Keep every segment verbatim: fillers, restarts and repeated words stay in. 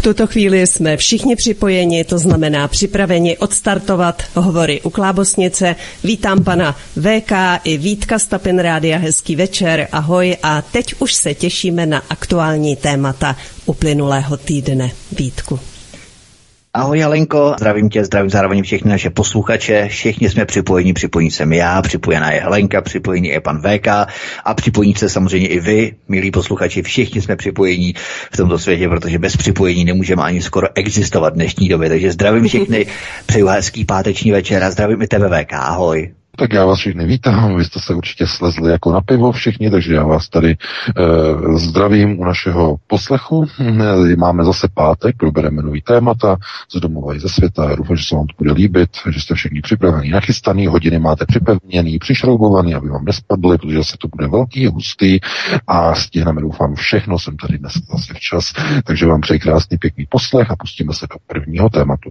V tuto chvíli jsme všichni připojeni, to znamená připraveni odstartovat hovory u Klábosnice. Vítám pana V K i Vítka z Tapin Rádia. Hezký večer, ahoj, a teď už se těšíme na aktuální témata uplynulého týdne. Vítku. Ahoj Alenko, zdravím tě, zdravím zároveň všechny naše posluchače, všichni jsme připojeni, připojení jsem já, připojená je Helenka, připojení je pan V K a připojení se samozřejmě i vy, milí posluchači, všichni jsme připojení v tomto světě, protože bez připojení nemůžeme ani skoro existovat v dnešní době, takže zdravím všechny, přeju hezký páteční večer a zdravím i tebe V K, ahoj. Tak já vás všichni vítám, vy jste se určitě slezli jako na pivo všichni, takže já vás tady e, zdravím u našeho poslechu. Máme zase pátek, probereme nový témata z domova i ze světa. Doufám, že se vám to bude líbit, že jste všichni připravení, nachystaný, hodiny máte připevněný, přišroubovaný, aby vám nespadly, protože se to bude velký, hustý a stihneme, doufám, všechno. Jsem tady dnes zase včas, takže vám přeji krásný, pěkný poslech a pustíme se do prvního tématu.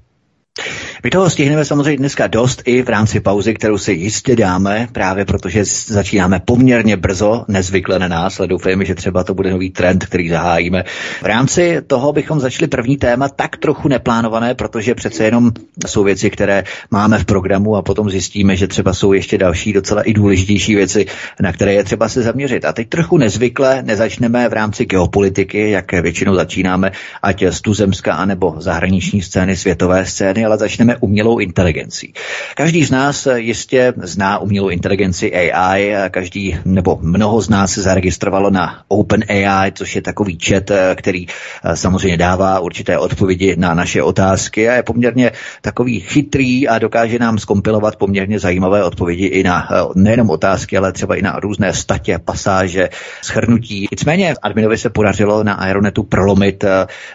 My toho stihneme samozřejmě dneska dost i v rámci pauzy, kterou si jistě dáme, právě protože začínáme poměrně brzo, nezvykle na nás, ale doufejme, že třeba to bude nový trend, který zahájíme. V rámci toho bychom začali první téma tak trochu neplánované, protože přece jenom jsou věci, které máme v programu a potom zjistíme, že třeba jsou ještě další docela i důležitější věci, na které je třeba se zaměřit. A teď trochu nezvykle nezačneme v rámci geopolitiky, jak většinou začínáme, ať z tuzemska anebo zahraniční scény, světové scény, ale začneme umělou inteligencí. Každý z nás jistě zná umělou inteligenci A I, každý nebo mnoho z nás se zaregistrovalo na OpenAI, což je takový chat, který samozřejmě dává určité odpovědi na naše otázky a je poměrně takový chytrý a dokáže nám skompilovat poměrně zajímavé odpovědi i na nejenom otázky, ale třeba i na různé statě, pasáže, shrnutí. Nicméně adminovi se podařilo na Aeronetu prolomit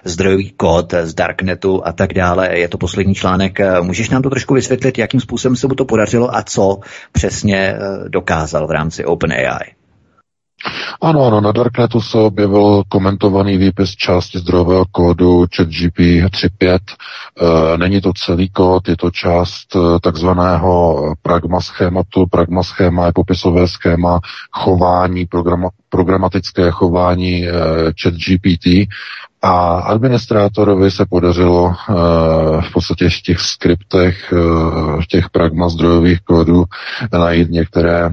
zdrojový kód z Darknetu a tak dále. Je to poslední článek. Můžeš nám to trošku vysvětlit, jakým způsobem se mu to podařilo a co přesně dokázal v rámci OpenAI? Ano, ano, na Darknetu se objevil komentovaný výpis části zdrojového kódu ChatGPT tři tečka pět. E, není to celý kód, je to část e, takzvaného pragma schématu. Pragma schéma je popisové schéma chování, programa, programatické chování e, ChatGPT. A administrátorovi se podařilo e, v podstatě v těch skriptech, e, v těch pragma zdrojových kódů najít některé e,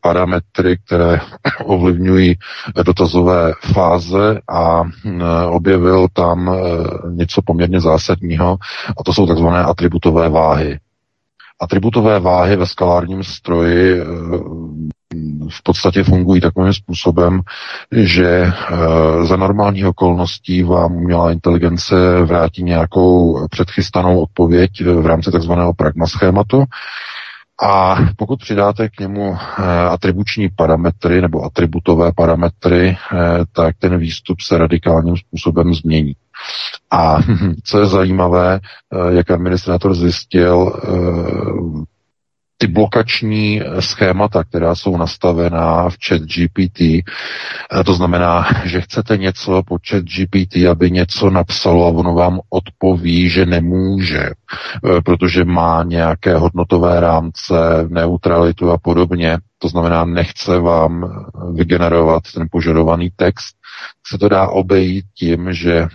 parametry, které ovlivňují dotazové fáze a objevil tam něco poměrně zásadního a to jsou takzvané atributové váhy. Atributové váhy ve skalárním stroji v podstatě fungují takovým způsobem, že za normálních okolností vám umělá inteligence vrátí nějakou předchystanou odpověď v rámci takzvaného pragma schématu. A pokud přidáte k němu atribuční parametry nebo atributové parametry, tak ten výstup se radikálním způsobem změní. A co je zajímavé, jak administrátor zjistil, ty blokační schémata, která jsou nastavená v ChatGPT, to znamená, že chcete něco po ChatGPT, aby něco napsalo a ono vám odpoví, že nemůže, protože má nějaké hodnotové rámce, neutralitu a podobně. To znamená, nechce vám vygenerovat ten požadovaný text. Se to dá obejít tím, že e,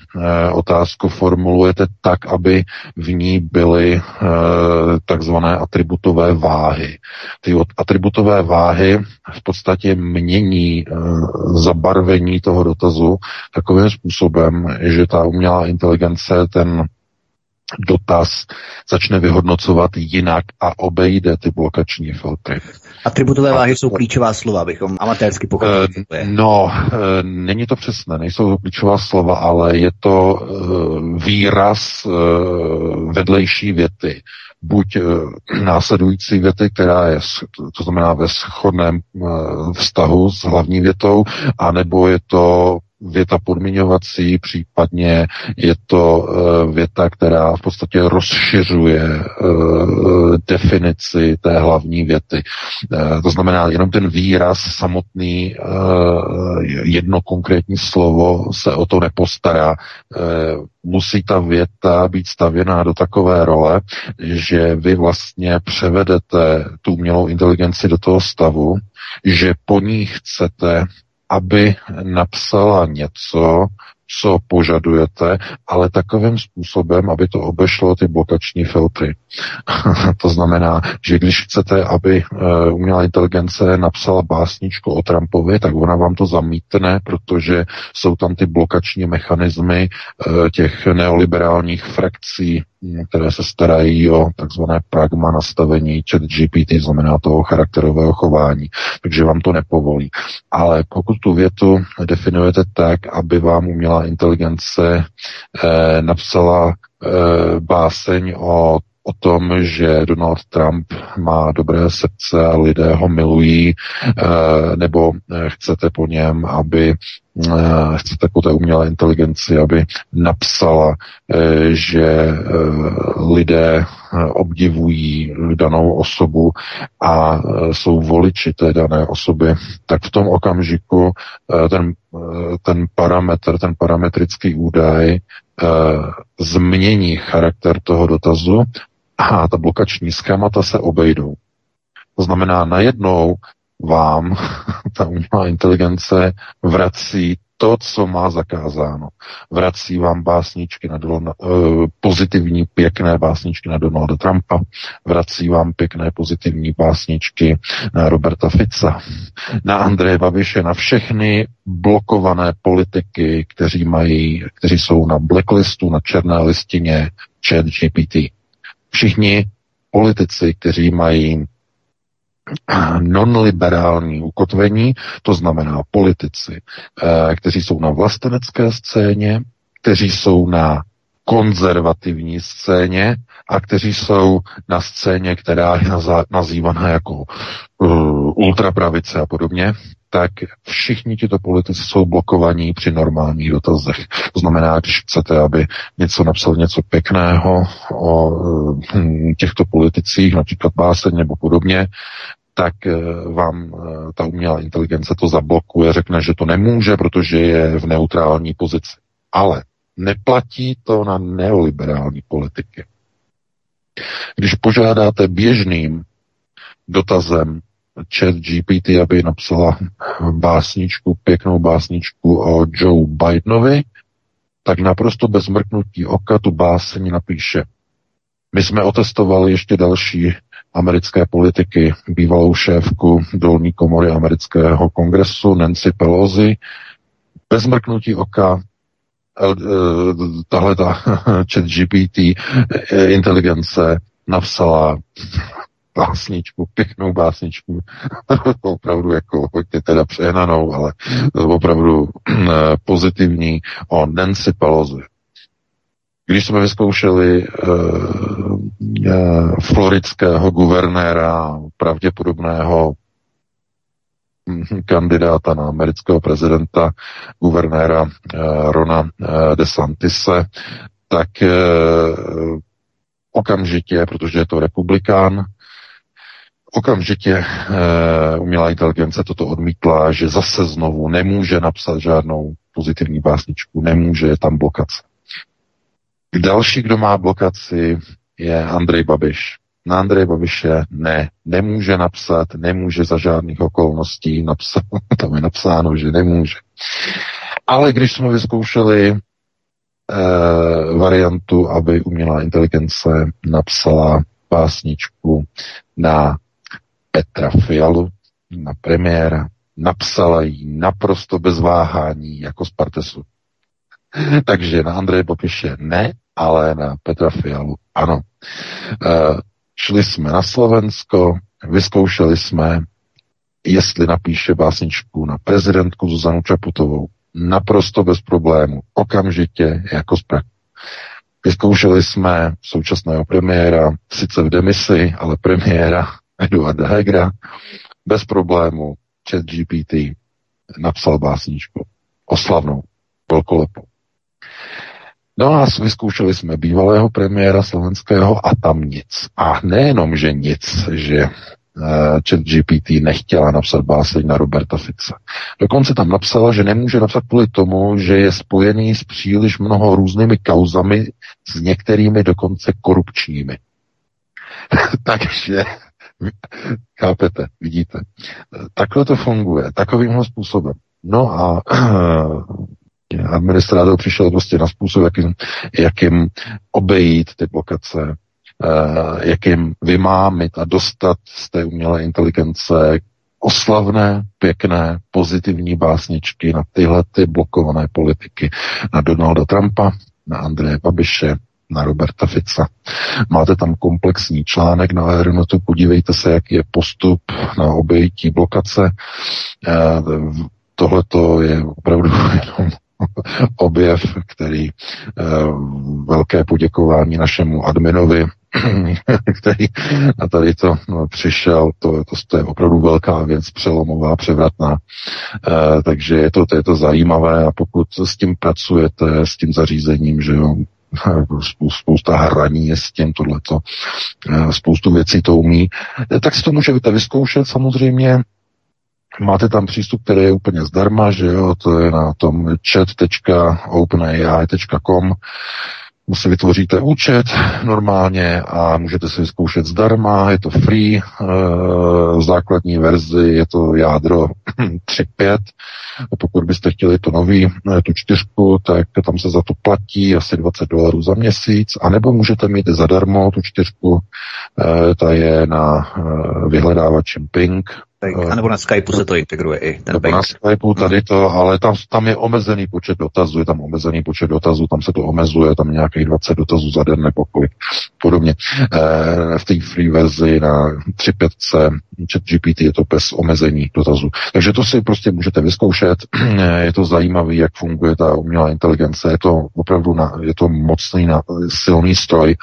otázku formulujete tak, aby v ní byly e, takzvané atributové váhy. Ty atributové váhy v podstatě mění e, zabarvení toho dotazu takovým způsobem, že ta umělá inteligence ten dotaz začne vyhodnocovat jinak a obejde ty blokační filtry. Atributové váhy jsou klíčová slova, abychom amatérsky pochopili. No, není to přesné, nejsou to klíčová slova, ale je to výraz vedlejší věty. Buď následující věty, která je, to znamená ve shodném vztahu s hlavní větou, anebo je to věta podmiňovací, případně je to uh, věta, která v podstatě rozšiřuje uh, definici té hlavní věty. Uh, to znamená, jenom ten výraz samotný, uh, jedno konkrétní slovo se o to nepostará. Uh, musí ta věta být stavěná do takové role, že vy vlastně převedete tu umělou inteligenci do toho stavu, že po ní chcete, aby napsala něco, co požadujete, ale takovým způsobem, aby to obešlo ty blokační filtry. To znamená, že když chcete, aby uh, umělá inteligence napsala básničku o Trumpovi, tak ona vám to zamítne, protože jsou tam ty blokační mechanismy uh, těch neoliberálních frakcí, které se starají o takzvané pragma nastavení ChatGPT, znamená toho charakterového chování, takže vám to nepovolí. Ale pokud tu větu definujete tak, aby vám umělá inteligence eh, napsala eh, báseň o o tom, že Donald Trump má dobré srdce a lidé ho milují, nebo chcete po něm, aby chcete po té umělé inteligenci, aby napsala, že lidé obdivují danou osobu a jsou voliči té dané osoby, tak v tom okamžiku ten, ten parametr, ten parametrický údaj změní charakter toho dotazu a ta blokační schémata se obejdou. To znamená, najednou vám ta umělá inteligence vrací to, co má zakázáno. Vrací vám básničky na Donalda, pozitivní, pěkné básničky na Donalda Trumpa, vrací vám pěkné, pozitivní básničky na Roberta Fica, na Andreje Babiše, na všechny blokované politiky, kteří mají, kteří jsou na blacklistu, na černé listině ChatGPT. Všichni politici, kteří mají non-liberální ukotvení, to znamená politici, kteří jsou na vlastenecké scéně, kteří jsou na konzervativní scéně a kteří jsou na scéně, která je nazývaná jako ultrapravice a podobně, tak všichni tito politici jsou blokovaní při normálních dotazech. To znamená, když chcete, aby něco napsal něco pěkného o těchto politicích, například báseň nebo podobně, tak vám ta umělá inteligence to zablokuje, řekne, že to nemůže, protože je v neutrální pozici. Ale neplatí to na neoliberální politiky. Když požádáte běžným dotazem ChatGPT, aby napsala básničku, pěknou básničku o Joe Bidenovi, tak naprosto bez mrknutí oka tu báseň napíše. My jsme otestovali ještě další americké politiky, bývalou šéfku dolní komory amerického kongresu Nancy Pelosi. Bez mrknutí oka tahle ta ChatGPT inteligence napsala básničku, pěknou básničku, opravdu jako hodně teda přehnanou, ale opravdu pozitivní o Nancy Pelosi. Když jsme vyzkoušeli uh, uh, floridského guvernéra, pravděpodobného kandidáta na amerického prezidenta, guvernéra uh, Rona uh, DeSantise, tak uh, okamžitě, protože je to republikán, Okamžitě uh, umělá inteligence toto odmítla, že zase znovu nemůže napsat žádnou pozitivní básničku, nemůže, je tam blokace. Další, kdo má blokaci, je Andrej Babiš. Na Andreje Babiše ne, nemůže napsat, nemůže za žádných okolností napsat, tam je napsáno, že nemůže. Ale když jsme vyzkoušeli uh, variantu, aby umělá inteligence napsala básničku na Petra Fialu, na premiéra, napsala ji naprosto bez váhání, jako z Partesu. Takže na Andreje Babiše ne, ale na Petra Fialu ano. E, šli jsme na Slovensko, vyzkoušeli jsme, jestli napíše básničku na prezidentku Zuzanu Čaputovou. Naprosto bez problému, okamžitě, jako z Prahy. Vyzkoušeli jsme současného premiéra, sice v demisi, ale premiéra Eduarda Hegera, bez problému ChatGPT napsal básničku. oslavnou, velkolepou. No a vyzkoušeli jsme bývalého premiéra slovenského a tam nic. A nejenom, že nic, že uh, ChatGPT nechtěla napsat báseň na Roberta Fica. Dokonce tam napsala, že nemůže napsat kvůli tomu, že je spojený s příliš mnoho různými kauzami, s některými dokonce korupčními. Takže, chápete, vidíte, takhle to funguje, takovýmhle způsobem. No a administrátor přišel prostě na způsob, jakým, jakým obejít ty blokace, jakým vymámit a dostat z té umělé inteligence oslavné, pěkné, pozitivní básničky na tyhle ty blokované politiky. Na Donalda Trumpa, na Andreje Babiše, na Roberta Fica. Máte tam komplexní článek na Aeronetu, podívejte se, jaký je postup na obejití blokace. Tohleto je opravdu jenom objev, který velké poděkování našemu adminovi, který na tady to přišel, to, to, to je opravdu velká věc, přelomová, převratná. Takže je to, to, je to zajímavé a pokud s tím pracujete, s tím zařízením, že jo, spousta hraní je s tím tohleto, spoustu věcí to umí, tak si to můžete vyzkoušet samozřejmě. Máte tam přístup, který je úplně zdarma, že jo, to je na tom chat tečka open a i tečka com, si vytvoříte účet normálně a můžete si vyzkoušet zdarma, je to free, v základní verzi je to jádro tři pět, pokud byste chtěli to nový, tu čtyřku, tak tam se za to platí asi dvacet dolarů za měsíc, anebo můžete mít zadarmo tu čtyřku, ta je na vyhledávači Ping, a nebo na Skypeu se to integruje i ten bank. Na Skypeu tady to, ale tam, tam je omezený počet dotazů, je tam omezený počet dotazů, tam se to omezuje, tam nějakých dvacet dotazů za den nebo kolik. Podobně. E, v té free verzi na tři pět ChatGPT je to bez omezení dotazů. Takže to si prostě můžete vyzkoušet. Je to zajímavé, jak funguje ta umělá inteligence. Je to opravdu na, je to mocný, na, silný stroj,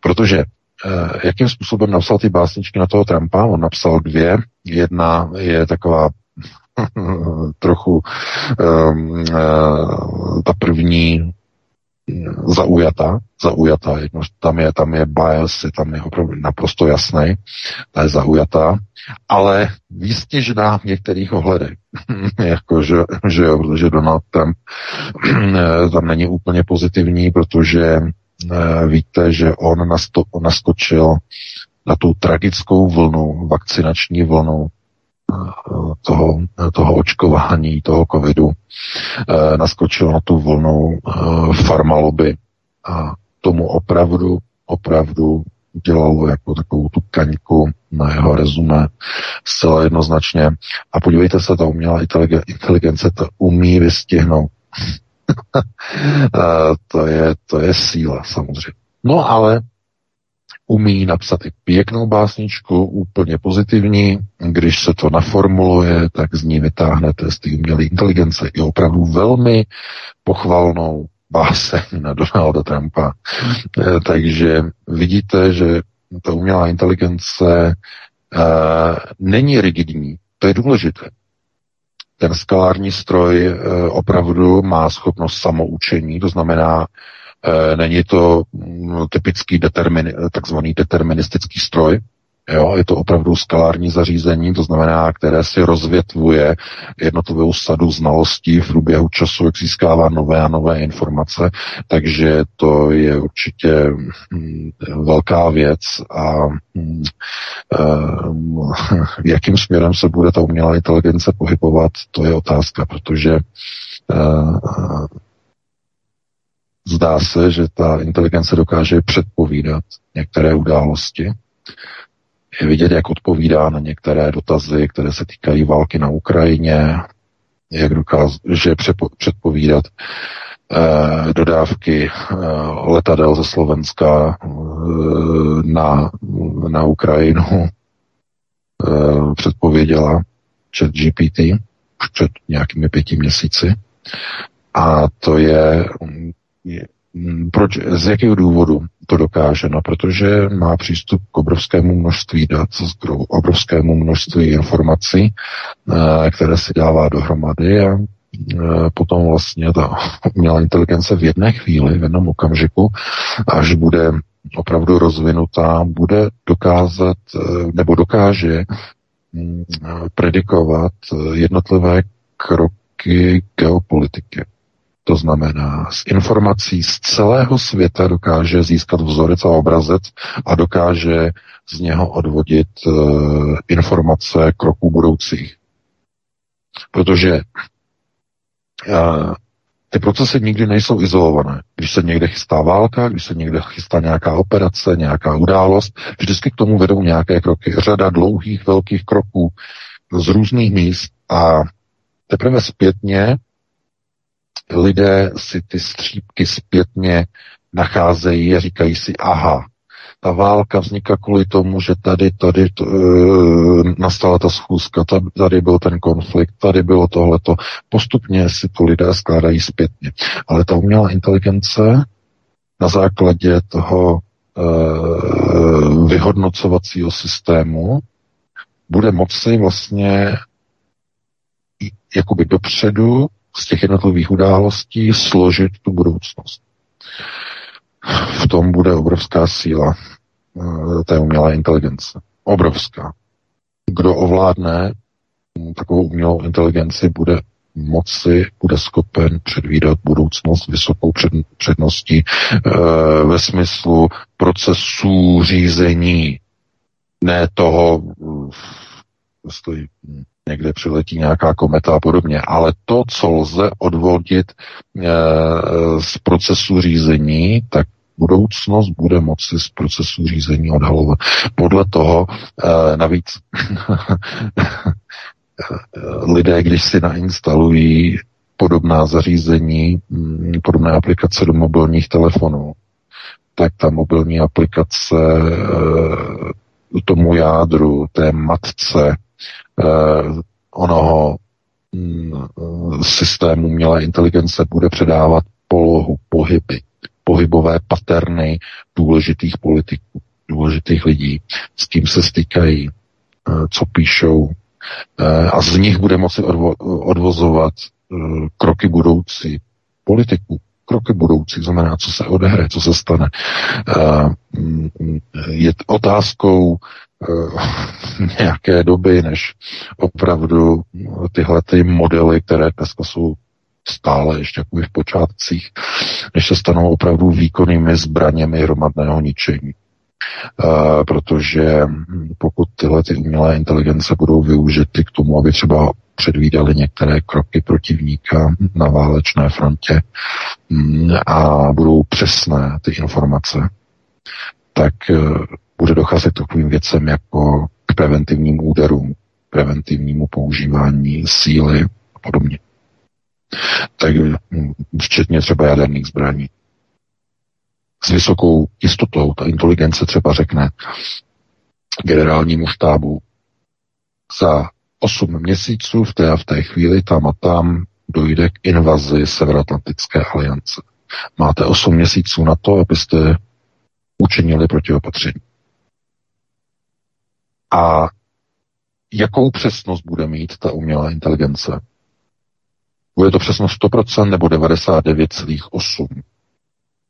protože jakým způsobem napsal ty básničky na toho Trumpa? On napsal dvě. Jedna je taková trochu um, uh, ta první zaujatá. Zaujatá. Tam je, tam je bias, tam je opravdu naprosto jasný. Ta je zaujatá. Ale výstěžná v některých ohledech. jako, že, že, že Donald Trump tam není úplně pozitivní, protože víte, že on nasto- naskočil na tu tragickou vlnu, vakcinační vlnu toho, toho očkování, toho covidu. Naskočil na tu vlnu farmaloby a tomu opravdu, opravdu dělalo jako takovou tu kaňku na jeho rezume zcela jednoznačně. A podívejte se, ta umělá inteligence to umí vystihnout. to, je, to je síla samozřejmě. No ale umí napsat i pěknou básničku, úplně pozitivní. Když se to naformuluje, tak z ní vytáhnete z té umělé inteligence i opravdu velmi pochvalnou báseň na Donalda Trumpa. Takže vidíte, že ta umělá inteligence uh, není rigidní. To je důležité. Ten skalární stroj opravdu má schopnost samoučení, to znamená, není to typický determin, takzvaný deterministický stroj, jo, je to opravdu skalární zařízení, to znamená, které si rozvětvuje jednotlivou sadu znalostí v průběhu času, jak získává nové a nové informace, takže to je určitě velká věc a jakým směrem se bude ta umělá inteligence pohybovat, to je otázka, protože zdá se, že ta inteligence dokáže předpovídat některé události. Je vidět, jak odpovídá na některé dotazy, které se týkají války na Ukrajině, jak dokáže předpovídat eh, dodávky eh, letadel ze Slovenska eh, na, na Ukrajinu. Eh, předpověděla ChatGPT už před nějakými pěti měsíci. A to je... je Proč, z jakého důvodu to dokáže? No, protože má přístup k obrovskému množství dat, k obrovskému množství informací, které si dává dohromady a potom vlastně ta umělá inteligence v jedné chvíli, v jednom okamžiku, až bude opravdu rozvinutá, bude dokázat nebo dokáže predikovat jednotlivé kroky geopolitiky. To znamená, z informací z celého světa dokáže získat vzorec a obrazec a dokáže z něho odvodit e, informace kroků budoucích. Protože e, ty procesy nikdy nejsou izolované. Když se někde chystá válka, když se někde chystá nějaká operace, nějaká událost, vždycky k tomu vedou nějaké kroky. Řada dlouhých, velkých kroků z různých míst a teprve zpětně lidé si ty střípky zpětně nacházejí a říkají si, aha, ta válka vznikla kvůli tomu, že tady, tady t, e, nastala ta schůzka, tady byl ten konflikt, tady bylo tohleto. Postupně si to lidé skládají zpětně. Ale ta umělá inteligence na základě toho e, vyhodnocovacího systému bude moci vlastně jakoby dopředu z těch jednotlivých událostí složit tu budoucnost. V tom bude obrovská síla té umělé inteligence. Obrovská. Kdo ovládne takovou umělou inteligenci, bude moci, bude schopen předvídat budoucnost vysokou předností ve smyslu procesů řízení, ne toho, stojí někde přiletí nějaká kometa a podobně, ale to, co lze odvodit e, z procesu řízení, tak budoucnost bude moci z procesu řízení odhalovat. Podle toho e, navíc lidé, když si nainstalují podobná zařízení, podobné aplikace do mobilních telefonů, tak ta mobilní aplikace e, tomu jádru, té matce Uh, onoho uh, systému umělé inteligence bude předávat polohu, pohyby, pohybové paterny důležitých politiků, důležitých lidí, s tím se stýkají, uh, co píšou uh, a z nich bude moci odvo- odvozovat uh, kroky budoucí politiků. Kroky budoucí znamená, co se odehraje, co se stane. Uh, je otázkou nějaké doby, než opravdu tyhle ty modely, které dneska jsou stále ještě v počátcích, než se stanou opravdu výkonnými zbraněmi hromadného ničení. E, protože pokud tyhle ty umělé inteligence budou využity k tomu, aby třeba předvídali některé kroky protivníka na válečné frontě a budou přesné ty informace, tak bude docházet k takovým věcem jako k preventivním úderům, preventivnímu používání síly a podobně. Tak včetně třeba jaderných zbraní. S vysokou jistotou ta inteligence třeba řekne generálnímu štábu za osm měsíců v té a v té chvíli tam a tam dojde k invazi Severoatlantické aliance. Máte osm měsíců na to, abyste učinili protiopatření. A jakou přesnost bude mít ta umělá inteligence? Bude to přesnost sto procent nebo devadesát devět celá osm procenta?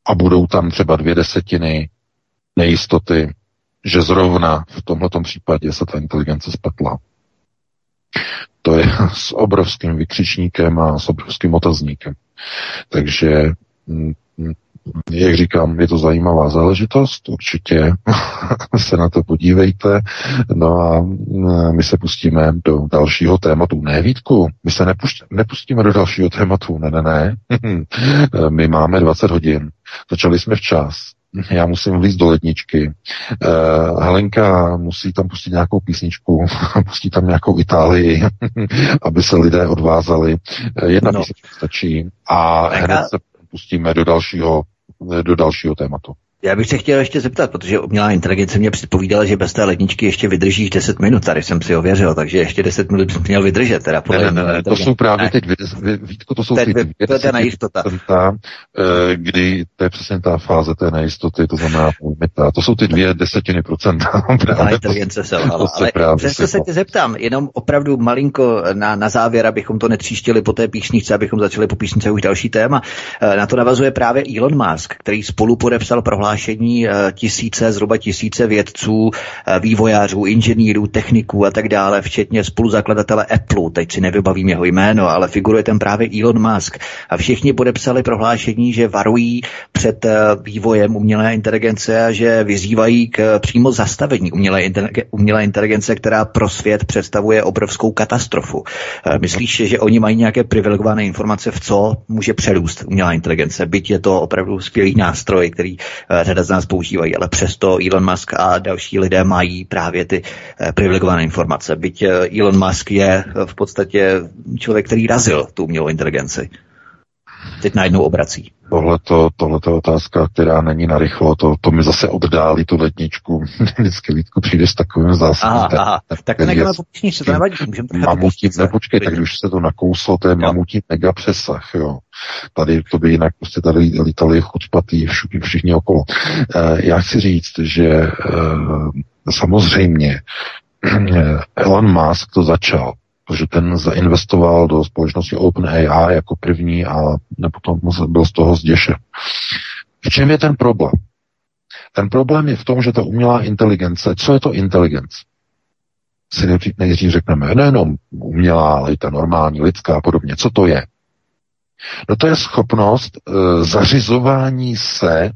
A budou tam třeba dvě desetiny nejistoty, že zrovna v tomhletom případě se ta inteligence spletla. To je s obrovským vykřičníkem a s obrovským otazníkem. Takže jak říkám, je to zajímavá záležitost, určitě se na to podívejte. No a my se pustíme do dalšího tématu. Ne, Vítku, my se nepušť, nepustíme do dalšího tématu, ne, ne, ne. My máme dvacet hodin, začali jsme včas, já musím vlízt do ledničky. Helenka musí tam pustit nějakou písničku, pustí tam nějakou Itálii, aby se lidé odvázali. Jedna no. písnička stačí a hned se pustíme do dalšího do dalšího tématu. Já bych se chtěl ještě zeptat, protože umělá inteligence mě předpovídala, že bez té ledničky ještě vydržíš deset minut, tady jsem si ověřil, takže ještě deset minut jsem měl vydržet. Teda ne, ne, ne, to jsou právě ne. teď, Vítko, to jsou teď ty dvě, dvě nejistota. Kdy to je přesně ta fáze té nejistoty, to znamená limita. To jsou ty dvě desetiny procenta. Umělá inteligence selhala, ale přesto se tě zeptám, jenom opravdu malinko na, na závěr, abychom to netříštili po té píšničce, abychom začali po píšničce už další téma. Na to navazuje právě Elon Musk, který spolu podepsal prohlášení tisíce, zhruba tisíce vědců, vývojářů, inženýrů, techniků a tak dále, včetně spoluzakladatele Apple, teď si nevybavím jeho jméno, ale figuruje tam právě Elon Musk. A všichni podepsali prohlášení, že varují před vývojem umělé inteligence a že vyzývají k přímo zastavení umělé, interge- umělé inteligence, která pro svět představuje obrovskou katastrofu. Myslíš, že oni mají nějaké privilegované informace, v co může přerůst umělá inteligence? Byť je to opravdu skvělý nástroj, který řada z nás používají, ale přesto Elon Musk a další lidé mají právě ty privilegované informace. Byť Elon Musk je v podstatě člověk, který razil tu umělou inteligenci. Teď najednou obrací. Tohleto, tohleto je otázka, která není narychlo, to, to mi zase oddálí tu letničku. Vždycky, Vítku, přijde s takovým zásadním. Tak to necháme po píšničce, to nevadí. Mamutí, nepočkej, tak když se to nakouslo, to je mamutí mega přesah, jo. Tady to by jinak prostě tady lítali chucpatý všichni okolo. E, já chci říct, že e, samozřejmě Elon Musk to začal, protože ten zainvestoval do společnosti OpenAI jako první a potom byl z toho zděšen. V čem je ten problém? Ten problém je v tom, že ta umělá inteligence, co je to inteligence? Si nejdřív řekneme, nejenom umělá, ale i ta normální, lidská a podobně. Co to je? No to je schopnost e, zařizování se e,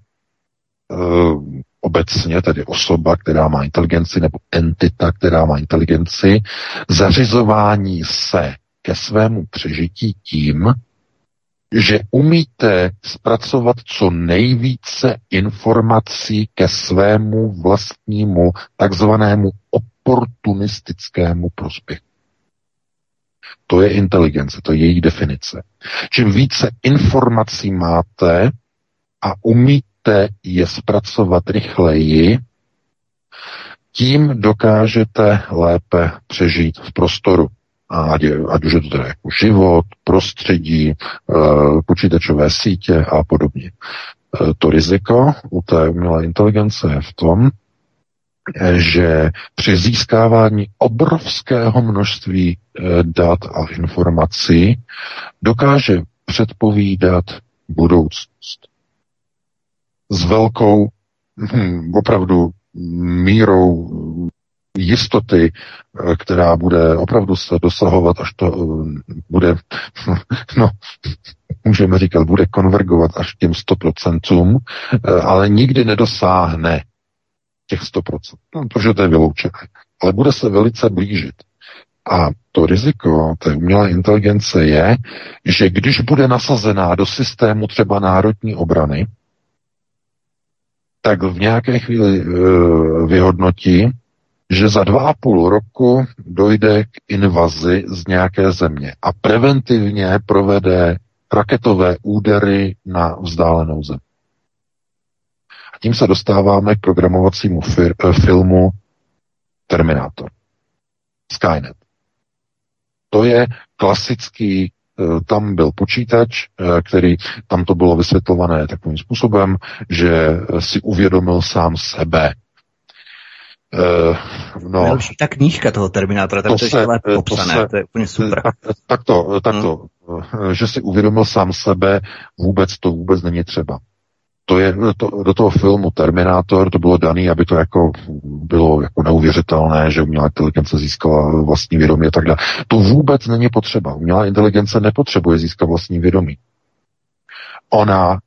obecně, tedy osoba, která má inteligenci, nebo entita, která má inteligenci, zařizování se ke svému přežití tím, že umíte zpracovat co nejvíce informací ke svému vlastnímu takzvanému oportunistickému prospěchu. To je inteligence, to je její definice. Čím více informací máte a umíte je zpracovat rychleji, tím dokážete lépe přežít v prostoru. Ať, ať už je to teda jako život, prostředí, počítačové sítě a podobně. To riziko u té umělé inteligence je v tom, že při získávání obrovského množství dat a informací dokáže předpovídat budoucnost s velkou hm, opravdu mírou jistoty, která bude opravdu se dosahovat, až to bude, no, můžeme říkat, bude konvergovat až k těm sto procent, ale nikdy nedosáhne těch sto procent, no, protože to je vyloučené, ale bude se velice blížit. A to riziko té umělé inteligence je, že když bude nasazená do systému třeba národní obrany, tak v nějaké chvíli vyhodnotí, že za dva a půl roku dojde k invazi z nějaké země a preventivně provede raketové údery na vzdálenou zemi. A tím se dostáváme k programovacímu fir- filmu Terminator. Skynet. To je klasický. Tam byl počítač, který, tam to bylo vysvětlované takovým způsobem, že si uvědomil sám sebe. Uh, no, Mělší ta knížka toho Terminátora, tam to, to je lépe popsané, to, se, to je úplně super. Tak, tak to, tak hmm. to, že si uvědomil sám sebe, vůbec to vůbec není třeba. To je, to, do toho filmu Terminátor to bylo daný, aby to jako bylo jako neuvěřitelné, že umělá inteligence získala vlastní vědomí a tak dále. To vůbec není potřeba. Umělá inteligence nepotřebuje získat vlastní vědomí. Ona e,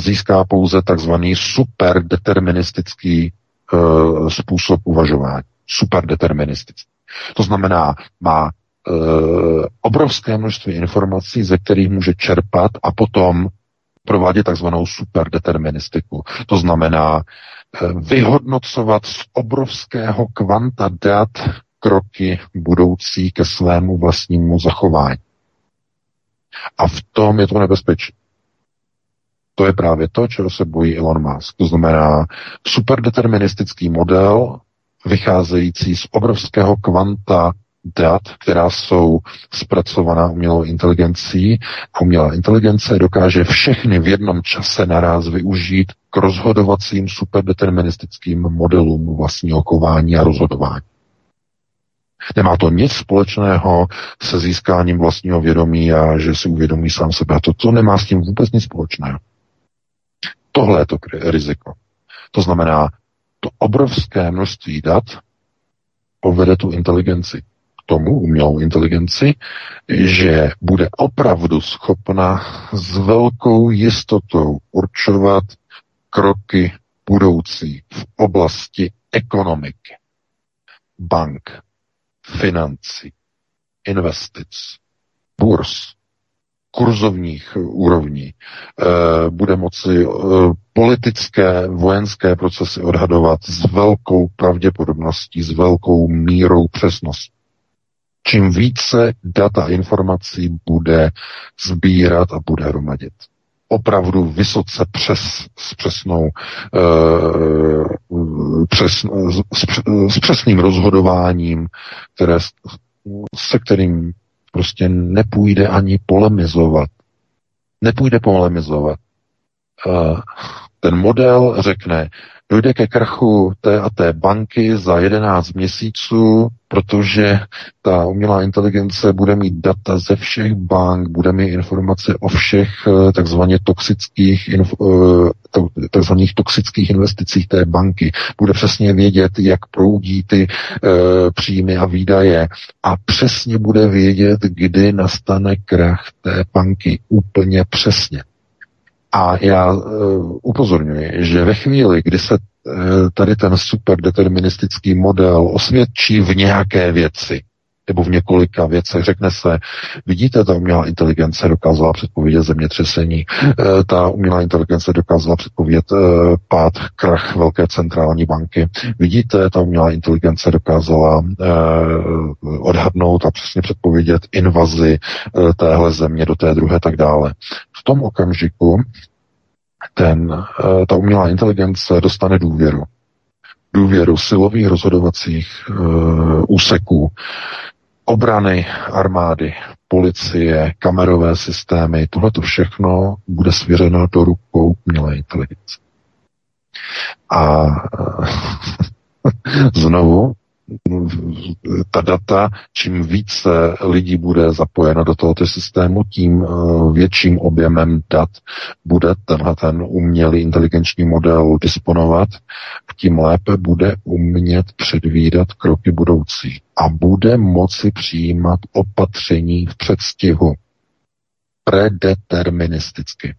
získá pouze takzvaný superdeterministický e, způsob uvažování. Superdeterministický. To znamená, má e, obrovské množství informací, ze kterých může čerpat a potom provádět takzvanou superdeterministiku. To znamená vyhodnocovat z obrovského kvanta dat kroky budoucí ke svému vlastnímu zachování. A v tom je to nebezpečí. To je právě to, čeho se bojí Elon Musk. To znamená superdeterministický model, vycházející z obrovského kvanta dat, která jsou zpracovaná umělou inteligencí. Umělá inteligence dokáže všechny v jednom čase naráz využít k rozhodovacím superdeterministickým modelům vlastního chování a rozhodování. Nemá to nic společného se získáním vlastního vědomí a že si uvědomí sám sebe. A to, to nemá s tím vůbec nic společného. Tohle je to riziko. To znamená, to obrovské množství dat povede tu inteligenci k tomu, umělou inteligenci, že bude opravdu schopna s velkou jistotou určovat kroky budoucí v oblasti ekonomiky, bank, financí, investic, burz, kurzovních úrovní, bude moci politické, vojenské procesy odhadovat s velkou pravděpodobností, s velkou mírou přesnosti. Čím více data informací bude sbírat a bude hromadit. Opravdu vysoce přes, s, přesnou, přes, s přesným rozhodováním, které, se kterým prostě nepůjde ani polemizovat. Nepůjde polemizovat. Ten model řekne, dojde ke krachu té a té banky za jedenáct měsíců, protože ta umělá inteligence bude mít data ze všech bank, bude mít informace o všech takzvaně toxických, takzvaných toxických investicích té banky. Bude přesně vědět, jak proudí ty příjmy a výdaje a přesně bude vědět, kdy nastane krach té banky. Úplně přesně. A já uh, upozorňuji, že ve chvíli, kdy se uh, tady ten superdeterministický model osvědčí v nějaké věci, nebo v několika věcech, řekne se, vidíte, ta umělá inteligence dokázala předpovědět zemětřesení, uh, ta umělá inteligence dokázala předpovědět uh, pád, krach velké centrální banky, vidíte, ta umělá inteligence dokázala uh, odhadnout a přesně předpovědět invazi uh, téhle země do té druhé, tak dále. V tom okamžiku ten, ta umělá inteligence dostane důvěru. Důvěru silových rozhodovacích e, úseků, obrany, armády, policie, kamerové systémy, tohle to všechno bude svěřeno do rukou umělé inteligence. A znovu, ta data, čím více lidí bude zapojeno do tohoto systému, tím větším objemem dat bude tenhle ten umělý inteligenční model disponovat, tím lépe bude umět předvídat kroky budoucí a bude moci přijímat opatření v předstihu predeterministicky.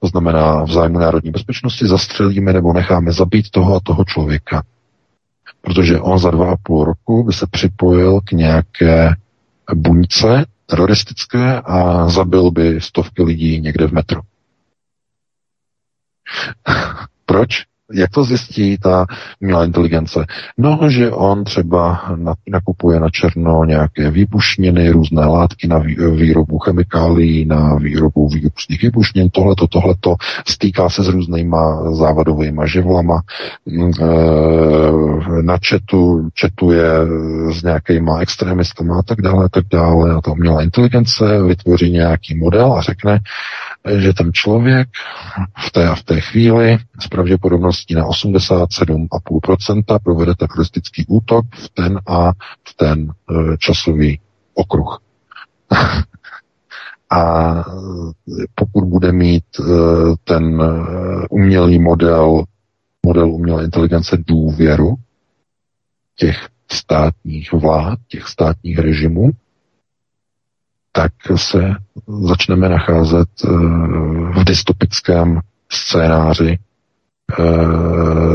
To znamená, v zájmu národní bezpečnosti zastřelíme nebo necháme zabít toho a toho člověka. Protože on za dva a půl roku by se připojil k nějaké buňce teroristické a zabil by stovky lidí někde v metru. Proč? Jak to zjistí ta umělá inteligence? No, že on třeba nakupuje na černo nějaké výbušniny, různé látky na výrobu chemikálií, na výrobu výbušných výbušnin, tohleto, tohleto, stýká se s různýma závadovými živlama, na chatu, chatuje s nějakýma extremistama a tak dále, tak dále. A ta umělá inteligence vytvoří nějaký model a řekne, že ten člověk v té a v té chvíli s pravděpodobností na osmdesát sedm celá pět procenta provede teroristický útok v ten a v ten časový okruh. A pokud bude mít ten umělý model, model umělé inteligence důvěru těch státních vlád, těch státních režimů, tak se začneme nacházet v dystopickém scénáři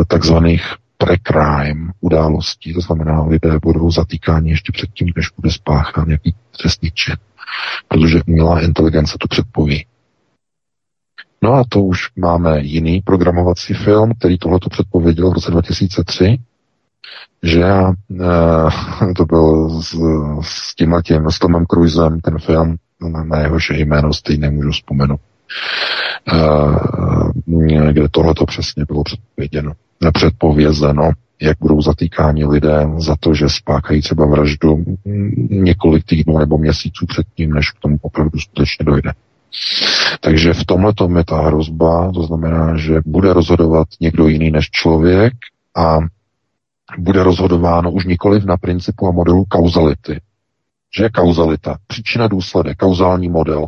takzvaných pre-crime událostí. To znamená, lidé budou zatýkáni ještě předtím, než bude spáchán nějaký trestný čin, protože umělá inteligence to předpoví. No a to už máme jiný programovací film, který tohleto předpověděl v roce dva tisíce tři, že já, to byl s, s tímhletím, s Tomem Cruisem, ten film, na jehož jméno stejně nemůžu vzpomenout. kde tohleto přesně bylo předpověděno, nepředpovězeno, jak budou zatýkáni lidé za to, že spáchají třeba vraždu několik týdnů nebo měsíců předtím, než k tomu opravdu skutečně dojde. Takže v tomhletom je ta hrozba, to znamená, že bude rozhodovat někdo jiný než člověk a bude rozhodováno už nikoliv na principu a modelu kauzality. Že je kauzalita, příčina důsledek, kauzální model.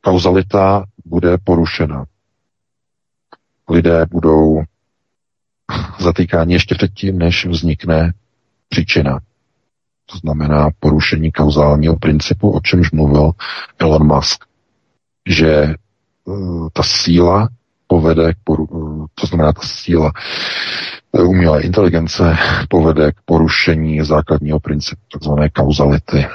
Kauzalita bude porušena. Lidé budou zatýkáni ještě předtím, než vznikne příčina. To znamená porušení kauzálního principu, o čemž mluvil Elon Musk. Že uh, ta síla povede k poru, uh, to znamená ta síla umělé inteligence povede k porušení základního principu, takzvané kauzality.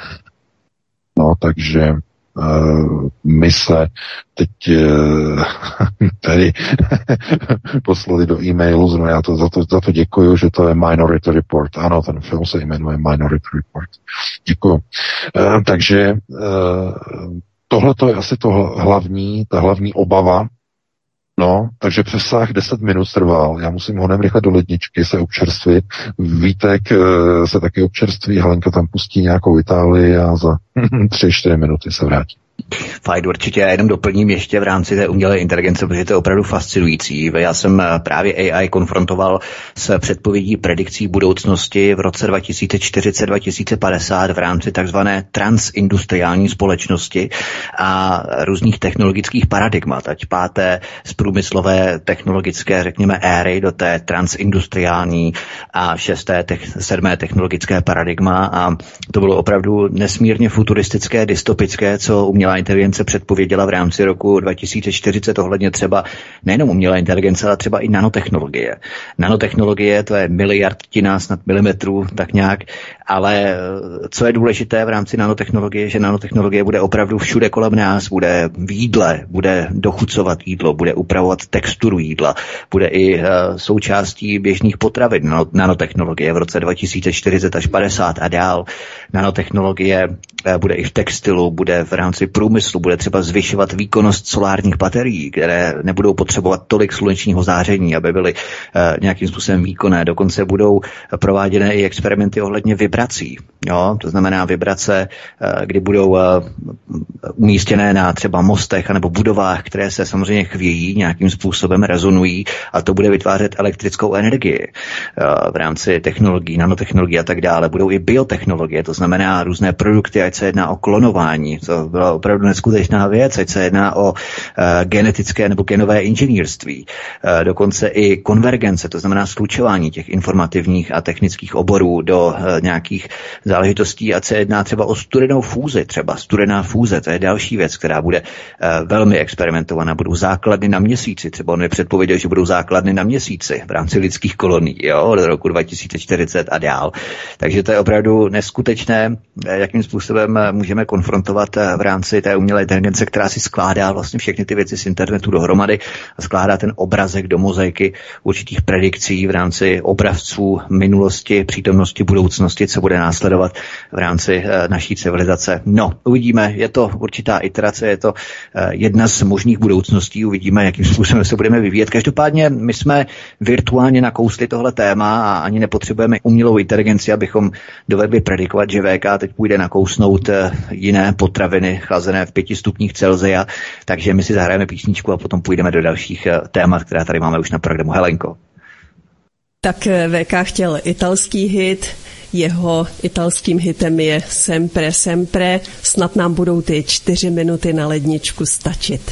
No, takže uh, my se teď uh, tady poslali do e-mailu, no já to, za, to, za to děkuju, že to je Minority Report. Ano, ten film se jmenuje Minority Report. Děkuju. Uh, takže uh, Tohle to je asi to hlavní, ta hlavní obava. No, takže přesah deset minut trval. Já musím honem rychle do ledničky se občerstvit. Vítek se taky občerství, Helenka tam pustí nějakou Itálii a za tři čtyři minuty se vrátí. Fajn, určitě. Já jenom doplním ještě v rámci té umělé inteligence, protože to je opravdu fascinující. Já jsem právě A I konfrontoval s předpovědí predikcí budoucnosti v roce dva tisíce čtyřicet, dva tisíce padesát v rámci takzvané transindustriální společnosti a různých technologických paradigmat, ať páté z průmyslové technologické, řekněme, éry do té transindustriální a šesté, tech, sedmé technologické paradigma a to bylo opravdu nesmírně futuristické, dystopické, co umělé Umělá inteligence předpověděla v rámci roku dva tisíce čtyřicet ohledně třeba nejenom umělé inteligence, ale třeba i nanotechnologie. Nanotechnologie, to je miliardtina, snad milimetrů, tak nějak, ale co je důležité v rámci nanotechnologie, že nanotechnologie bude opravdu všude kolem nás, bude v jídle, bude dochucovat jídlo, bude upravovat texturu jídla, bude i součástí běžných potravin nanotechnologie v roce dva tisíce čtyřicet až padesát a dál. Nanotechnologie bude i v textilu, bude v rámci průmyslu, bude třeba zvyšovat výkonnost solárních baterií, které nebudou potřebovat tolik slunečního záření, aby byly e, nějakým způsobem výkonné. Dokonce budou prováděné i experimenty ohledně vibrací. Jo? To znamená vibrace, e, kdy budou e, umístěné na třeba mostech anebo budovách, které se samozřejmě chvějí, nějakým způsobem rezonují a to bude vytvářet elektrickou energii e, v rámci technologií, nanotechnologií a tak dále. Budou i biotechnologie, to znamená různé produkty, ať se jedná o klonování, to byla opravdu neskutečná věc, ať se jedná o e, genetické nebo genové inženýrství, e, dokonce i konvergence, to znamená slučování těch informativních a technických oborů do e, nějakých záležitostí, ať se jedná třeba o studenou fúzi, třeba studená fúze, to je další věc, která bude e, velmi experimentovaná, budou základny na měsíci, třeba on mi předpověděl, že budou základny na měsíci v rámci lidských kolonií, jo, do roku dva tisíce čtyřicet a dál. Takže to je opravdu neskutečné, jakým způsobem můžeme konfrontovat v rámci té umělé inteligence, která si skládá vlastně všechny ty věci z internetu dohromady a skládá ten obrazek do mozaiky určitých predikcí v rámci obrazců minulosti, přítomnosti, budoucnosti, co bude následovat v rámci naší civilizace. No, uvidíme, je to určitá iterace, je to jedna z možných budoucností, uvidíme, jakým způsobem se budeme vyvíjet. Každopádně my jsme virtuálně nakousli tohle téma a ani nepotřebujeme umělou inteligenci, abychom dovedli predikovat, že V K teď půjde nakousnout jiné potraviny chlazené v pěti stupních Celsia, takže my si zahrajeme písničku a potom půjdeme do dalších témat, která tady máme už na programu. Helenko. Tak V K chtěl italský hit, jeho italským hitem je Sempre, Sempre, snad nám budou ty čtyři minuty na ledničku stačit.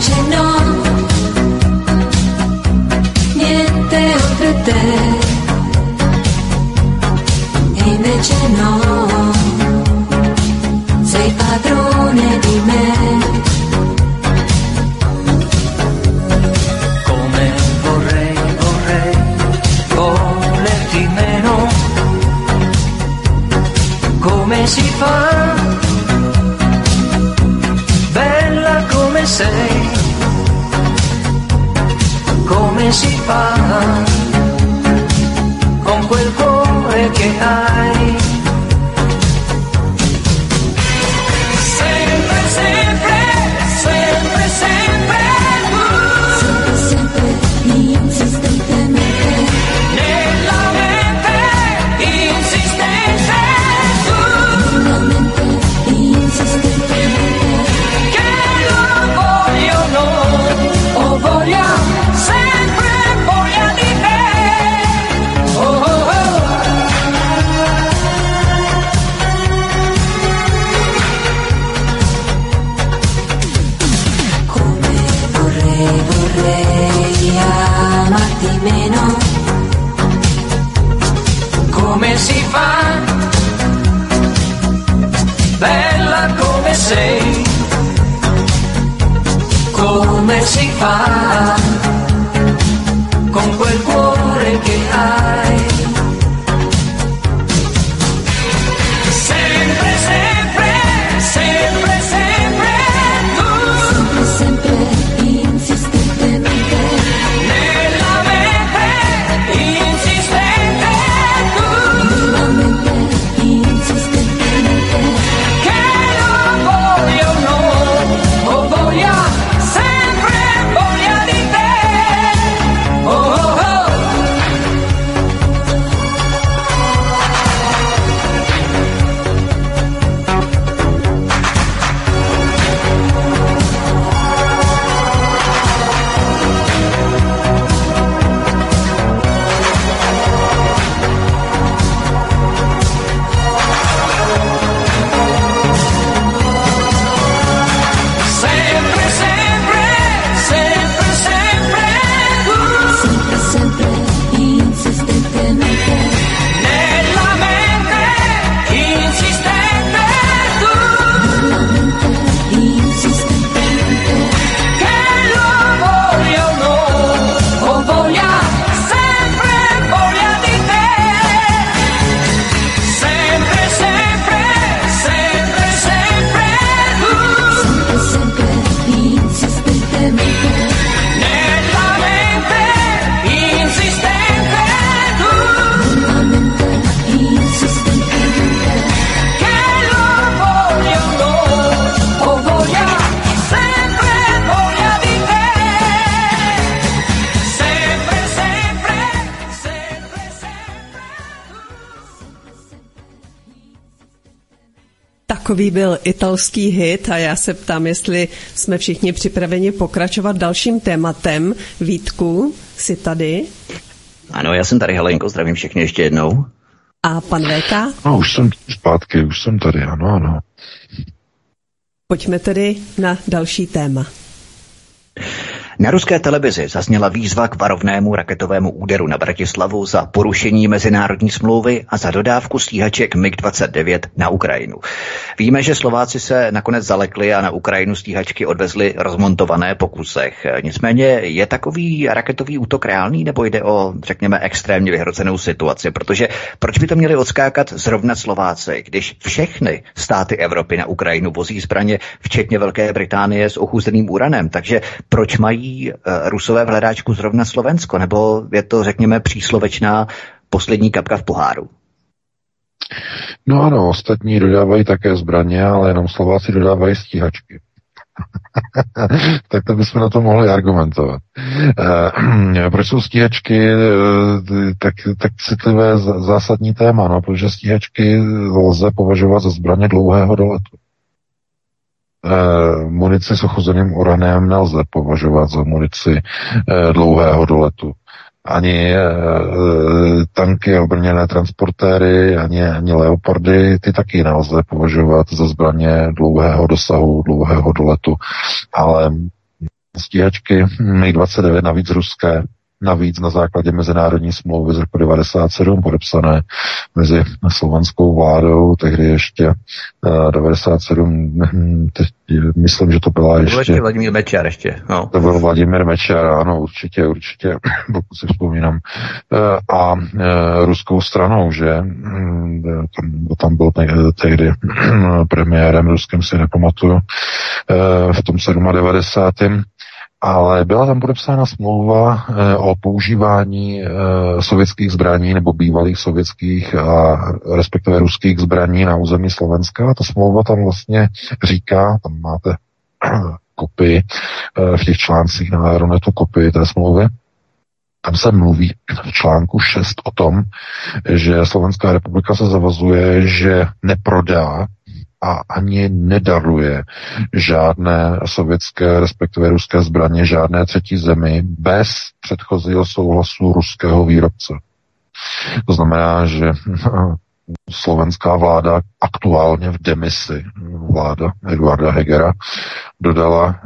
řečeno, mějte odkryté, hej nečeno, sej patru nevíme. Come vorrei, vorrei, volerti meno, come si fa? Sei, come si fa con quel cuore che hai? Sempre, sempre, sempre, sempre tu. Sempre, sempre, insistentemente. Nella mente, insistente tu. Nella mente, insistentemente. Voglio, sempre voglia di te. Oh, oh, oh. Come vorrei, vorrei amarti meno. Come si fa? Bella come sei. Come si fa con quel cuore che hai? Sempre, sempre, sempre, sempre tu. Sempre, sempre, insistentemente. Nella mente, insistente tu. Nella mente, insistentemente. Che lo voglio o no, o voglio. Takový byl italský hit a já se ptám, jestli jsme všichni připraveni pokračovat dalším tématem. Vítku, jsi tady? Ano, já jsem tady, Helenko, zdravím všechny ještě jednou. A pan Véka? No, už jsem zpátky, už jsem tady, ano, ano. Pojďme tedy na další téma. Na ruské televizi zazněla výzva k varovnému raketovému úderu na Bratislavu za porušení mezinárodní smlouvy a za dodávku stíhaček mig dvacet devět na Ukrajinu. Víme, že Slováci se nakonec zalekli a na Ukrajinu stíhačky odvezli rozmontované po kusech. Nicméně je takový raketový útok reálný, nebo jde o, řekněme, extrémně vyhrocenou situaci? Protože proč by to měli odskákat zrovna Slováci, když všechny státy Evropy na Ukrajinu vozí zbraně, včetně Velké Británie s ochuzeným uranem? Takže proč mají Rusové v hledáčku zrovna Slovensko, nebo je to, řekněme, příslovečná poslední kapka v poháru? No ano, ostatní dodávají také zbraně, ale jenom Slováci dodávají stíhačky. Tak to bychom na to mohli argumentovat. E, proč jsou stíhačky tak, tak citlivé zásadní téma? No, protože stíhačky lze považovat za zbraně dlouhého doletu. Uh, munici s ochuzeným uranem nelze považovat za munici uh, dlouhého doletu. Ani uh, tanky, obrněné transportéry, ani, ani leopardy, ty taky nelze považovat za zbraně dlouhého dosahu, dlouhého doletu. Ale stíhačky mig dvacet devět, navíc ruské, navíc na základě mezinárodní smlouvy z roku devadesát sedm podepsané mezi slovanskou vládou, tehdy ještě uh, devadesát sedm, teď myslím, že to byla ještě... To byl ještě Vladimír Mečiar ještě, no. To byl Vladimír Mečiar, ano, určitě, určitě, pokud si vzpomínám. Uh, a uh, ruskou stranou, že? Tam, tam byl tehdy premiérem ruským, si nepamatuju, uh, v tom devadesátém sedmém Ale byla tam podepsána smlouva e, o používání e, sovětských zbraní nebo bývalých sovětských a respektive ruských zbraní na území Slovenska. A ta smlouva tam vlastně říká, tam máte kopii e, v těch článcích na Aeronetu, kopii té smlouvy. Tam se mluví v článku šest o tom, že Slovenská republika se zavazuje, že neprodá a ani nedaruje žádné sovětské, respektive ruské zbraně, žádné třetí zemi bez předchozího souhlasu ruského výrobce. To znamená, že slovenská vláda, aktuálně v demisi vláda Eduarda Hegera, dodala,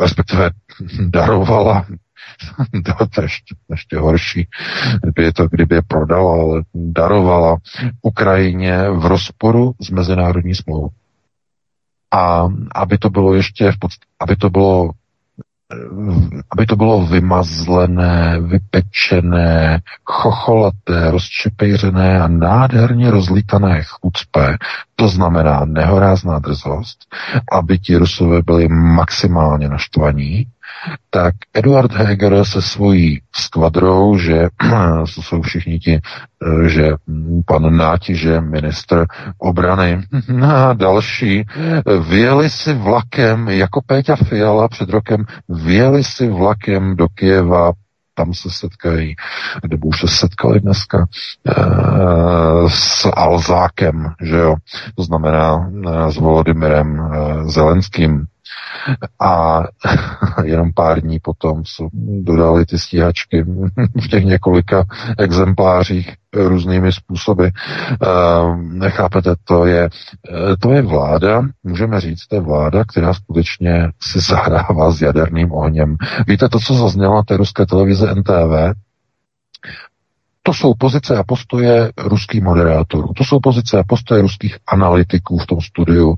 respektive darovala, to je ještě, ještě horší, kdyby je to, kdyby je prodala, ale darovala Ukrajině v rozporu s mezinárodní smlouvou. A aby to bylo ještě v podstatě, aby to bylo, aby to bylo vymazlené, vypečené, chocholaté, rozčepejřené a nádherně rozlítané chucpe, to znamená nehorázná drzost, aby ti Rusové byli maximálně naštvaní, tak Eduard Heger se svojí skvadrou, že jsou všichni ti, že pan Náti, že ministr obrany a další, vyjeli si vlakem, jako Péťa Fiala před rokem, vyjeli si vlakem do Kyjeva, tam se setkají, nebo už se setkali dneska e, s Alzákem, že jo, to znamená e, s Volodymyrem e, Zelenským. A jenom pár dní potom jsou dodali ty stíhačky v těch několika exemplářích různými způsoby. Nechápete, to je, to je vláda, můžeme říct, to je vláda, která skutečně si zahrává s jaderným ohněm. Víte, to, co zaznělo na té ruské televize N T V, to jsou pozice a postoje ruských moderátorů, to jsou pozice a postoje ruských analytiků v tom studiu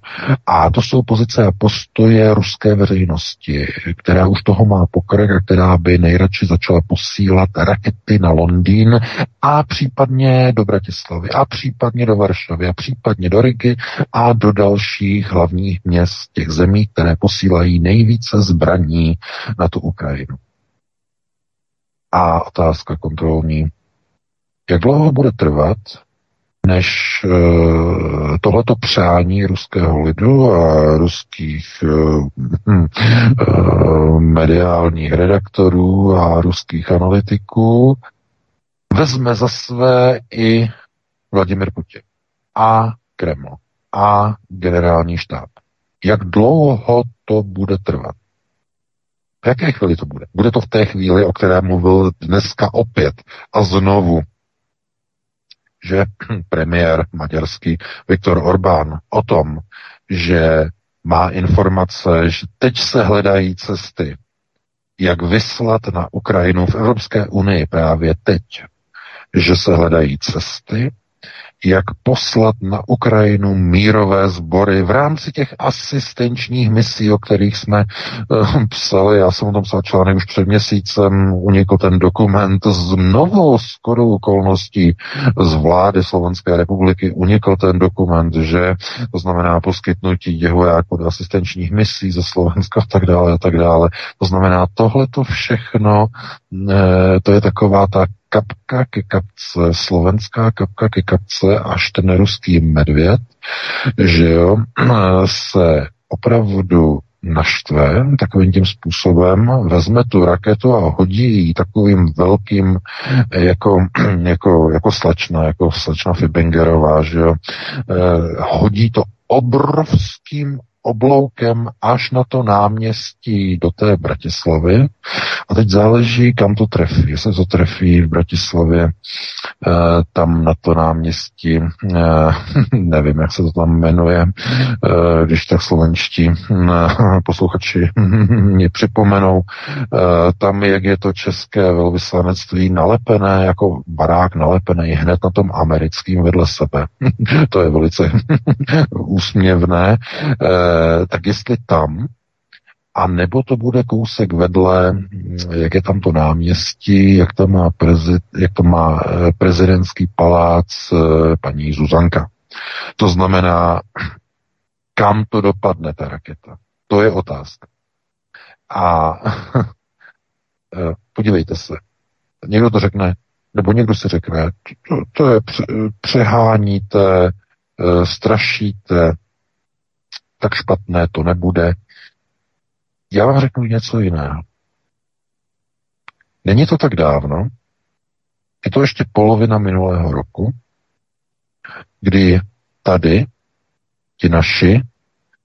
a to jsou pozice a postoje ruské veřejnosti, která už toho má pokrk a která by nejradši začala posílat rakety na Londýn a případně do Bratislavy a případně do Varšavy a případně do Rigy a do dalších hlavních měst těch zemí, které posílají nejvíce zbraní na tu Ukrajinu. A otázka kontrolní. Jak dlouho bude trvat, než e, tohleto přání ruského lidu a ruských e, e, mediálních redaktorů a ruských analytiků vezme za své i Vladimir Putin a Kreml a generální štáb? Jak dlouho to bude trvat? V jaké chvíli to bude? Bude to v té chvíli, o které mluvil dneska opět a znovu, že premiér maďarský Viktor Orbán o tom, že má informace, že teď se hledají cesty, jak vyslat na Ukrajinu v Evropské unii právě teď, že se hledají cesty, jak poslat na Ukrajinu mírové sbory v rámci těch asistenčních misí, o kterých jsme uh, psali. Já jsem o tom psal článek už před měsícem, unikl ten dokument z novou shodou okolností z vlády Slovenské republiky, unikl ten dokument, že to znamená poskytnutí těch vojáků do asistenčních misí ze Slovenska a tak dále a tak dále. To znamená tohleto všechno, uh, to je taková ta kapka ke kapce, slovenská kapka ke kapce, až ten ruský medvěd, že jo, se opravdu naštve takovým tím způsobem, vezme tu raketu a hodí ji takovým velkým, jako, jako, jako slačna, jako slačna Fibingerová, že jo, hodí to obrovským obloukem až na to náměstí do té Bratislavy. A teď záleží, kam to trefí. Jestli to trefí v Bratislavě, eh, tam na to náměstí, eh, nevím, jak se to tam jmenuje, eh, když tak slovenští eh, posluchači mě připomenou, eh, tam, jak je to české velvyslanectví nalepené, jako barák nalepený hned na tom americkým vedle sebe. To je velice úsměvné. Eh, tak jestli tam, a nebo to bude kousek vedle, jak je tam to náměstí, jak tam má, prezid, jak tam má prezidentský palác paní Zuzanka. To znamená, kam to dopadne, ta raketa. To je otázka. A podívejte se, někdo to řekne, nebo někdo si řekne, to, to je, přeháníte, strašíte, tak špatné to nebude. Já vám řeknu něco jiného. Není to tak dávno, je to ještě polovina minulého roku, kdy tady ti naši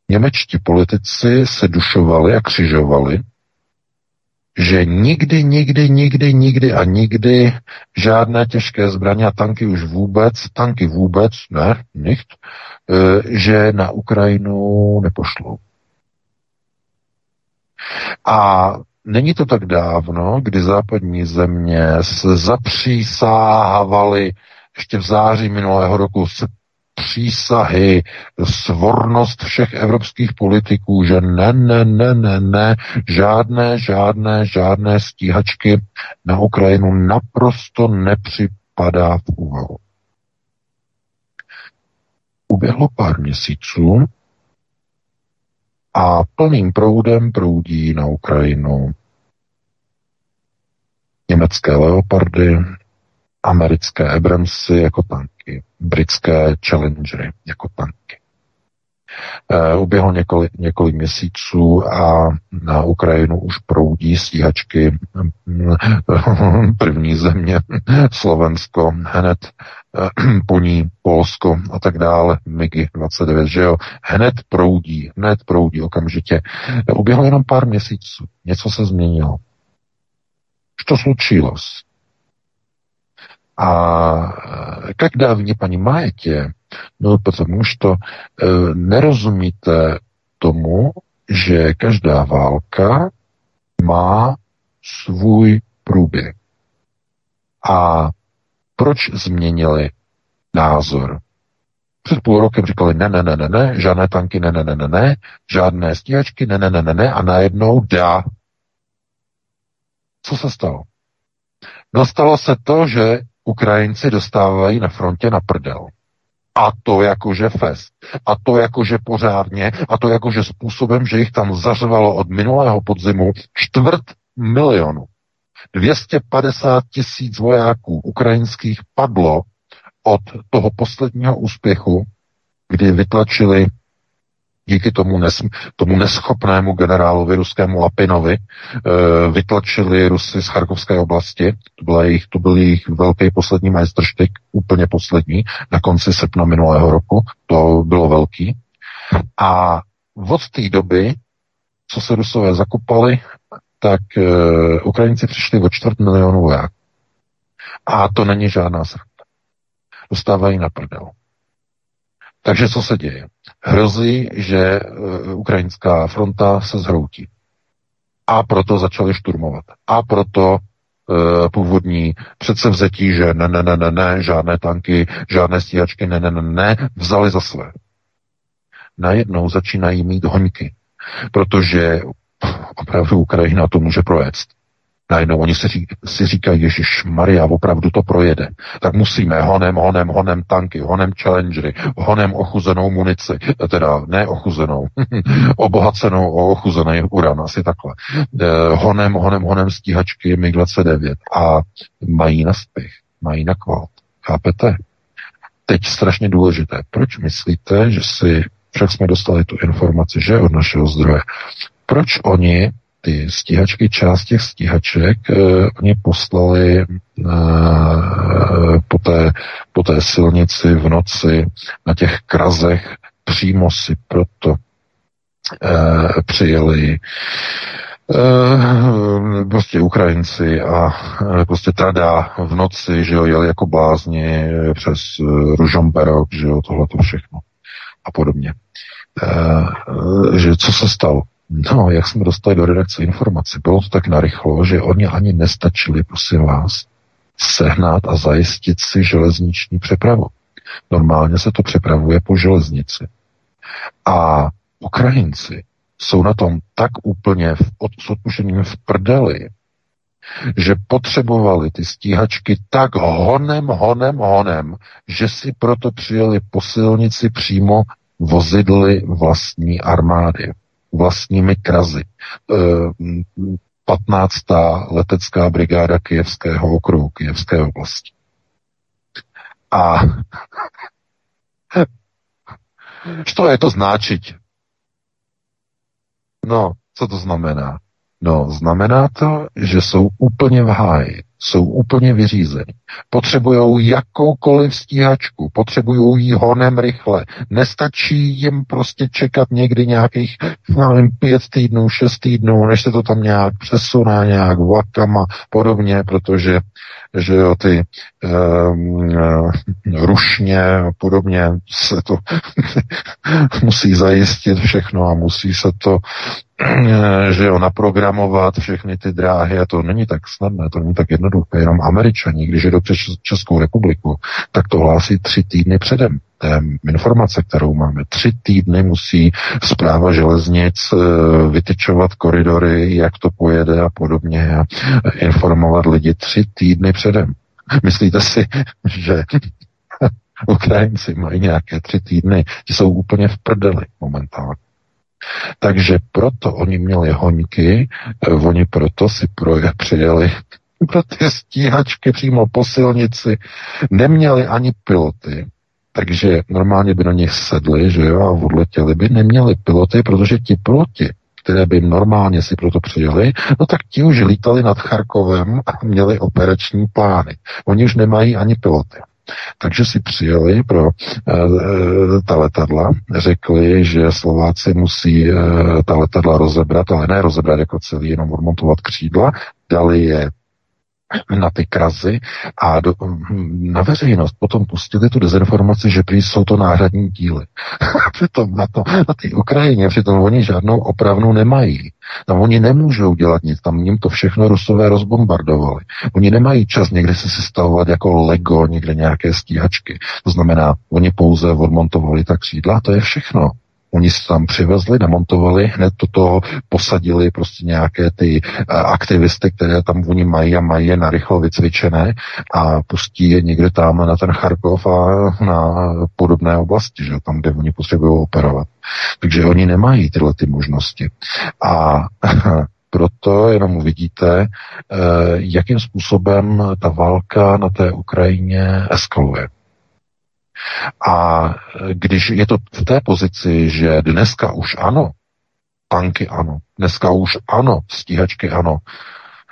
němečtí politici se dušovali a křižovali, že nikdy, nikdy, nikdy, nikdy a nikdy žádné těžké zbraně a tanky už vůbec, tanky vůbec, ne, nicht, že na Ukrajinu nepošlou. A není to tak dávno, kdy západní země se zapřísáhávaly ještě v září minulého roku se přísahy, svornost všech evropských politiků, že ne, ne, ne, ne, ne, žádné, žádné, žádné stíhačky na Ukrajinu naprosto nepřipadá v úvahu. Uběhlo pár měsíců a plným proudem proudí na Ukrajinu německé Leopardy, americké Abramsy jako tanky, britské Challengery jako tanky. E, uběhlo několik, několik měsíců a na Ukrajinu už proudí stíhačky první země, Slovensko, hned po ní Polsko a tak dále, Migy dvacet devět, že jo, hned proudí, hned proudí okamžitě. E, uběhlo jenom pár měsíců, něco se změnilo. Co slučilo? A когда вы не понимаете, ну, потому что э, не rozumíte tomu, že každá válka má svůj průběh. A proč změnili názor? Před půl rokem říkali ne, ne, ne, ne, ne, žádné tanky, ne, ne, ne, ne, ne, žádné stíhačky, ne, ne, ne, ne, ne, a najednou dá. Co se stalo? No, stalo se to, že Ukrajinci dostávají na frontě na prdel. A to jakože fest. A to jakože pořádně. A to jakože způsobem, že jich tam zařvalo od minulého podzimu čtvrt milionu. dvě stě padesát tisíc vojáků ukrajinských padlo od toho posledního úspěchu, kdy vytlačili díky tomu, nes, tomu neschopnému generálovi ruskému Lapinovi e, vytlačili Rusy z Charkovské oblasti. To, byla jich, to byl jejich velký poslední majstrštyk, úplně poslední, na konci srpna minulého roku. To bylo velký. A od té doby, co se Rusové zakopali, tak e, Ukrajinci přišli o čtvrt milionu vojáků. A to není žádná sranda. Dostávají na prdel. Takže co se děje? Hrozí, že ukrajinská fronta se zhroutí. A proto začali šturmovat. A proto e, původní předsevzetí, že ne, ne, ne, ne, ne, žádné tanky, žádné stíhačky, ne, ne, ne, ne, vzali za své. Najednou začínají mít hoňky, protože pff, opravdu Ukrajina to může projet. Najednou oni si, řík, si říkají, ježišmarja, opravdu to projede. Tak musíme honem, honem, honem tanky, honem Challengery, honem ochuzenou munici, teda ne ochuzenou, obohacenou o ochuzený uran, asi takhle. Eh, honem, honem, honem stíhačky mig dvacet devět a mají na spěch, mají na kvalt. Chápete? Teď strašně důležité. Proč myslíte, že si, však jsme dostali tu informaci, že od našeho zdroje, proč oni ty stíhačky, část těch stíhaček eh, oni poslali eh, po, té, po té silnici v noci na těch krazech přímo si proto, eh, přijeli eh, prostě Ukrajinci a eh, prostě tada v noci, že jo, jeli jako blázni přes eh, Ružomberok, že jo, tohle to všechno a podobně. Eh, že co se stalo? No, jak jsme dostali do redakce informace, bylo to tak narychlo, že oni ani nestačili, prosím vás, sehnat a zajistit si železniční přepravu. Normálně se to přepravuje po železnici. A Ukrajinci jsou na tom tak úplně v odpuštěním v prdeli, že potřebovali ty stíhačky tak honem, honem, honem, že si proto přijeli po silnici přímo vozidly vlastní armády, vlastními krazy. patnáctá letecká brigáda Kyjevského okruhu, Kyjevské oblasti. A co je to značit? No, co to znamená? No, znamená to, že jsou úplně v háji, jsou úplně vyřízeni. Potřebujou jakoukoliv stíhačku, potřebujou jí honem rychle. Nestačí jim prostě čekat někdy nějakých, nevím, pět týdnů, šest týdnů, než se to tam nějak přesuná, nějak vlakama, podobně, protože že jo, ty um, rušně podobně se to musí zajistit všechno a musí se to že jo, naprogramovat všechny ty dráhy a to není tak snadné, to není tak jednoduché, jenom Američani, když jedou přes Českou republiku, tak to hlásí tři týdny předem. To je informace, kterou máme. Tři týdny musí správa železnic vytyčovat koridory, jak to pojede a podobně a informovat lidi tři týdny předem. Myslíte si, že Ukrajinci mají nějaké tři týdny? Ti jsou úplně v prdeli momentálně. Takže proto oni měli hoňky, oni proto si přijeli pro ty stíhačky přímo po silnici, neměli ani piloty, takže normálně by na nich sedli, že jo, a odletěli by, neměli piloty, protože ti piloti, které by normálně si proto přijeli, no tak ti už lítali nad Charkovem a měli operační plány. Oni už nemají ani piloty. Takže si přijeli pro uh, ta letadla, řekli, že Slováci musí uh, ta letadla rozebrat, ale ne rozebrat jako celý, jenom odmontovat křídla, dali je na ty krazy a do, na veřejnost potom pustili tu dezinformaci, že prý jsou to náhradní díly. Přitom na, to, na té Ukrajině, přitom oni žádnou opravnu nemají. Tam oni nemůžou dělat nic, tam jim to všechno Rusové rozbombardovali. Oni nemají čas někde se sestavovat jako Lego, někde nějaké stíhačky. To znamená, oni pouze odmontovali ta křídla, to je všechno. Oni se tam přivezli, namontovali, hned do toho posadili prostě nějaké ty aktivisty, které tam oni mají a mají je narychlo vycvičené a pustí je někde tam na ten Charkov a na podobné oblasti, že tam, kde oni potřebují operovat. Takže oni nemají tyhle ty možnosti. A proto jenom uvidíte, jakým způsobem ta válka na té Ukrajině eskaluje. A když je to v té pozici, že dneska už ano, tanky ano, dneska už ano, stíhačky ano,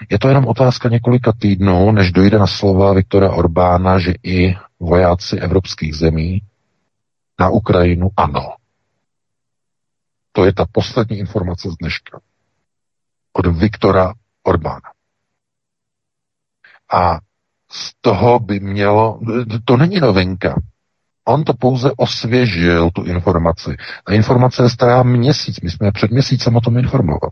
je to jenom otázka několika týdnů, než dojde na slova Viktora Orbána, že i vojáci evropských zemí na Ukrajinu ano. To je ta poslední informace z dneška od Viktora Orbána. A z toho by mělo, to není novinka, on to pouze osvěžil, tu informaci. Ta informace je stará měsíc. My jsme před měsícem o tom informovali.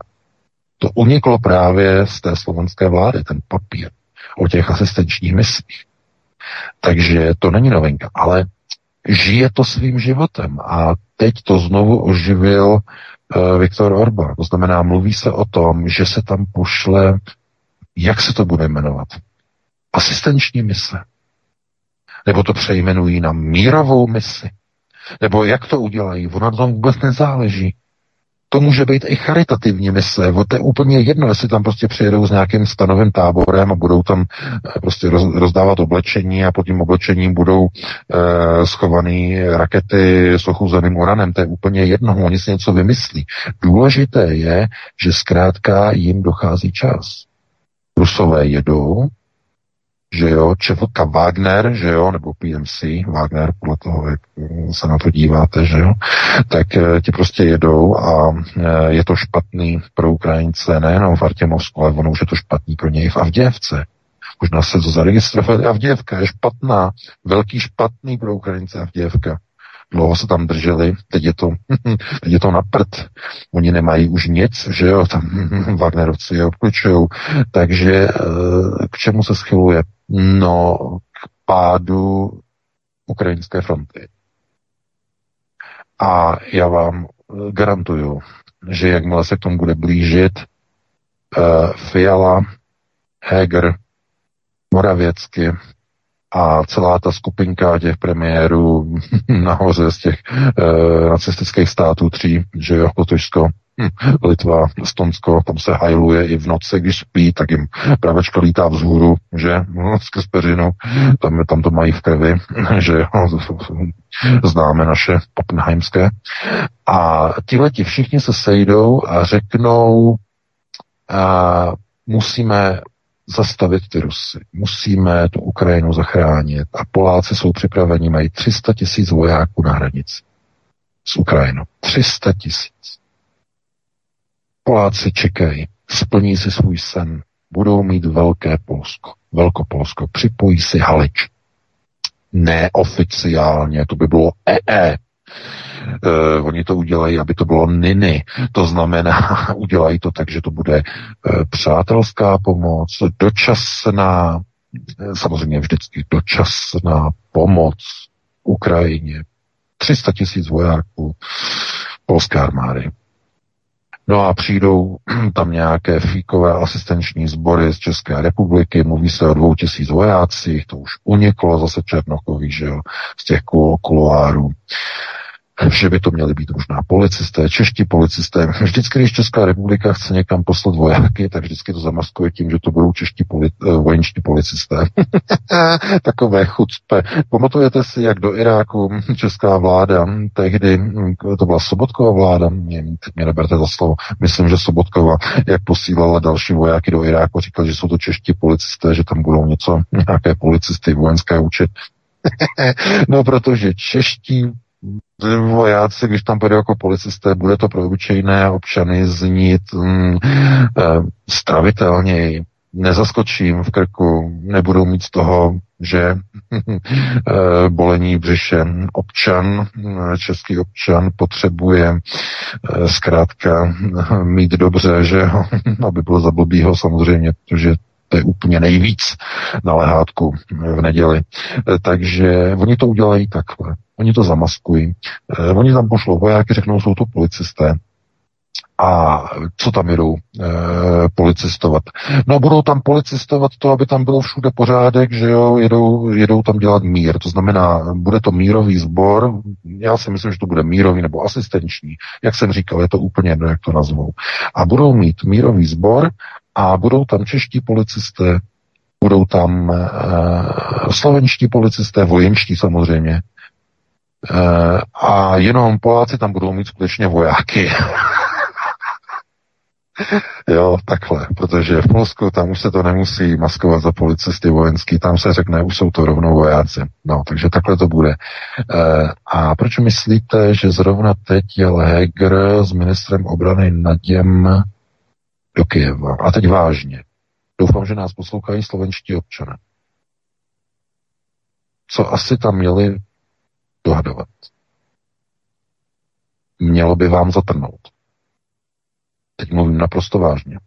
To uniklo právě z té slovenské vlády, ten papír o těch asistenčních misích. Takže to není novinka, ale žije to svým životem. A teď to znovu oživil uh, Viktor Orbán. To znamená, mluví se o tom, že se tam pošle, jak se to bude jmenovat, asistenční mise. Nebo to přejmenují na mírovou misi. Nebo jak to udělají, ono na tom vůbec nezáleží. To může být i charitativní mise, to je úplně jedno, jestli tam prostě přijedou s nějakým stanovým táborem a budou tam prostě rozdávat oblečení a pod tím oblečením budou eh, schovaný rakety s ochuzeným uranem, to je úplně jedno, oni si něco vymyslí. Důležité je, že zkrátka jim dochází čas. Rusové jedou, že jo, ČVK Wagner, že jo, nebo P M C, Wagner, podle toho, jak se na to díváte, že jo, tak ti prostě jedou a je to špatný pro Ukrajince, nejenom v Artěmovsku, ale ono už je to špatný pro něj v Avdějevce. Možná se to zaregistrovali, Avdějevka je špatná, velký špatný pro Ukrajince Avdějevka. Dlouho se tam drželi, teď je to, teď je to na prd. Oni nemají už nic, že jo, tam Wagnerovci je odkličují. Takže k čemu se schyluje? No, k pádu ukrajinské fronty. A já vám garantuju, že jakmile se k tomu bude blížit Fiala, Heger, Moravěcky a celá ta skupinka těch premiérů nahoře z těch eh, nacistických států tří, že jo, Lotyšsko, Litva, Estonsko, tam se hajluje i v noci, když spí, tak jim pravačka lítá vzhůru, že, no, skrz peřinu, tam, tam to mají v krvi, že jo, známe naše Oppenheimské. A tihleti všichni se sejdou a řeknou, a musíme zastavit ty Rusy. Musíme tu Ukrajinu zachránit. A Poláci jsou připraveni, mají tři sta tisíc vojáků na hranici s Ukrajinou. tři sta tisíc. Poláci čekají, splní si svůj sen, budou mít velké Polsko, Velkopolsko, připojí si Halič. Neoficiálně, to by bylo E E. Uh, oni to udělají, aby to bylo nini. To znamená, udělají to tak, že to bude uh, přátelská pomoc, dočasná, samozřejmě vždycky dočasná pomoc Ukrajině. tři sta tisíc vojáků polské armády. No a přijdou tam nějaké fíkové asistenční sbory z České republiky, mluví se o dvou tisíc vojácích, to už uniklo zase Černochovi, že jo, z těch kuloárů. Že by to měli být možná policisté, čeští policisté. Vždycky, když Česká republika chce někam poslat vojáky, tak vždycky to zamaskuje tím, že to budou čeští poli- vojenští policisté. Takové chucpe. Pamatujete si, jak do Iráku česká vláda, tehdy, to byla Sobotkova vláda, mě, teď mě neberte za slovo, myslím, že Sobotkova, jak posílala další vojáky do Iráku, říkala, že jsou to čeští policisté, že tam budou něco, nějaké policisty vojenské učit. No, protože čeští vojáci, když tam půjde jako policisté, bude to pro obyčejné občany znít mm, stravitelněji. Nezaskočím v krku, nebudou mít z toho, že bolení břiše. Občan, český občan potřebuje zkrátka mít dobře, že aby bylo za blbýho samozřejmě, protože to je úplně nejvíc na lehátku v neděli. Takže oni to udělají takhle. Oni to zamaskují. Oni tam pošlou vojáky, řeknou, jsou to policisté. A co tam jedou e, policistovat? No, budou tam policistovat to, aby tam bylo všude pořádek, že jo, jedou, jedou tam dělat mír. To znamená, bude to mírový sbor, já si myslím, že to bude mírový nebo asistenční, jak jsem říkal, je to úplně jedno, jak to nazvou. A budou mít mírový sbor a budou tam čeští policisté, budou tam e, slovenští policisté, vojenští samozřejmě, Uh, a jenom Poláci tam budou mít skutečně vojáky. Jo, takhle, protože v Polsku tam už se to nemusí maskovat za policisty vojenský, tam se řekne, už jsou to rovnou vojáci. No, takže takhle to bude. Uh, a proč myslíte, že zrovna teď jel Heger s ministrem obrany Naděm do Kyjeva? A teď vážně. Doufám, že nás poslouchají slovenští občané. Co asi tam měli dohadovat. Mělo by vám zatrnout. Teď mluvím naprosto vážně.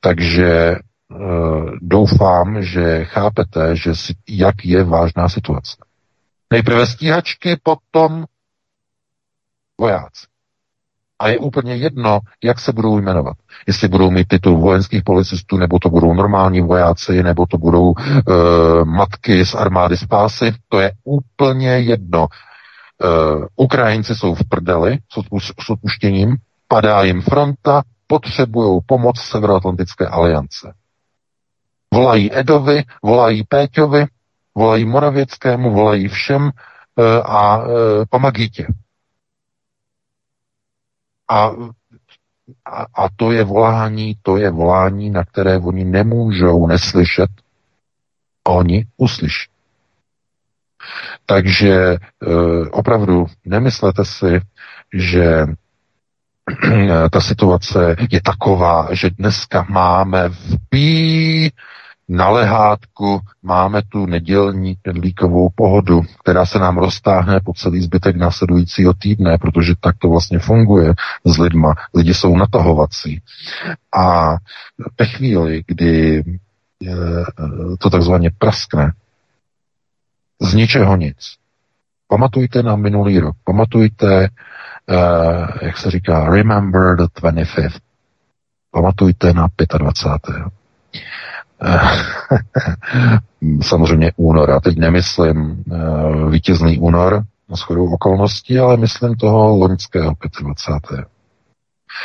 Takže e, doufám, že chápete, že si, jak je vážná situace. Nejprve stíhačky, potom vojáci. A je úplně jedno, jak se budou jmenovat. Jestli budou mít titul vojenských policistů, nebo to budou normální vojáci, nebo to budou e, matky z armády spásy, to je úplně jedno. E, Ukrajinci jsou v prdeli s odpuštěním, padá jim fronta, potřebují pomoc Severoatlantické aliance. Volají Edovi, volají Péťovi, volají Moravěckému, volají všem e, a e, pomagítě. A A, a to je volání, to je volání, na které oni nemůžou neslyšet, oni uslyší. Takže e, opravdu nemyslete si, že ta situace je taková, že dneska máme v pí na lehátku, máme tu nedělní kedlíkovou pohodu, která se nám roztáhne po celý zbytek následujícího týdne, protože tak to vlastně funguje s lidma. Lidi jsou natahovací. A ve chvíli, kdy e, to takzvaně praskne, z ničeho nic. Pamatujte na minulý rok. Pamatujte, uh, jak se říká, remember the twenty-fifth. Pamatujte na dvacátého pátého Uh, samozřejmě února. Teď nemyslím uh, vítězný únor na shodou okolností, ale myslím toho loňského dvacátého pátého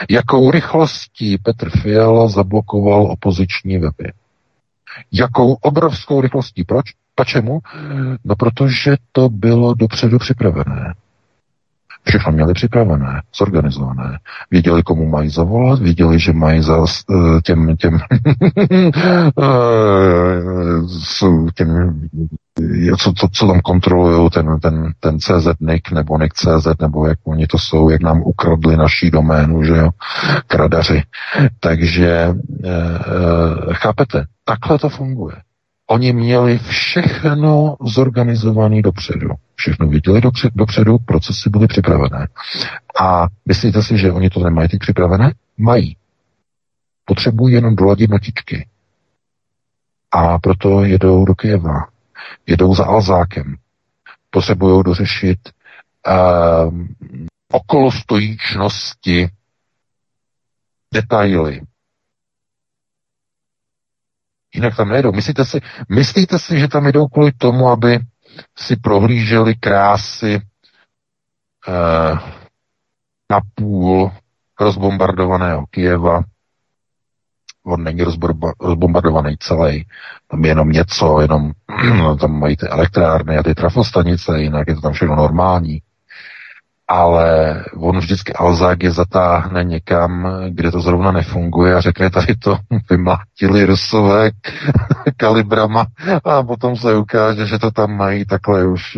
Jakou rychlostí Petr Fiala zablokoval opoziční weby? Jakou obrovskou rychlostí? Proč? A čemu? No protože to bylo dopředu připravené. Všechno měli připravené, zorganizované. Věděli, komu mají zavolat, věděli, že mají za těm, těm, těm co, co, co tam kontrolují, ten, ten, ten C Z N I C nebo N I C C Z, nebo jak oni to jsou, jak nám ukradli naší doménu, že jo, kradaři. Takže chápete, takhle to funguje. Oni měli všechno zorganizované dopředu. Všechno viděli dopředu, procesy byly připravené. A myslíte si, že oni to nemají teď připravené? Mají. Potřebují jenom doladit notičky. A proto jedou do Kyjeva. Jedou za Alzákem. Potřebují dořešit uh, okolostojíčnosti, detaily. Jinak tam nejdou. Myslíte si, myslíte si, že tam jdou kvůli tomu, aby si prohlíželi krásy eh, na půl rozbombardovaného Kyjeva? On není rozborba, rozbombardovaný celý. Tam je jenom něco, jenom tam mají ty elektrárny a ty trafostanice, jinak je to tam všechno normální. Ale on vždycky Alzák je zatáhne někam, kde to zrovna nefunguje a řekne, tady to vymlátili Rusové kalibrama a potom se ukáže, že to tam mají takhle už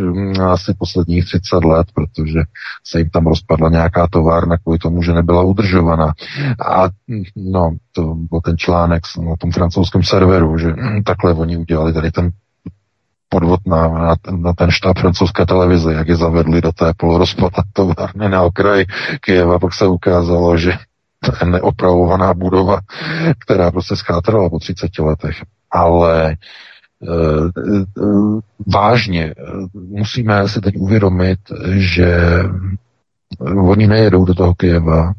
asi posledních třicet let, protože se jim tam rozpadla nějaká továrna kvůli tomu, že nebyla udržovaná. A no, to byl ten článek na tom francouzském serveru, že takhle oni udělali tady ten podvod na, na, na ten štáb francouzské televize, jak je zavedli do té polorozpadlé továrny na okraji Kyjeva, pak se ukázalo, že to je neopravovaná budova, která prostě zchátrala po třiceti letech. Ale e, e, vážně musíme si teď uvědomit, že oni nejedou do toho Kyjeva,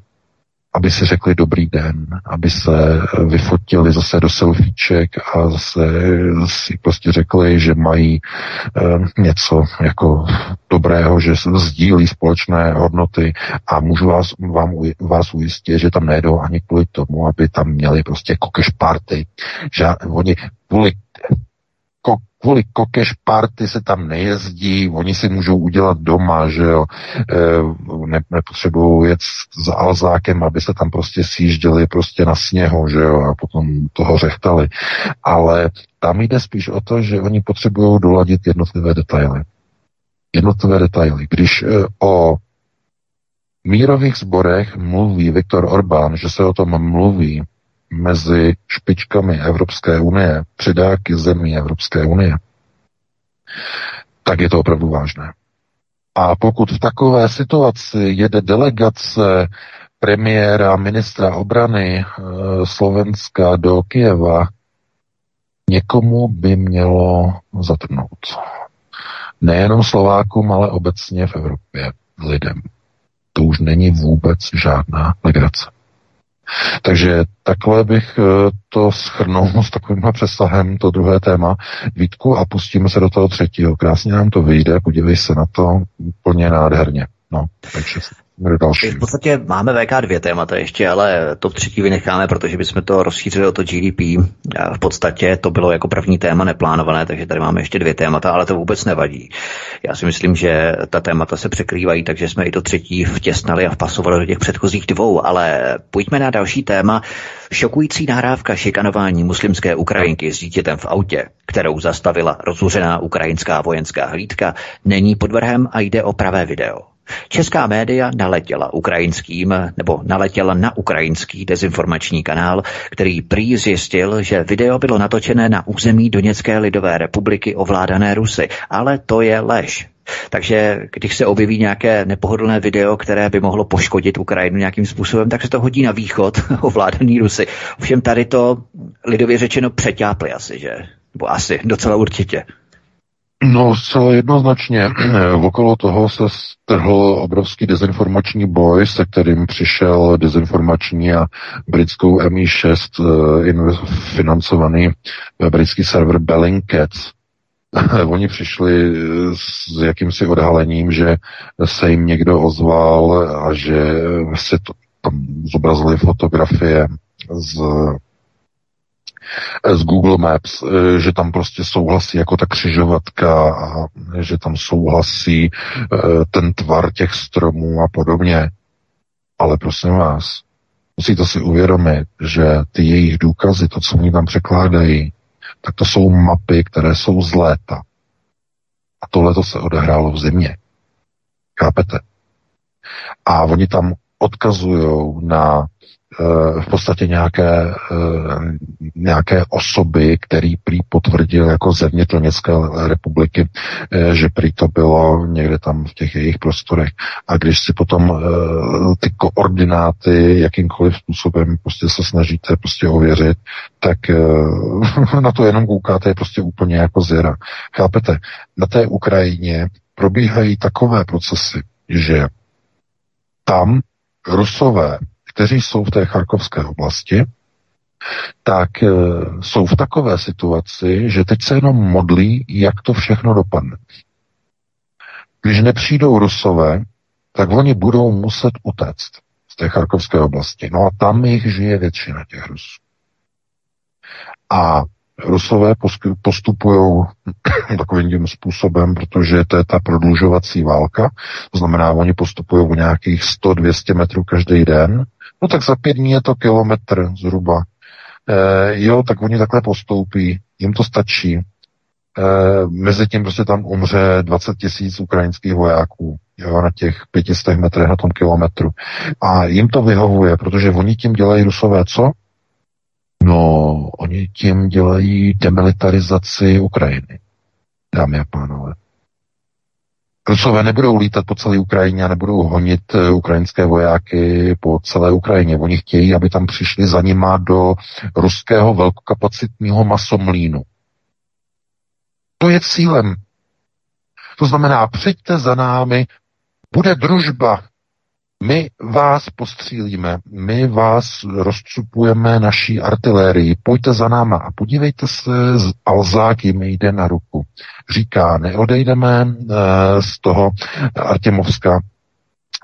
aby si řekli dobrý den, aby se vyfotili zase do selfieček a zase si prostě řekli, že mají eh, něco jako dobrého, že sdílí společné hodnoty a můžu vás, vám, vás ujistit, že tam nejdou ani kvůli tomu, aby tam měli prostě kokeš party. Že oni kvůli Kvůli kokeš party se tam nejezdí, oni si můžou udělat doma, že jo, ne, nepotřebují jet za Alzákem, aby se tam prostě sjížděli prostě na sněhu, že jo, a potom toho řechtali. Ale tam jde spíš o to, že oni potřebují doladit jednotlivé detaily. Jednotlivé detaily. Když o mírových sborech mluví Viktor Orbán, že se o tom mluví mezi špičkami Evropské unie, předáky zemí Evropské unie, tak je to opravdu vážné. A pokud v takové situaci jede delegace premiéra, ministra obrany Slovenska do Kyjeva, někomu by mělo zatrnout. Nejenom Slovákům, ale obecně v Evropě lidem. To už není vůbec žádná legrace. Takže takhle bych to shrnul s takovým přesahem, to druhé téma, Vítku, a pustíme se do toho třetího. Krásně nám to vyjde, podívej se na to úplně nádherně. No, takže další. V podstatě máme V K dvě témata ještě, ale top tři vynecháme, protože bychom to rozšířili o to G D P. V podstatě to bylo jako první téma neplánované, takže tady máme ještě dvě témata, ale to vůbec nevadí. Já si myslím, že ta témata se překrývají, takže jsme i to třetí vtěsnali a vpasovali do těch předchozích dvou, ale pojďme na další téma. Šokující nahrávka šikanování muslimské Ukrajinky s dítětem v autě, kterou zastavila rozzuřená ukrajinská vojenská hlídka, není podvrhem a jde o pravé video. Česká média naletěla ukrajinským, nebo naletěla na ukrajinský dezinformační kanál, který prý zjistil, že video bylo natočené na území Doněcké lidové republiky ovládané Rusy, ale to je lež. Takže když se objeví nějaké nepohodlné video, které by mohlo poškodit Ukrajinu nějakým způsobem, tak se to hodí na východ ovládaný Rusy. Ovšem tady to lidově řečeno přeťápli asi, že? Nebo asi, docela určitě. No, zcela jednoznačně. Okolo toho se strhl obrovský dezinformační boj, se kterým přišel dezinformační a britskou M I šest uh, financovaný britský server Bellingcats. Oni přišli s jakýmsi odhalením, že se jim někdo ozval a že se to, tam zobrazili fotografie z... z Google Maps, že tam prostě souhlasí jako ta křižovatka a že tam souhlasí ten tvar těch stromů a podobně. Ale prosím vás, musíte si uvědomit, že ty jejich důkazy, to, co oni tam překládají, tak to jsou mapy, které jsou z léta. A tohle to se odehrálo v zimě. Chápete? A oni tam odkazujou na v podstatě nějaké, nějaké osoby, který prý potvrdil jako země Doněcké republiky, že prý to bylo někde tam v těch jejich prostorech. A když si potom ty koordináty jakýmkoliv způsobem prostě se snažíte prostě ověřit, tak na to jenom koukáte, je prostě úplně jako zjera. Chápete? Na té Ukrajině probíhají takové procesy, že tam Rusové, kteří jsou v té charkovské oblasti, tak e, jsou v takové situaci, že teď se jenom modlí, jak to všechno dopadne. Když nepřijdou Rusové, tak oni budou muset utéct z té charkovské oblasti. No a tam jich žije většina těch Rusů. A Rusové postupují takovým způsobem, protože to je ta prodlužovací válka, to znamená, oni postupují o nějakých sto až dvě stě metrů každý den. No tak za pět dní je to kilometr zhruba. E, jo, tak oni takhle postoupí, jim to stačí. E, Mezitím prostě tam umře dvacet tisíc ukrajinských vojáků, jo, na těch pěti stech metrech na tom kilometru. A jim to vyhovuje, protože oni tím dělají Rusové co? No, oni tím dělají demilitarizaci Ukrajiny, dámy a pánové. Rusové nebudou lítat po celé Ukrajině a nebudou honit ukrajinské vojáky po celé Ukrajině. Oni chtějí, aby tam přišli za nima do ruského velkokapacitního masomlínu. To je cílem. To znamená, přijďte za námi, bude družba. My vás postřílíme, my vás rozcupujeme naší artilérií, pojďte za náma a podívejte se, Alzáky mi jde na ruku. Říká, neodejdeme z toho Artěmovska,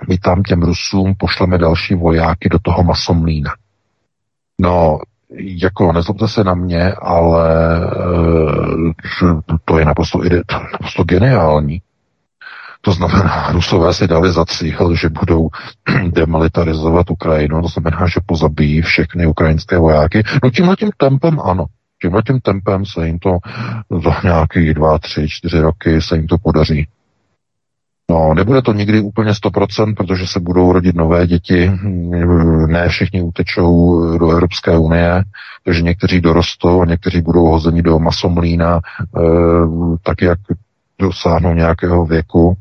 my tam těm Rusům pošleme další vojáky do toho masomlína. No, jako nezlobte se na mě, ale to je naprosto, naprosto geniální. To znamená, Rusové si dali za cíl, že budou demilitarizovat Ukrajinu, to znamená, že pozabijí všechny ukrajinské vojáky. No tímhletím tempem ano, tímhletím tempem se jim to za nějaký dva, tři, čtyři roky se jim to podaří. No, nebude to nikdy úplně sto procent, protože se budou rodit nové děti, ne všichni utečou do Evropské unie, takže někteří dorostou a někteří budou hozeni do masomlína, tak jak dosáhnou nějakého věku,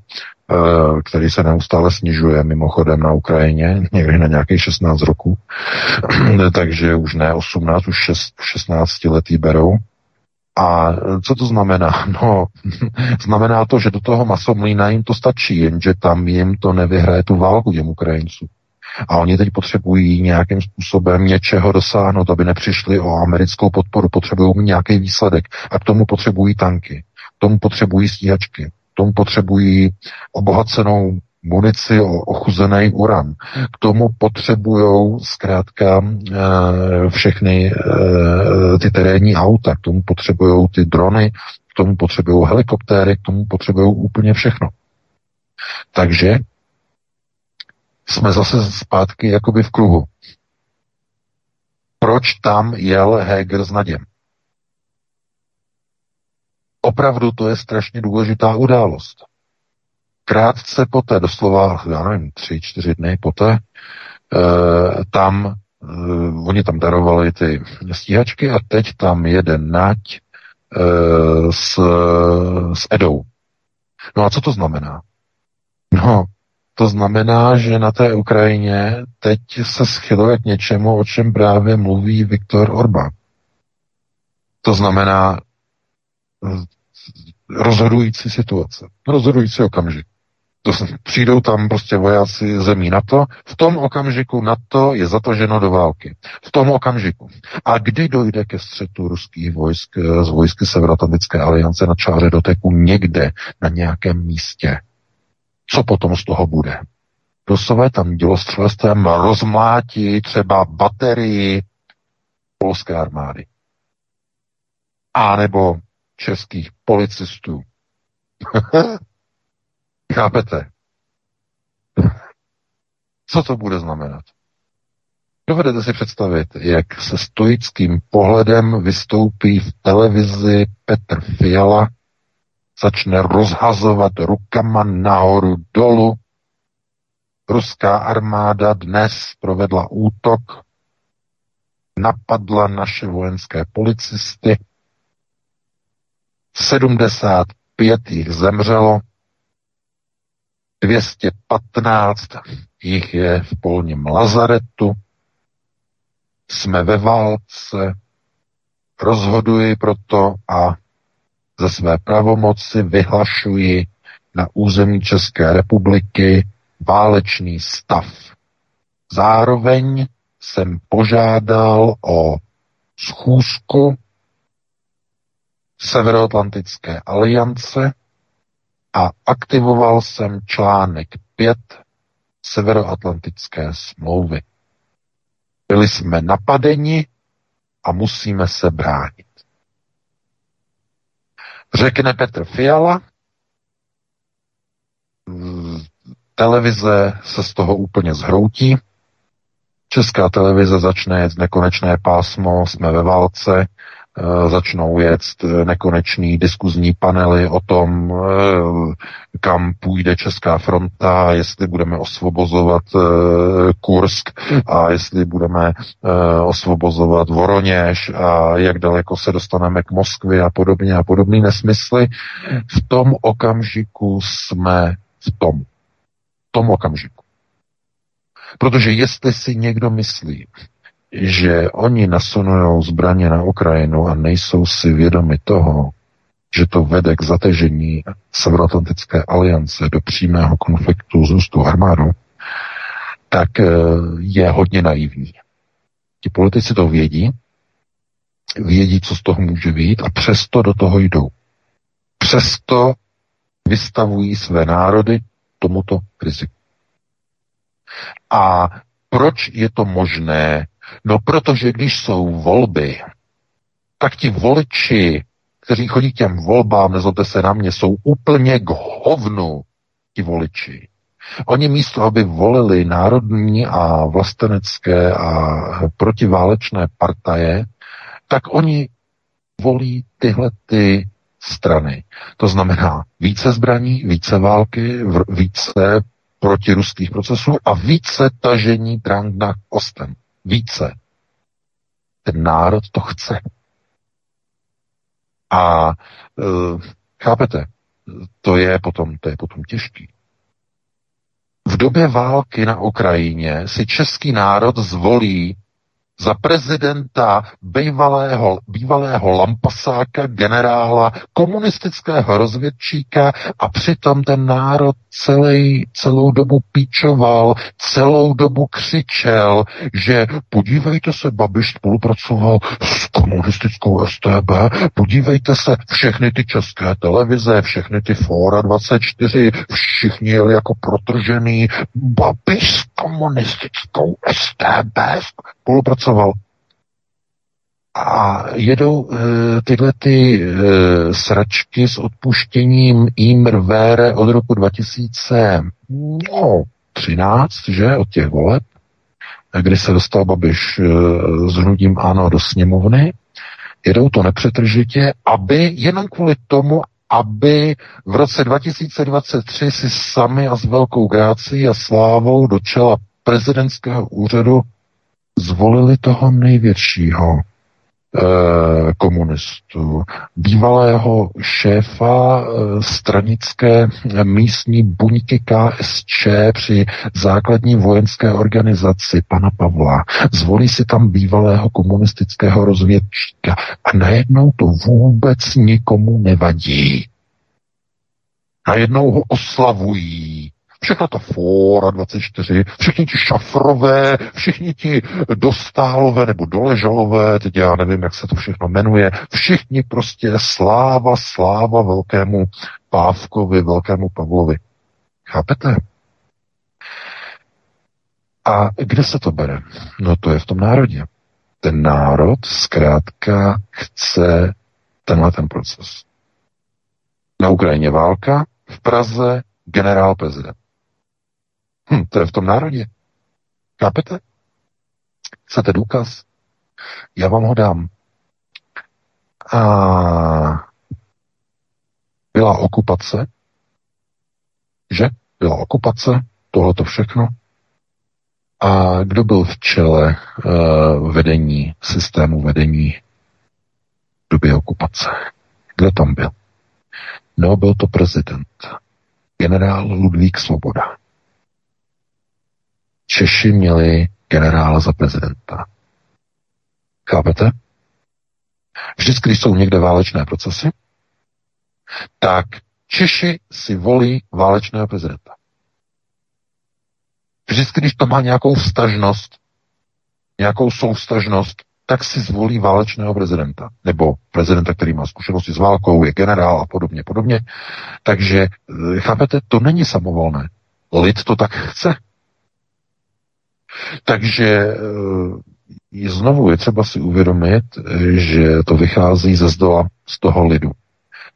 který se neustále snižuje mimochodem na Ukrajině, někdy na nějakých šestnáct roků, takže už ne osmnáct, už šest, šestnáct letý berou. A co to znamená? No, znamená to, že do toho masomlína jim to stačí, jenže tam jim to nevyhraje tu válku těm Ukrajincům. A oni teď potřebují nějakým způsobem něčeho dosáhnout, aby nepřišli o americkou podporu, potřebují nějaký výsledek a k tomu potřebují tanky. Tomu potřebují stíhačky, tomu potřebují obohacenou munici o ochuzený uran. K tomu potřebujou zkrátka všechny ty terénní auta, k tomu potřebujou ty drony, k tomu potřebují helikoptéry, k tomu potřebují úplně všechno. Takže jsme zase zpátky jakoby v kruhu. Proč tam jel Heger s Naděm? Opravdu to je strašně důležitá událost. Krátce poté, doslova, já nevím, tři, čtyři dny poté, tam, oni tam darovali ty stíhačky a teď tam jede Nať s, s Edou. No a co to znamená? No, to znamená, že na té Ukrajině teď se schyluje k něčemu, o čem právě mluví Viktor Orbán. To znamená rozhodující situace, rozhodující okamžik. To znamená, přijdou tam prostě vojáci zemí NATO, v tom okamžiku NATO je zataženo do války. V tom okamžiku. A kdy dojde ke střetu ruských vojsk z vojsky Severoatlantické aliance na čáře doteku někde na nějakém místě? Co potom z toho bude? Rusové tam dělostřelstvem rozmlátí třeba baterii polské armády. A nebo českých policistů. Chápete? Co to bude znamenat? Dovedete si představit, jak se stoickým pohledem vystoupí v televizi Petr Fiala, začne rozhazovat rukama nahoru dolu. Ruská armáda dnes provedla útok, napadla naše vojenské policisty, sedmdesát pět jich zemřelo, dvě stě patnáct jich je v polním lazaretu, jsme ve válce, rozhoduji proto a ze své pravomoci vyhlašuji na území České republiky válečný stav. Zároveň jsem požádal o schůzku Severoatlantické aliance a aktivoval jsem článek pět Severoatlantické smlouvy. Byli jsme napadeni a musíme se bránit. Řekne Petr Fiala, televize se z toho úplně zhroutí, Česká televize začne jet nekonečné pásmo, jsme ve válce, začnou jet nekoneční diskuzní panely o tom, kam půjde Česká fronta, jestli budeme osvobozovat Kursk a jestli budeme osvobozovat Voroněž a jak daleko se dostaneme k Moskvě a podobně a podobný nesmysly. V tom okamžiku jsme v tom. V tom okamžiku. Protože jestli si někdo myslí, že oni nasunujou zbraně na Ukrajinu a nejsou si vědomi toho, že to vede k zatežení Severoatlantické aliance do přímého konfliktu s ruskou armádou, tak je hodně naivní. Ti politici to vědí, vědí, co z toho může vyjít a přesto do toho jdou. Přesto vystavují své národy tomuto riziku. A proč je to možné? No, protože když jsou volby, tak ti voliči, kteří chodí k těm volbám, nezlobte se na mě, jsou úplně k hovnu ti voliči. Oni místo, aby volili národní a vlastenecké a protiválečné partaje, tak oni volí tyhle ty strany. To znamená více zbraní, více války, více protiruských procesů a více tažení drang na ostem. Více. Ten národ to chce. A e, chápete, to je potom, to je potom těžký. V době války na Ukrajině si český národ zvolí za prezidenta bývalého, bývalého lampasáka, generála, komunistického rozvědčíka a přitom ten národ celý, celou dobu píčoval, celou dobu křičel, že podívejte se, Babiš spolupracoval s komunistickou S T B, podívejte se, všechny ty české televize, všechny ty fóra dvacet čtyři, všichni jeli jako protržený Babiš s komunistickou S T B spolupracoval. A jedou e, tyhle ty e, sračky s odpuštěním Imre Vere od roku dva tisíce třináct, že, od těch voleb, kdy se dostal Babiš e, s hnutím ANO do sněmovny. Jedou to nepřetržitě, aby, jenom kvůli tomu, aby v roce dva tisíce dvacet tři si sami a s velkou grácií a slávou do čela prezidentského úřadu zvolili toho největšího komunistu, bývalého šéfa stranické místní buňky K S Č při základní vojenské organizaci pana Pavla. Zvolí si tam bývalého komunistického rozvědčíka a najednou to vůbec nikomu nevadí. Najednou ho oslavují. Všechna ta fóra dvacet čtyři, všichni ti Šafrové, všichni ti Dostálové nebo Doležalové, teď já nevím, jak se to všechno jmenuje, všichni prostě sláva, sláva velkému Pávkovi, velkému Pavlovi. Chápete? A kde se to bere? No to je v tom národě. Ten národ zkrátka chce tenhle ten proces. Na Ukrajině válka, v Praze generál prezident. Hm, to je v tom národě. Chápete? Chcete důkaz? Já vám ho dám. A byla okupace, že? Byla okupace, tohleto všechno. A kdo byl v čele uh, vedení, systému vedení v době okupace? Kdo tam byl? No, byl to prezident. Generál Ludvík Svoboda. Češi měli generála za prezidenta. Chápete? Vždycky, když jsou někde válečné procesy, tak Češi si volí válečného prezidenta. Vždycky, když to má nějakou vztažnost, nějakou souvztažnost, tak si zvolí válečného prezidenta. Nebo prezidenta, který má zkušenosti s válkou, je generál a podobně, podobně. Takže, chápete, to není samovolné. Lid to tak chce. Takže znovu je třeba si uvědomit, že to vychází ze zdola, z toho lidu.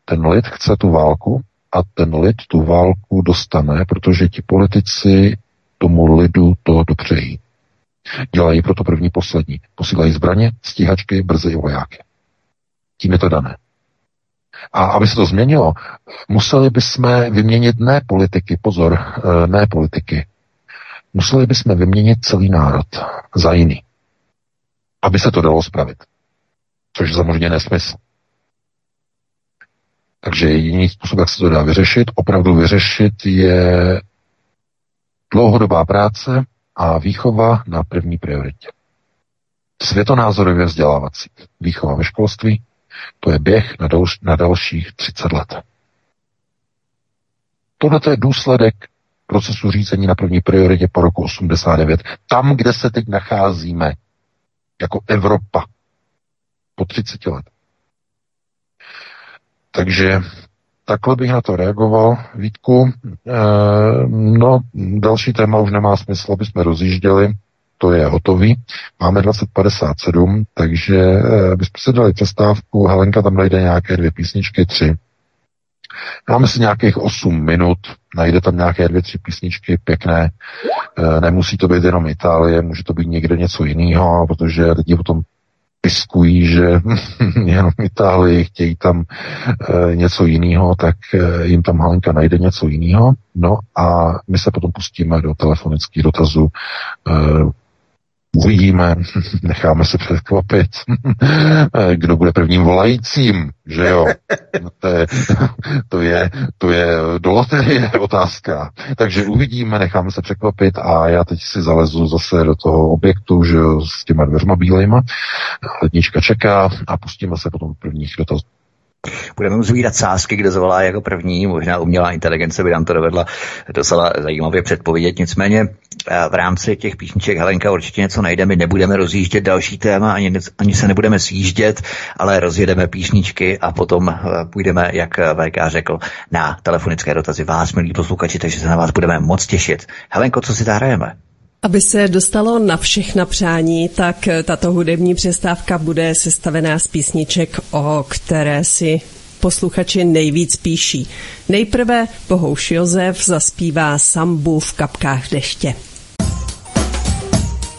Ten lid chce tu válku a ten lid tu válku dostane, protože ti politici tomu lidu to dopřejí. Dělají proto první poslední. Posílají zbraně, stíhačky, brzy i vojáky. Tím je to dané. A aby se to změnilo, museli bychom vyměnit ne politiky, pozor, ne politiky. Museli bychom vyměnit celý národ za jiný. Aby se to dalo spravit. Což je samozřejmě nesmysl. Takže jediný způsob, jak se to dá vyřešit, opravdu vyřešit, je dlouhodobá práce a výchova na první prioritě. Světonázorově vzdělávací. Výchova ve školství, to je běh na, dalš- na dalších třicet let. Tohle je důsledek procesu řízení na první prioritě po roku osmdesát devět. Tam, kde se teď nacházíme, jako Evropa, po třicet let. Takže takhle bych na to reagoval, Vítku. E, no, další téma už nemá smysl, aby jsme rozjížděli. To je hotový. Máme dvacet padesát sedm, takže e, bychom si dali přestávku. Helenka tam najde nějaké dvě písničky, tři. Máme si nějakých osm minut, najde tam nějaké dvě, tři písničky, pěkné. E, nemusí to být jenom Itálie, může to být někde něco jiného, protože lidi potom piskují, že jenom Itálii chtějí tam e, něco jiného, tak e, jim tam Halenka najde něco jiného. No a my se potom pustíme do telefonických dotazů. E, uvidíme, necháme se překvapit, e, kdo bude prvním volajícím, že jo? To je, to je, to je do loterie otázka. Takže uvidíme, necháme se překvapit a já teď si zalezu zase do toho objektu, že s těma dveřma bílejma. Lednička čeká a pustíme se potom prvních dotazů. Budeme uzvírat sázky, kdo zvolá jako první, možná umělá inteligence by nám to dovedla docela zajímavě předpovědět, nicméně v rámci těch písniček Helenka určitě něco najde, my nebudeme rozjíždět další téma, ani, ani se nebudeme sjíždět, ale rozjedeme písničky a potom půjdeme, jak V K řekl, na telefonické dotazy vás, milí posluchači, takže se na vás budeme moc těšit. Helenko, co si zahrajeme? Aby se dostalo na všechna přání, tak tato hudební přestávka bude sestavená z písniček, o které si posluchači nejvíc píší. Nejprve Bohouš Josef zaspívá Sambu v kapkách deště.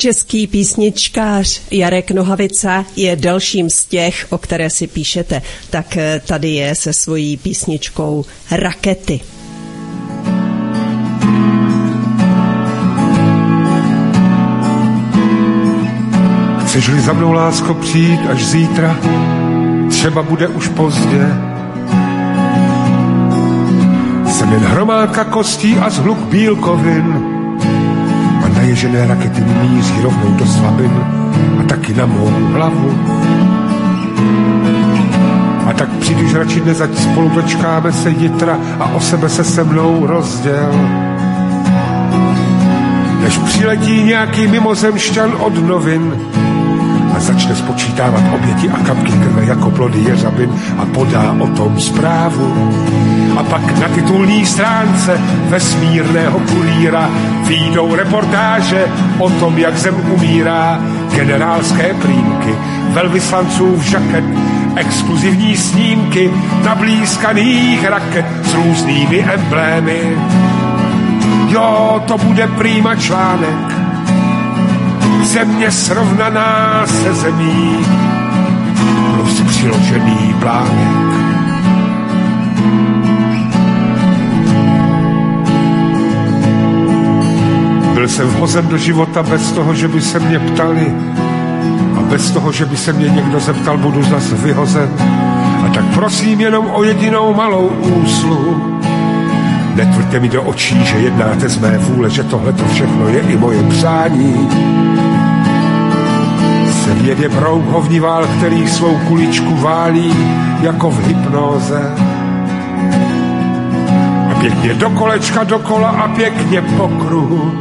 Český písničkář Jarek Nohavica je dalším z těch, o které si píšete. Tak tady je se svojí písničkou Rakety. Chceš-li za mnou, lásko, přijít až zítra, třeba bude už pozdě. Jsem jen hromádka kostí a zhluk bílkovin a naježené rakety míří rovnou do slabin a taky na mou hlavu. A tak přijdeš radši dnes, ať spolu dočkáme se jitra a o sebe se se mnou rozděl. Než přiletí nějaký mimozemšťan od novin a začne spočítávat oběti a kapky krve jako plody jeřabin a podá o tom zprávu. A pak na titulní stránce vesmírného kurýra výjdou reportáže o tom, jak zem umírá, generálské prýmky, velvyslancův žaket, exkluzivní snímky nablízkaných raket s různými emblémy. Jo, to bude prýma článek, země srovnaná se zemí, plus přiložený plánek. Byl jsem vhozen do života bez toho, že by se mě ptali, a bez toho, že by se mě někdo zeptal, budu zase vyhozen. A tak prosím jenom o jedinou malou úsluhu. Netvrďte mi do očí, že jednáte z mé vůle, že tohleto všechno je i moje přání. Svět je broukovní vál, který svou kuličku válí jako v hypnoze. A pěkně do kolečka, dokola a pěkně po kruhu.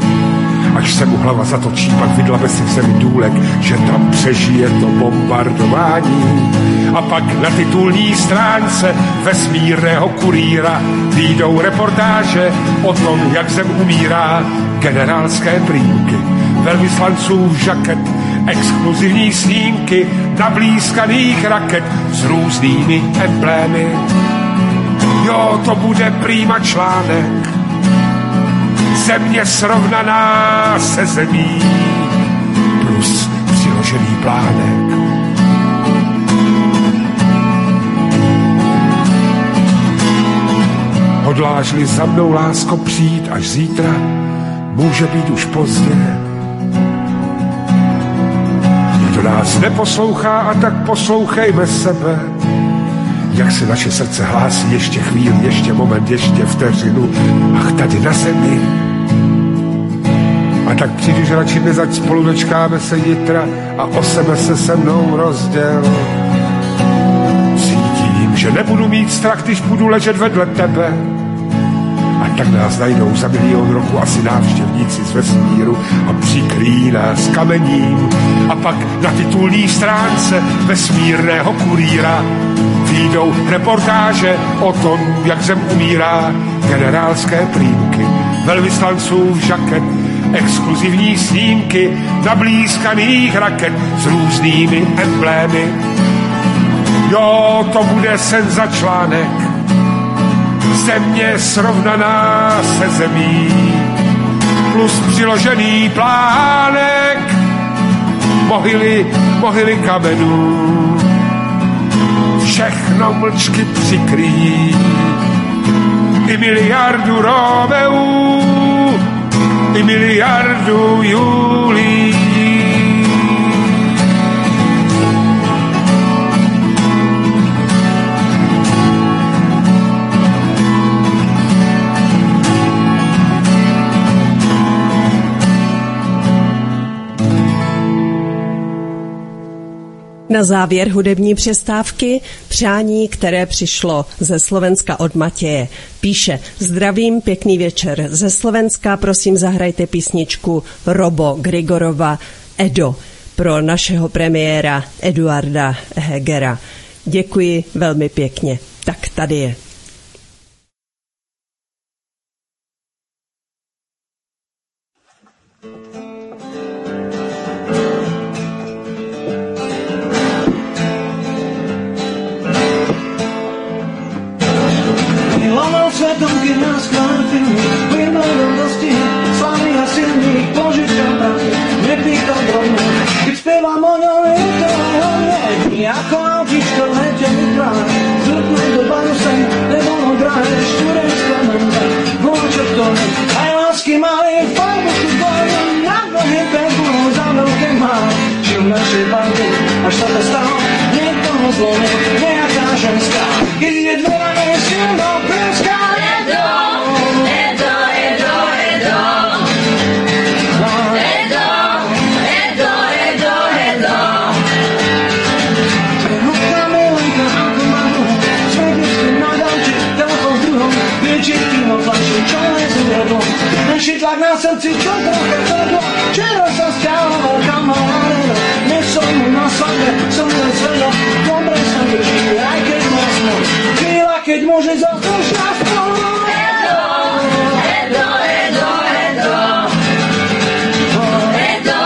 Až se mu hlava zatočí, pak vydlabe si v zemi důlek, že tam přežije to bombardování. A pak na titulní stránce vesmírného kurýra výjdou reportáže o tom, jak zem umírá, generálské prýmky, velvyslancův žaket, exkluzivní snímky nablízkaných raket s různými emblémy. Jo, to bude prýma článek, země srovnaná se zemí, plus přiložený plánek. Hodláš-li za mnou, lásko, přijít až zítra, může být už pozdě. Nikdo nás neposlouchá, a tak poslouchejme sebe, jak se naše srdce hlásí ještě chvíli, ještě moment, ještě vteřinu, ach, tady na zemi. A tak přijdeš radši dnes, ať spolu dočkáme se jitra a o sebe se se mnou rozděl. Cítím, že nebudu mít strach, když budu ležet vedle tebe. A tak nás najdou za milion roku asi návštěvníci z vesmíru a přikryjí nás kamením. A pak na titulní stránce vesmírného kurýra výjdou reportáže o tom, jak zem umírá, generálské prýmky, velvyslancův žaket, exkluzivní snímky nablízkaných raket s různými emblémy. Jo, to bude senzačlánek, země srovnaná se zemí, plus přiložený plánek, mohyly, mohyly kamenů, všechno mlčky přikryjí, i miliardu Romeů, i miliardu Julí. Na závěr hudební přestávky přání, které přišlo ze Slovenska od Matěje. Píše: zdravím, pěkný večer. Ze Slovenska prosím zahrajte písničku Robo Grigorova Edo pro našeho premiéra Eduarda Hegera. Děkuji velmi pěkně. Tak tady je. Slámy a silných požičám pravdy, nepýtal jako autíčko letěný kraj, zrkne do baru sem, nevolno hraje, šturem s kamenem, vloček tohle, a je lásky malý, pojďku boju, na dlouhý peklu, za velkým mám, čím naše banky, až se to stalo, někoho zlomí, nějaká ženská, jde dvora nejsilnou pěská, jedou. Naši tlak na srdci, čo trochu zvedlo, včera sa stiahoval kamarádo, dnes som mu na svadbe, som len zvedol, dobre sa drží, aj keď nás môj, chvíľa, keď môže zostať šťastnou. Edo, Edo, Edo, Edo, Edo,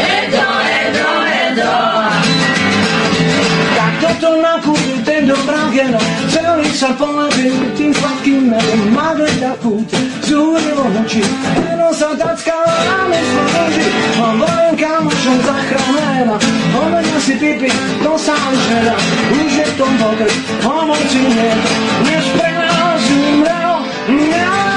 Edo, Edo, Edo. Tak toto nakúpil ten dobrák jenom, celý sa polebil tým sladkým melom, má vedľa púť. Zúrilo oči, jenom sa tacká, a myslo drží. Mám vojen kámošom zachráněna, omeňa si pipi, to sám žena. Už je v tom podr, pomoci mě to, než pre nás umrel, mňa.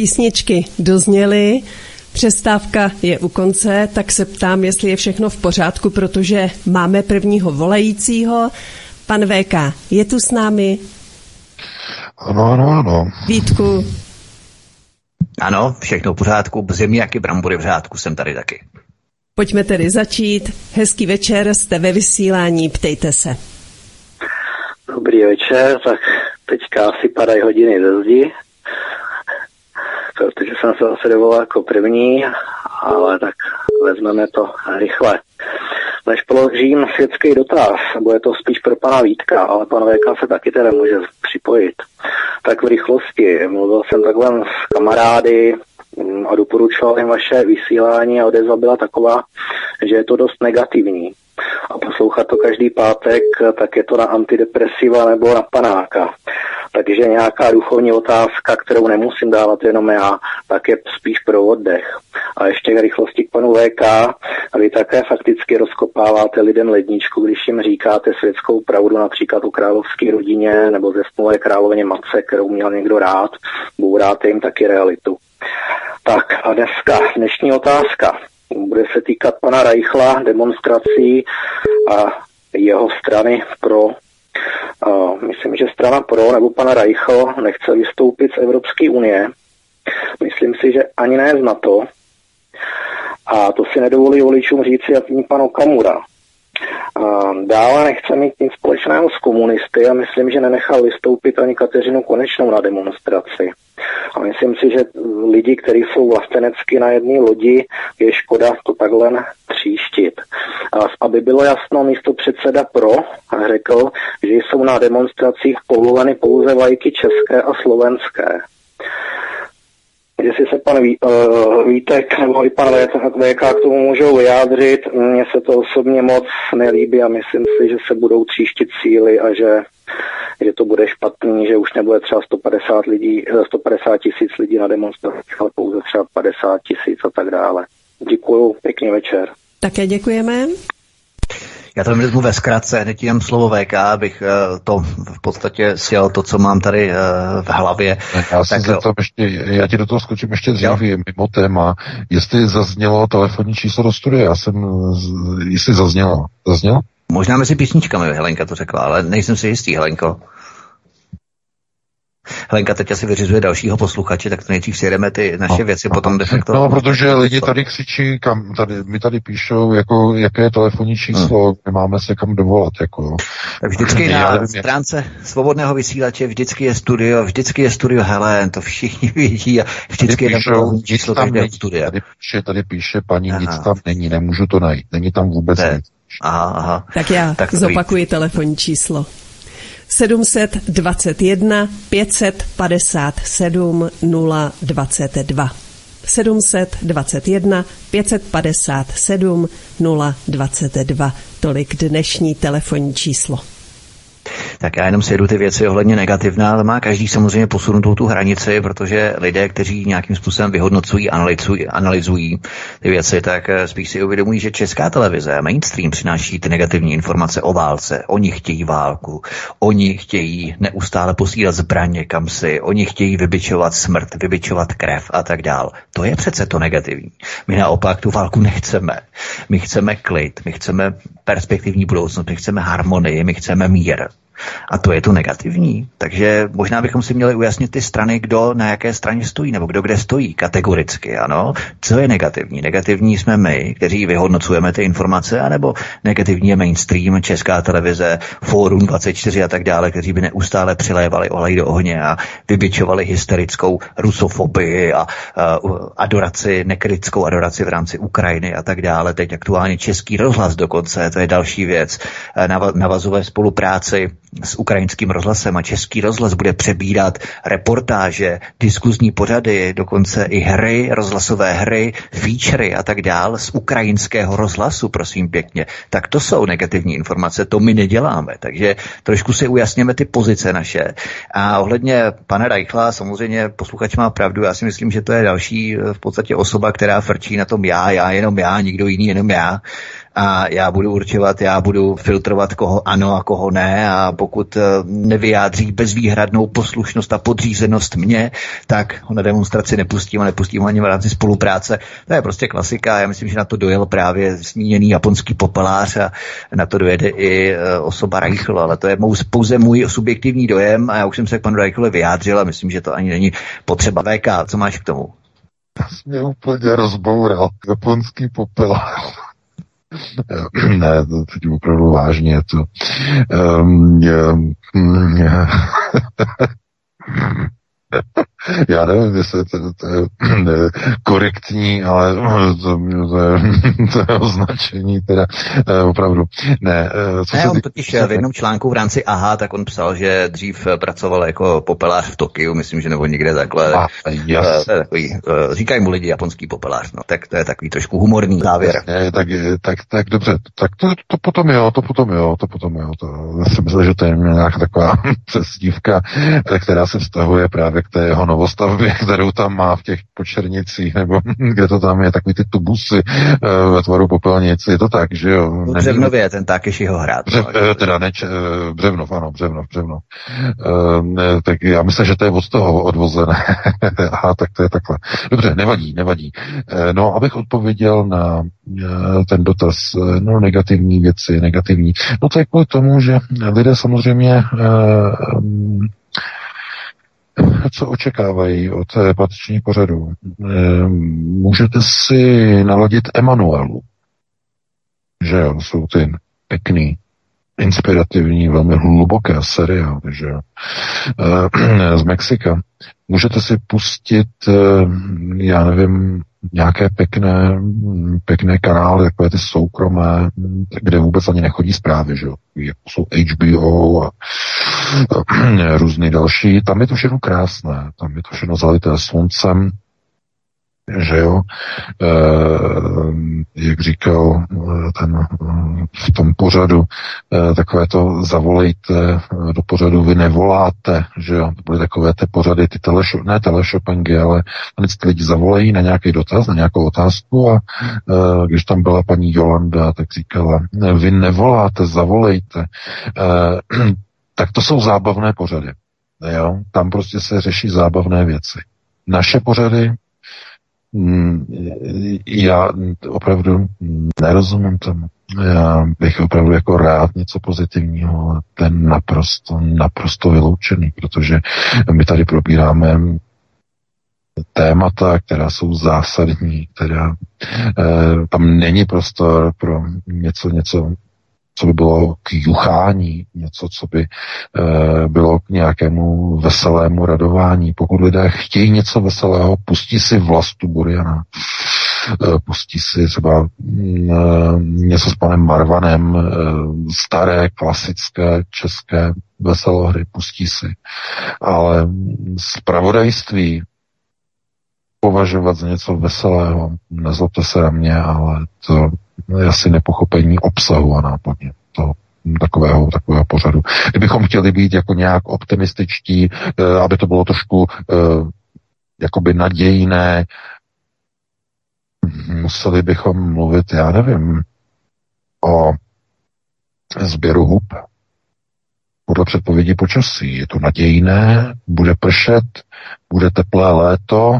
Písničky dozněly, přestávka je u konce, tak se ptám, jestli je všechno v pořádku, protože máme prvního volajícího. Pan V K, je tu s námi? Ano, ano, ano. Vítku. Ano, všechno v pořádku, zeměky, brambory v řádku, jsem tady taky. Pojďme tedy začít. Hezký večer, jste ve vysílání, ptejte se. Dobrý večer, tak teďka asi padají hodiny ze zdi. Protože jsem se zase dovolal jako první, ale tak vezmeme to rychle. Než položím světský dotaz, bude to spíš pro pana Vítka, ale pan V K se taky teda může připojit. Tak v rychlosti, mluvil jsem takhle s kamarády a doporučoval jim vaše vysílání a odezva byla taková, že je to dost negativní. A poslouchat to každý pátek, tak je to na antidepresiva nebo na panáka. Takže nějaká duchovní otázka, kterou nemusím dávat jenom já, tak je spíš pro oddech. A ještě k rychlosti k panu V K, vy také fakticky rozkopáváte lidem ledničku, když jim říkáte světskou pravdu, například o královské rodině nebo zesnulé královně matce, kterou měl někdo rád, bouráte jim taky realitu. Tak a dneska, dnešní otázka. Bude se týkat pana Reichla, demonstrací a jeho strany pro, uh, myslím, že strana pro, nebo pana Reichl nechce vystoupit z Evropské unie. Myslím si, že ani ne z NATO. A to si nedovolí voličům říci, a tím panu Kamura. Uh, dále nechce mít nic společného s komunisty a myslím, že nenechal vystoupit ani Kateřinu Konečnou na demonstraci. A myslím si, že lidi, kteří jsou vlastenecky na jedné lodi, je škoda to takhle tříštit. Aby bylo jasno, místopředseda pro řekl, že jsou na demonstracích povoleny pouze vlajky české a slovenské. Jestli se pan Ví, uh, Vítek nebo i pan V K k tomu můžou vyjádřit, mně se to osobně moc nelíbí a myslím si, že se budou tříštit síly a že, že to bude špatný, že už nebude třeba sto padesát tisíc lidí na demonstracích, ale pouze třeba padesát tisíc a tak dále. Děkuju, pěkný večer. Také děkujeme. Já to vezmu ve zkratce, hned jen slovo V K, abych to v podstatě sjel to, co mám tady v hlavě. Já, tak, se tam ještě, já ti do toho skočím ještě zjavě mimo téma. Jestli zaznělo telefonní číslo do studia, já jsem, jestli zaznělo. Zaznělo? Možná mezi písničkami Helenka to řekla, ale nejsem si jistý, Helenko. Helenka teď asi vyřizuje dalšího posluchače, tak to nejdřív si jedeme ty naše no, věci, no, potom defektovat. No, protože lidi tady křičí, kam, tady, my tady píšou, jako, jaké je telefonní číslo, hmm. nemáme se kam dovolat. Jako. Tak vždycky já, na stránce svobodného vysílače vždycky je studio, vždycky je studio Helen, to všichni vidí a vždycky je telefonní číslo každého studia. Tady píše, tady píše paní, aha, nic tam není, nemůžu to najít, není tam vůbec ne. nic. Aha, aha. Tak já tak zopakuji víc. Telefonní číslo. sedm set dvacet jedna pět padesát sedm nula dvacet dva. sedm set dvacet jedna pět padesát sedm nula dvacet dva. Tolik dnešní telefonní číslo. Tak já jenom sjedu ty věci ohledně negativná, ale má každý samozřejmě posunutou tu hranici, protože lidé, kteří nějakým způsobem vyhodnocují, analyzují, analyzují ty věci, tak spíš si uvědomují, že česká televize, mainstream přináší ty negativní informace o válce. Oni chtějí válku, oni chtějí neustále posílat zbraně kam si, oni chtějí vybičovat smrt, vybičovat krev a tak dál. To je přece to negativní. My naopak tu válku nechceme. My chceme klid, my chceme perspektivní budoucnost, my chceme harmonii, my chceme mír. A to je to negativní. Takže možná bychom si měli ujasnit ty strany, kdo na jaké straně stojí, nebo kdo kde stojí kategoricky, ano. Co je negativní? Negativní jsme my, kteří vyhodnocujeme ty informace, anebo negativní je mainstream, česká televize, Fórum dvacet čtyři a tak dále, kteří by neustále přilévali olej do ohně a vybičovali hysterickou rusofobii a, a adoraci, nekritickou adoraci v rámci Ukrajiny a tak dále. Teď aktuálně Český rozhlas dokonce, to je další věc, navazové spolupráci s ukrajinským rozhlasem a Český rozhlas bude přebírat reportáže, diskuzní pořady, dokonce i hry, rozhlasové hry, featurey a tak dál z ukrajinského rozhlasu, prosím pěkně. Tak to jsou negativní informace, to my neděláme, takže trošku si ujasněme ty pozice naše. A ohledně pana Reichla, samozřejmě posluchač má pravdu, já si myslím, že to je další v podstatě osoba, která frčí na tom já, já, jenom já, nikdo jiný, jenom já. A já budu určovat, já budu filtrovat, koho ano a koho ne, a pokud nevyjádří bezvýhradnou poslušnost a podřízenost mě, tak ho na demonstraci nepustím a nepustím ho ani v rámci spolupráce. To je prostě klasika, já myslím, že na to dojel právě zmíněný japonský popelář a na to dojede i osoba Reichl, ale to je pouze můj subjektivní dojem a já už jsem se k panu Reichlovi vyjádřil a myslím, že to ani není potřeba. V K, co máš k tomu? Já jsem mě úplně rozboural, japonský popelář. Ne, to teď opravdu vážně to. Um, um, um, já nevím, jestli to, to, to je korektní, ale to, to, je, to je označení, teda opravdu. Ne, co ne se on tý... totiž v jednom článku v rámci A H A, tak on psal, že dřív pracoval jako popelář v Tokiu, myslím, že nebo někde takhle. A, takový, říkají mu lidi japonský popelář, no, tak to je takový trošku humorní závěr. Ne, tak, tak, tak dobře, tak to, to potom jo, to potom jo, to potom jo. To, já jsem myslel, že to je nějaká taková přesdívka, která se vztahuje právě k té jeho novostavbě, kterou tam má v těch Počernicích, nebo kde to tam je, takový ty tubusy uh, ve tvaru popelnic. Je to tak, že jo? V Břevnově je ten Takeshiho hrad. Břev, no, teda neč, Břevnov, ano, Břevnov, Břevnov. Uh, ne, tak já myslím, že to je od toho odvozené. Aha, tak to je takhle. Dobře, nevadí, nevadí. Uh, no, abych odpověděl na uh, ten dotaz, no negativní věci, negativní. No to je kvůli tomu, že lidé samozřejmě uh, um, co očekávají od patřičních pořadů. Můžete si naladit Emanuelu. Že jo, jsou ty pěkný, inspirativní, velmi hluboké seriály, že jo, z Mexika. Můžete si pustit, já nevím, nějaké pěkné, pěkné kanály, takové ty soukromé, kde vůbec ani nechodí zprávy, že jo. Jsou H B O a, a různý další. Tam je to všechno krásné, tam je to všechno zalité sluncem. že jo, e, jak říkal ten v tom pořadu, e, takové to zavolejte do pořadu, vy nevoláte, že jo, to byly takové ty pořady, ty telešo, ne telešopingy, ale vždycky lidi zavolají na nějaký dotaz, na nějakou otázku a e, když tam byla paní Jolanda, tak říkala, ne, vy nevoláte, zavolejte, e, tak to jsou zábavné pořady, jo, tam prostě se řeší zábavné věci. Naše pořady, já opravdu nerozumím tomu. Já bych opravdu jako rád něco pozitivního, ale ten naprosto, naprosto vyloučený, protože my tady probíráme témata, která jsou zásadní, která eh, tam není prostor pro něco, něco, co by bylo k juchání, něco, co by e, bylo k nějakému veselému radování. Pokud lidé chtějí něco veselého, pustí si Vlastu Buriana, e, pustí si třeba e, něco s panem Marvanem, e, staré, klasické, české veselohry, pustí si. Ale zpravodajství považovat za něco veselého, nezlobte se na mě, ale to asi nepochopení obsahu a náplně toho takového, takového pořadu. Kdybychom chtěli být jako nějak optimističtí, eh, aby to bylo trošku eh, jakoby nadějné, museli bychom mluvit, já nevím, o sběru hub. Podle předpovědi počasí je to nadějné, bude pršet, bude teplé léto,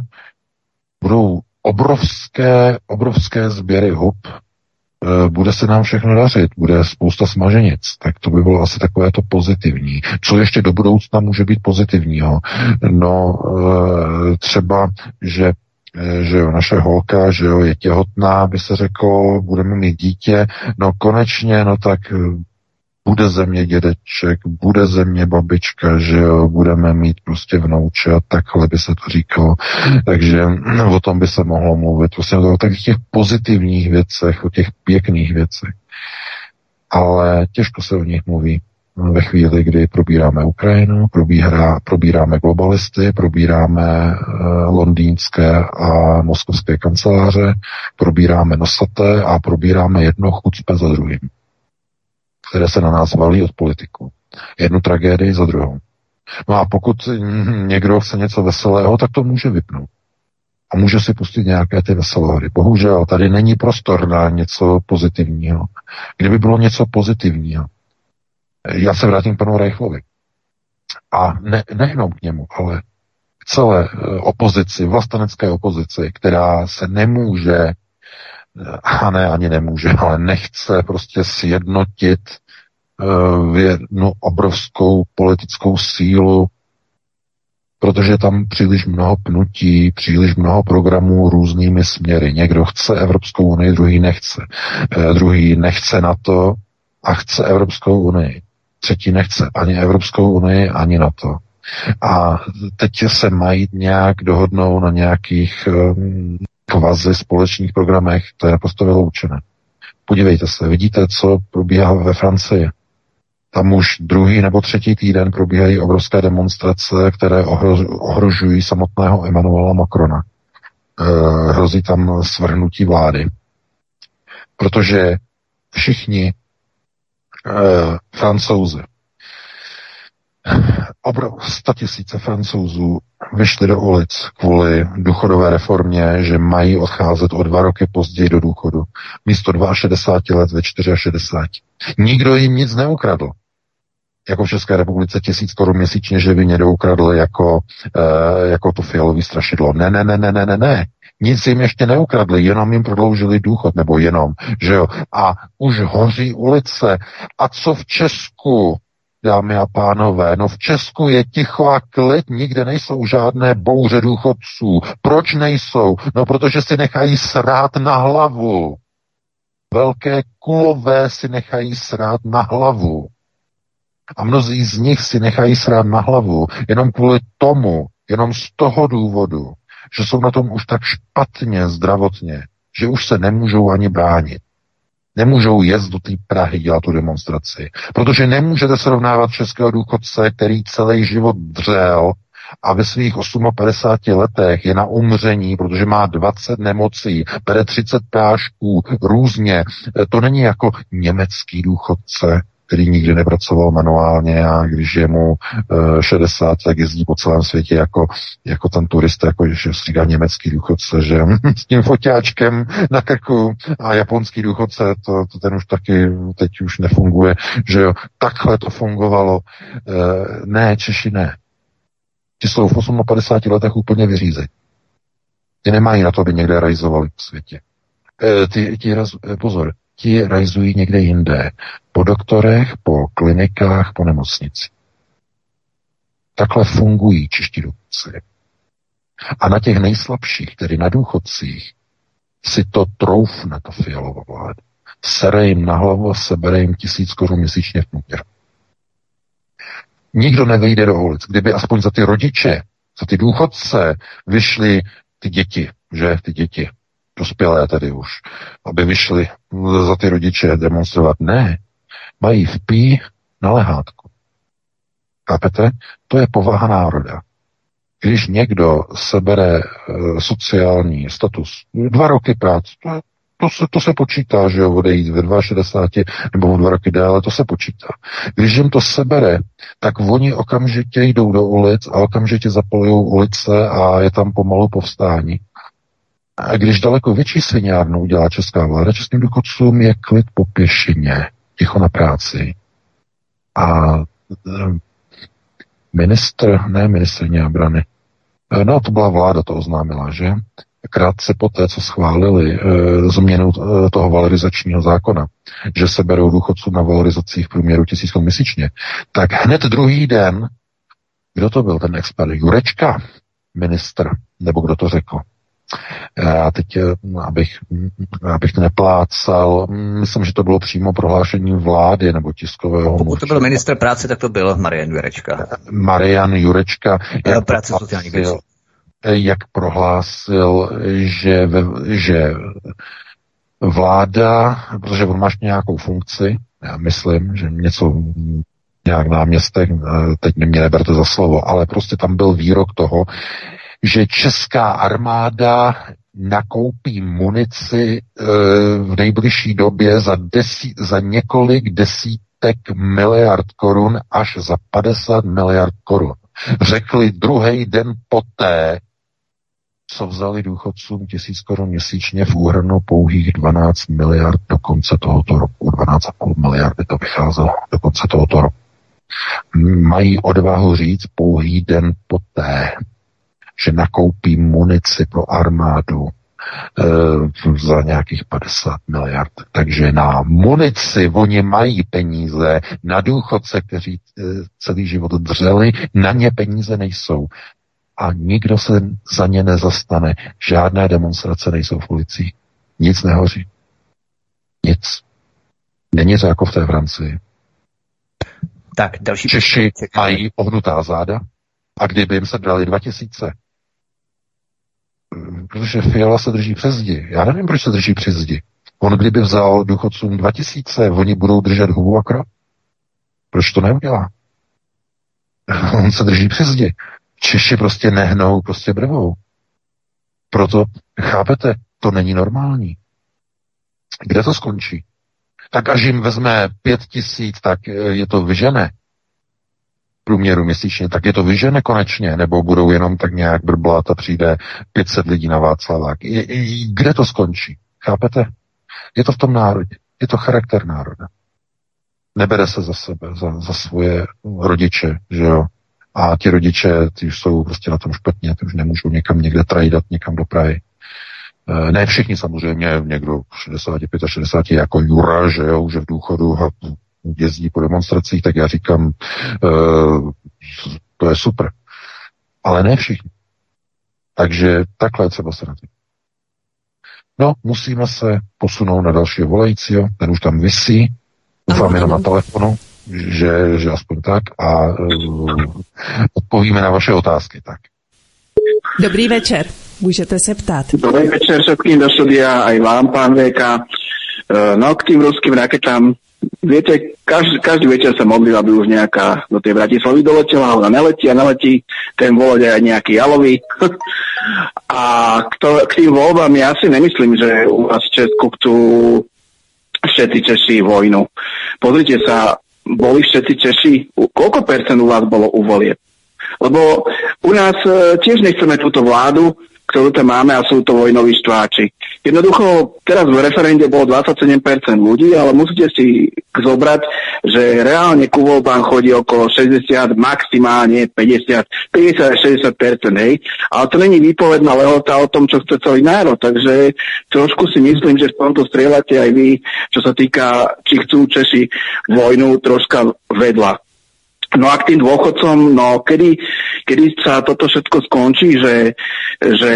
budou obrovské, obrovské sběry hub, bude se nám všechno dařit, bude spousta smaženic, tak to by bylo asi takové to pozitivní. Co ještě do budoucna může být pozitivního? No třeba, že, že jo, naše holka, že jo, je těhotná, by se řeklo, budeme mít dítě, no konečně, no tak bude ze mě dědeček, bude ze mě babička, že jo, budeme mít prostě vnouče a takhle by se to říkalo. Takže o tom by se mohlo mluvit. Prostě o těch pozitivních věcech, o těch pěkných věcech. Ale těžko se o nich mluví ve chvíli, kdy probíráme Ukrajinu, probírá, probíráme globalisty, probíráme londýnské a moskovské kanceláře, probíráme nosaté a probíráme jedno chucpe za druhým, které se na nás valí od politiků. Jednu tragédii za druhou. No a pokud někdo chce něco veselého, tak to může vypnout. A může si pustit nějaké ty veselohry. Bohužel, tady není prostor na něco pozitivního. Kdyby bylo něco pozitivního, já se vrátím k panu Reichlovi. A ne, nejenom k němu, ale k celé opozici, vlastenecké opozici, která se nemůže a ne, ani nemůže, ale nechce prostě sjednotit v jednu obrovskou politickou sílu, protože tam příliš mnoho pnutí, příliš mnoho programů různými směry. Někdo chce Evropskou unii, druhý nechce. Druhý nechce NATO a chce Evropskou unii. Třetí nechce ani Evropskou unii, ani NATO. A teď se mají nějak dohodnout na nějakých kvazi společných programech, to je naprosto vyloučené. Podívejte se, vidíte, co probíhá ve Francii. Tam už druhý nebo třetí týden probíhají obrovské demonstrace, které ohrožují samotného Emmanuela Macrona. Eh, hrozí tam svrhnutí vlády. Protože všichni eh, Francouzi, Obrov, statisíce Francouzů vyšli do ulic kvůli důchodové reformě, že mají odcházet o dva roky později do důchodu. Místo šedesáti dvou let ve šedesáti čtyřech. Nikdo jim nic neukradl. Jako v České republice tisíc korun měsíčně, že by někdo ukradl jako, e, jako to fialový strašidlo. Ne, ne, ne, ne, ne, ne, ne. Nic jim ještě neukradli, jenom jim prodloužili důchod, nebo jenom, že jo. A už hoří ulice. A co v Česku? Dámy a pánové, no v Česku je ticho a klid, nikde nejsou žádné bouře důchodců. Proč nejsou? No protože si nechají srát na hlavu. Velké kulové si nechají srát na hlavu. A mnozí z nich si nechají srát na hlavu jenom kvůli tomu, jenom z toho důvodu, že jsou na tom už tak špatně zdravotně, že už se nemůžou ani bránit. Nemůžou jet do té Prahy dělat tu demonstraci. Protože nemůžete srovnávat českého důchodce, který celý život dřel a ve svých padesáti osmi letech je na umření, protože má dvacet nemocí, bere třicet prášků různě. To není jako německý důchodce, který nikdy nepracoval manuálně a když je mu e, šedesát, tak jezdí po celém světě jako, jako ten turista, jako že si říká německý důchodce, že s tím foťáčkem na krku a japonský důchodce, to, to ten už taky teď už nefunguje, že jo, takhle to fungovalo. E, ne, Češi ne. Ti jsou v padesáti osmi letech úplně vyřízení. Ty nemají na to, aby někde realizovali po světě. E, ty, ty raz, pozor, ti realizují někde jinde. Po doktorech, po klinikách, po nemocnici. Takhle fungují čeští důchodci. A na těch nejslabších, tedy na důchodcích, si to troufne ta Fialova vláda. Sere jim na hlavu a sebere jim tisíc korun měsíčně v průměru. Nikdo nevyjde do ulic. Kdyby aspoň za ty rodiče, za ty důchodce vyšly ty děti, že ty děti, dospělé tedy už, aby vyšli za ty rodiče demonstrovat. Ne, mají vpí na lehátku. Chápete? To je povaha národa. Když někdo sebere sociální status, dva roky práce, to, to, se, to se počítá, že jo, odejít ve šedesáti dvou nebo dva roky déle, to se počítá. Když jim to sebere, tak oni okamžitě jdou do ulic a okamžitě zapolujou ulice a je tam pomalu povstání. A když daleko větší sviňárnu udělá česká vláda, českým důchodcům je klid po pěšině, ticho na práci. A ministr, ne ministrně obrany, no to byla vláda, to oznámila, že? Krátce poté, co schválili e, změnu e, toho valorizačního zákona, že se berou důchodců na valorizacích v průměru tisíc měsíčně, tak hned druhý den, kdo to byl ten expert? Jurečka, ministr, nebo kdo to řekl? A teď, abych, abych to neplácal, myslím, že to bylo přímo prohlášení vlády nebo tiskového. Pokud to byl ministr práce, tak to byl Marian Jurečka. Marian Jurečka. Jak práce sociální věcí. Jak prohlásil, že, ve, že vláda, protože on máš nějakou funkci, já myslím, že něco nějak náměstek, teď mě neberte za slovo, ale prostě tam byl výrok toho, že česká armáda nakoupí munici e, v nejbližší době za, desí, za několik desítek miliard korun až za padesát miliard korun. Řekli druhý den poté, co vzali důchodcům tisíc korun měsíčně v úhrnu pouhých dvanáct miliard do konce tohoto roku. dvanáct celá pět miliardy to vycházelo do konce tohoto roku. Mají odvahu říct pouhý den poté, že nakoupí munici pro armádu e, za nějakých padesát miliard. Takže na munici oni mají peníze, na důchodce, kteří e, celý život dřeli, na ně peníze nejsou. A nikdo se za ně nezastane. Žádné demonstrace nejsou v ulicích. Nic nehoří. Nic. Není to jako v té Francii. Tak, další Češi mají ohnutá záda. A kdyby jim se dali dva tisíce, protože Fiala se drží přes zdi. Já nevím, proč se drží přes zdi. On kdyby vzal důchodcům dva tisíce, oni budou držet hubu a krok. Proč to neudělá? On se drží přes zdi. Češi prostě nehnou, prostě brvou. Proto, chápete, to není normální. Kde to skončí? Tak až jim vezme pět tisíc, tak je to vyžené. Průměru měsíčně, tak je to vyžene konečně, nebo budou jenom tak nějak brblat a přijde pět set lidí na Václavák. I, i, kde to skončí? Chápete? Je to v tom národě. Je to charakter národa. Nebere se za sebe, za, za svoje rodiče, že jo? A ti rodiče, ty už jsou prostě na tom špatně, ty už nemůžou někam někde trajdat, někam do Prahy. Ne všichni samozřejmě, někdo šedesát pět, šedesát jako Jura, že jo, že v důchodu jezdí po demonstracích, tak já říkám, uh, to je super. Ale ne všichni. Takže takhle je třeba se na to. No, musíme se posunout na dalšího volajícího, ten už tam visí, doufám jenom na telefonu, že, že aspoň tak, a uh, odpovíme na vaše otázky. Tak. Dobrý večer, můžete se ptát. Dobrý večer všetkým do studia, aj vám, pán vé ká. No, k tým ruským raketám Viete, každý, každý večer sa modlím, aby už nejaká do tej Bratislavy doletela, ona neletí a neletí, ten volať aj nejaký Jalovík. A kto, k tým voľbám ja si nemyslím, že u nás v Česku tu všetci Češi vojnu. Pozrite sa, boli všetci Češi, koľko percent u vás bolo u volieb? Lebo u nás tiež nechceme túto vládu, ktorú tam máme a sú to vojnoví štváči. Jednoducho, teraz v referende bolo dvadsaťsedem percent ľudí, ale musíte si zobrať, že reálne ku voľbám chodí okolo šesťdesiat, maximálne päťdesiat, päťdesiat až šesťdesiat percent, hej. Ale to není výpovedná lehota o tom, čo chce celý národ, takže trošku si myslím, že v tomto strieľate aj vy, čo sa týka, či chcú Češi vojnu troška vedľa. No a k tým dôchodcom, no kedy, kedy sa toto všetko skončí, že, že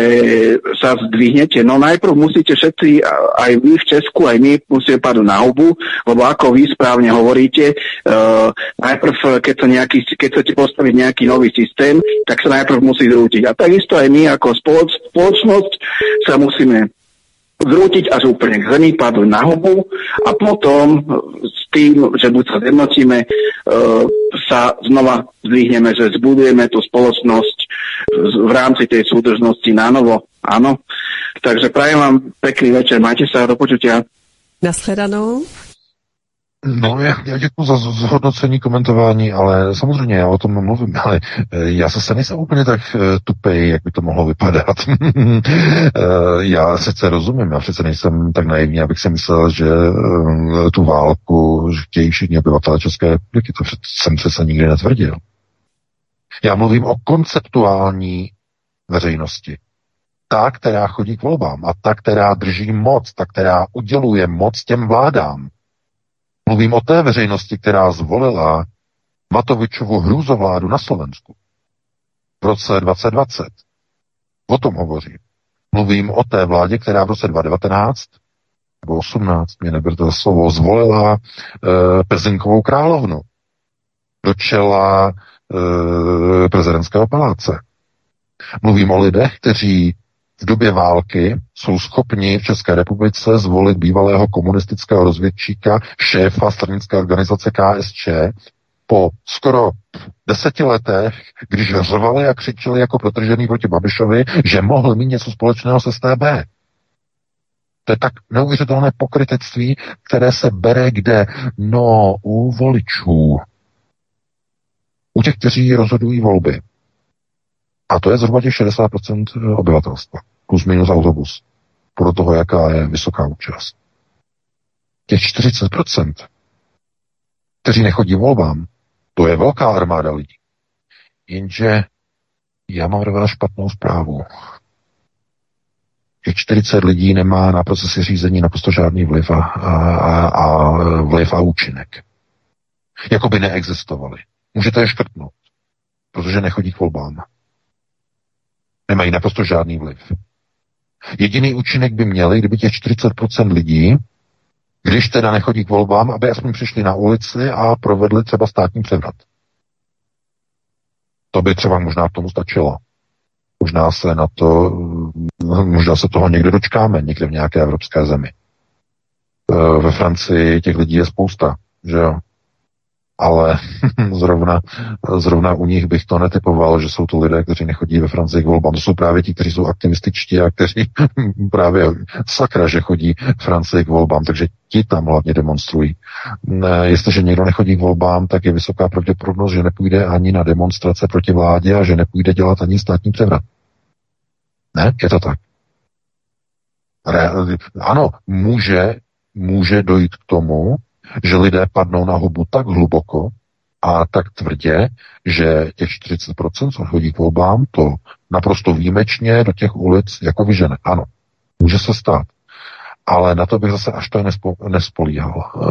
sa zdvihnete? No najprv musíte všetci, aj vy v Česku, aj my musíme padnúť na hubu, lebo ako vy správne hovoríte, uh, najprv keď, sa nejaký, keď chcete postaviť nejaký nový systém, tak sa najprv musí zrútiť. A takisto aj my ako spoloč- spoločnosť sa musíme zrútiť až úplne k zemi, padnúť na hubu a potom s tým, že buď sa zjednotíme, e, sa znova zdvihneme, že zbudujeme tú spoločnosť v rámci tej súdržnosti na novo. Áno. Takže prajem vám pekný večer. Majte sa, do počutia. Nashledanou. No, já, já děkuji za zhodnocení, komentování, ale samozřejmě já o tom mluvím, ale já zase nejsem úplně tak tupej, jak by to mohlo vypadat. Já sice rozumím, já přece nejsem tak naivní, abych si myslel, že tu válku chtějí všichni obyvatelé České republiky, to jsem přece nikdy netvrdil. Já mluvím o konceptuální veřejnosti. Ta, která chodí k volbám a ta, která drží moc, ta, která uděluje moc těm vládám. Mluvím o té veřejnosti, která zvolila Matovičovu hrůzovládu na Slovensku v roce dvacet dvacet. O tom hovořím. Mluvím o té vládě, která v roce dvacet devatenáct nebo osmnáct, mě neberte slovo, zvolila e, Pezinkovou královnu do čela e, prezidentského paláce. Mluvím o lidech, kteří v době války jsou schopni v České republice zvolit bývalého komunistického rozvědčíka, šéfa stranické organizace K S Č po skoro desetiletech, když řvali a křičeli jako protržený proti Babišovi, že mohl mít něco společného s S T B. To je tak neuvěřitelné pokrytectví, které se bere kde? No, u voličů. U těch, kteří rozhodují volby. A to je zhruba těch šedesát procent obyvatelstva. Plus minus autobus. Podle toho, jaká je vysoká účast. Těch čtyřicet procent, kteří nechodí volbám, to je velká armáda lidí. Jenže já mám rovná špatnou zprávu. Těch čtyřicet lidí nemá na procesy řízení naprosto žádný vliv a, a, a vliv a účinek. Jakoby neexistovali. Můžete je škrtnout, protože nechodí k volbám. Nemají naprosto žádný vliv. Jediný účinek by měli, kdyby těch čtyřicet procent lidí, když teda nechodí k volbám, aby aspoň přišli na ulici a provedli třeba státní převrat. To by třeba možná k tomu stačilo. Možná se na to, možná se toho někde dočkáme, někde v nějaké evropské zemi. Ve Francii těch lidí je spousta, že jo? Ale zrovna, zrovna u nich bych to netypoval, že jsou to lidé, kteří nechodí ve Francii k volbám. To jsou právě ti, kteří jsou aktivističtí a kteří právě sakra, že chodí v Francii k volbám. Takže ti tam hlavně demonstrují. Jestliže někdo nechodí k volbám, tak je vysoká pravděpodobnost, že nepůjde ani na demonstrace proti vládě a že nepůjde dělat ani státní převrat. Ne? Je to tak. Re- ano, může, může dojít k tomu, že lidé padnou na hubu tak hluboko a tak tvrdě, že těch čtyřicet procent, co chodí k volbám, to naprosto výjimečně do těch ulic jako vyžene. Ano, může se stát. Ale na to bych zase až to nespo- nespolíhal. E,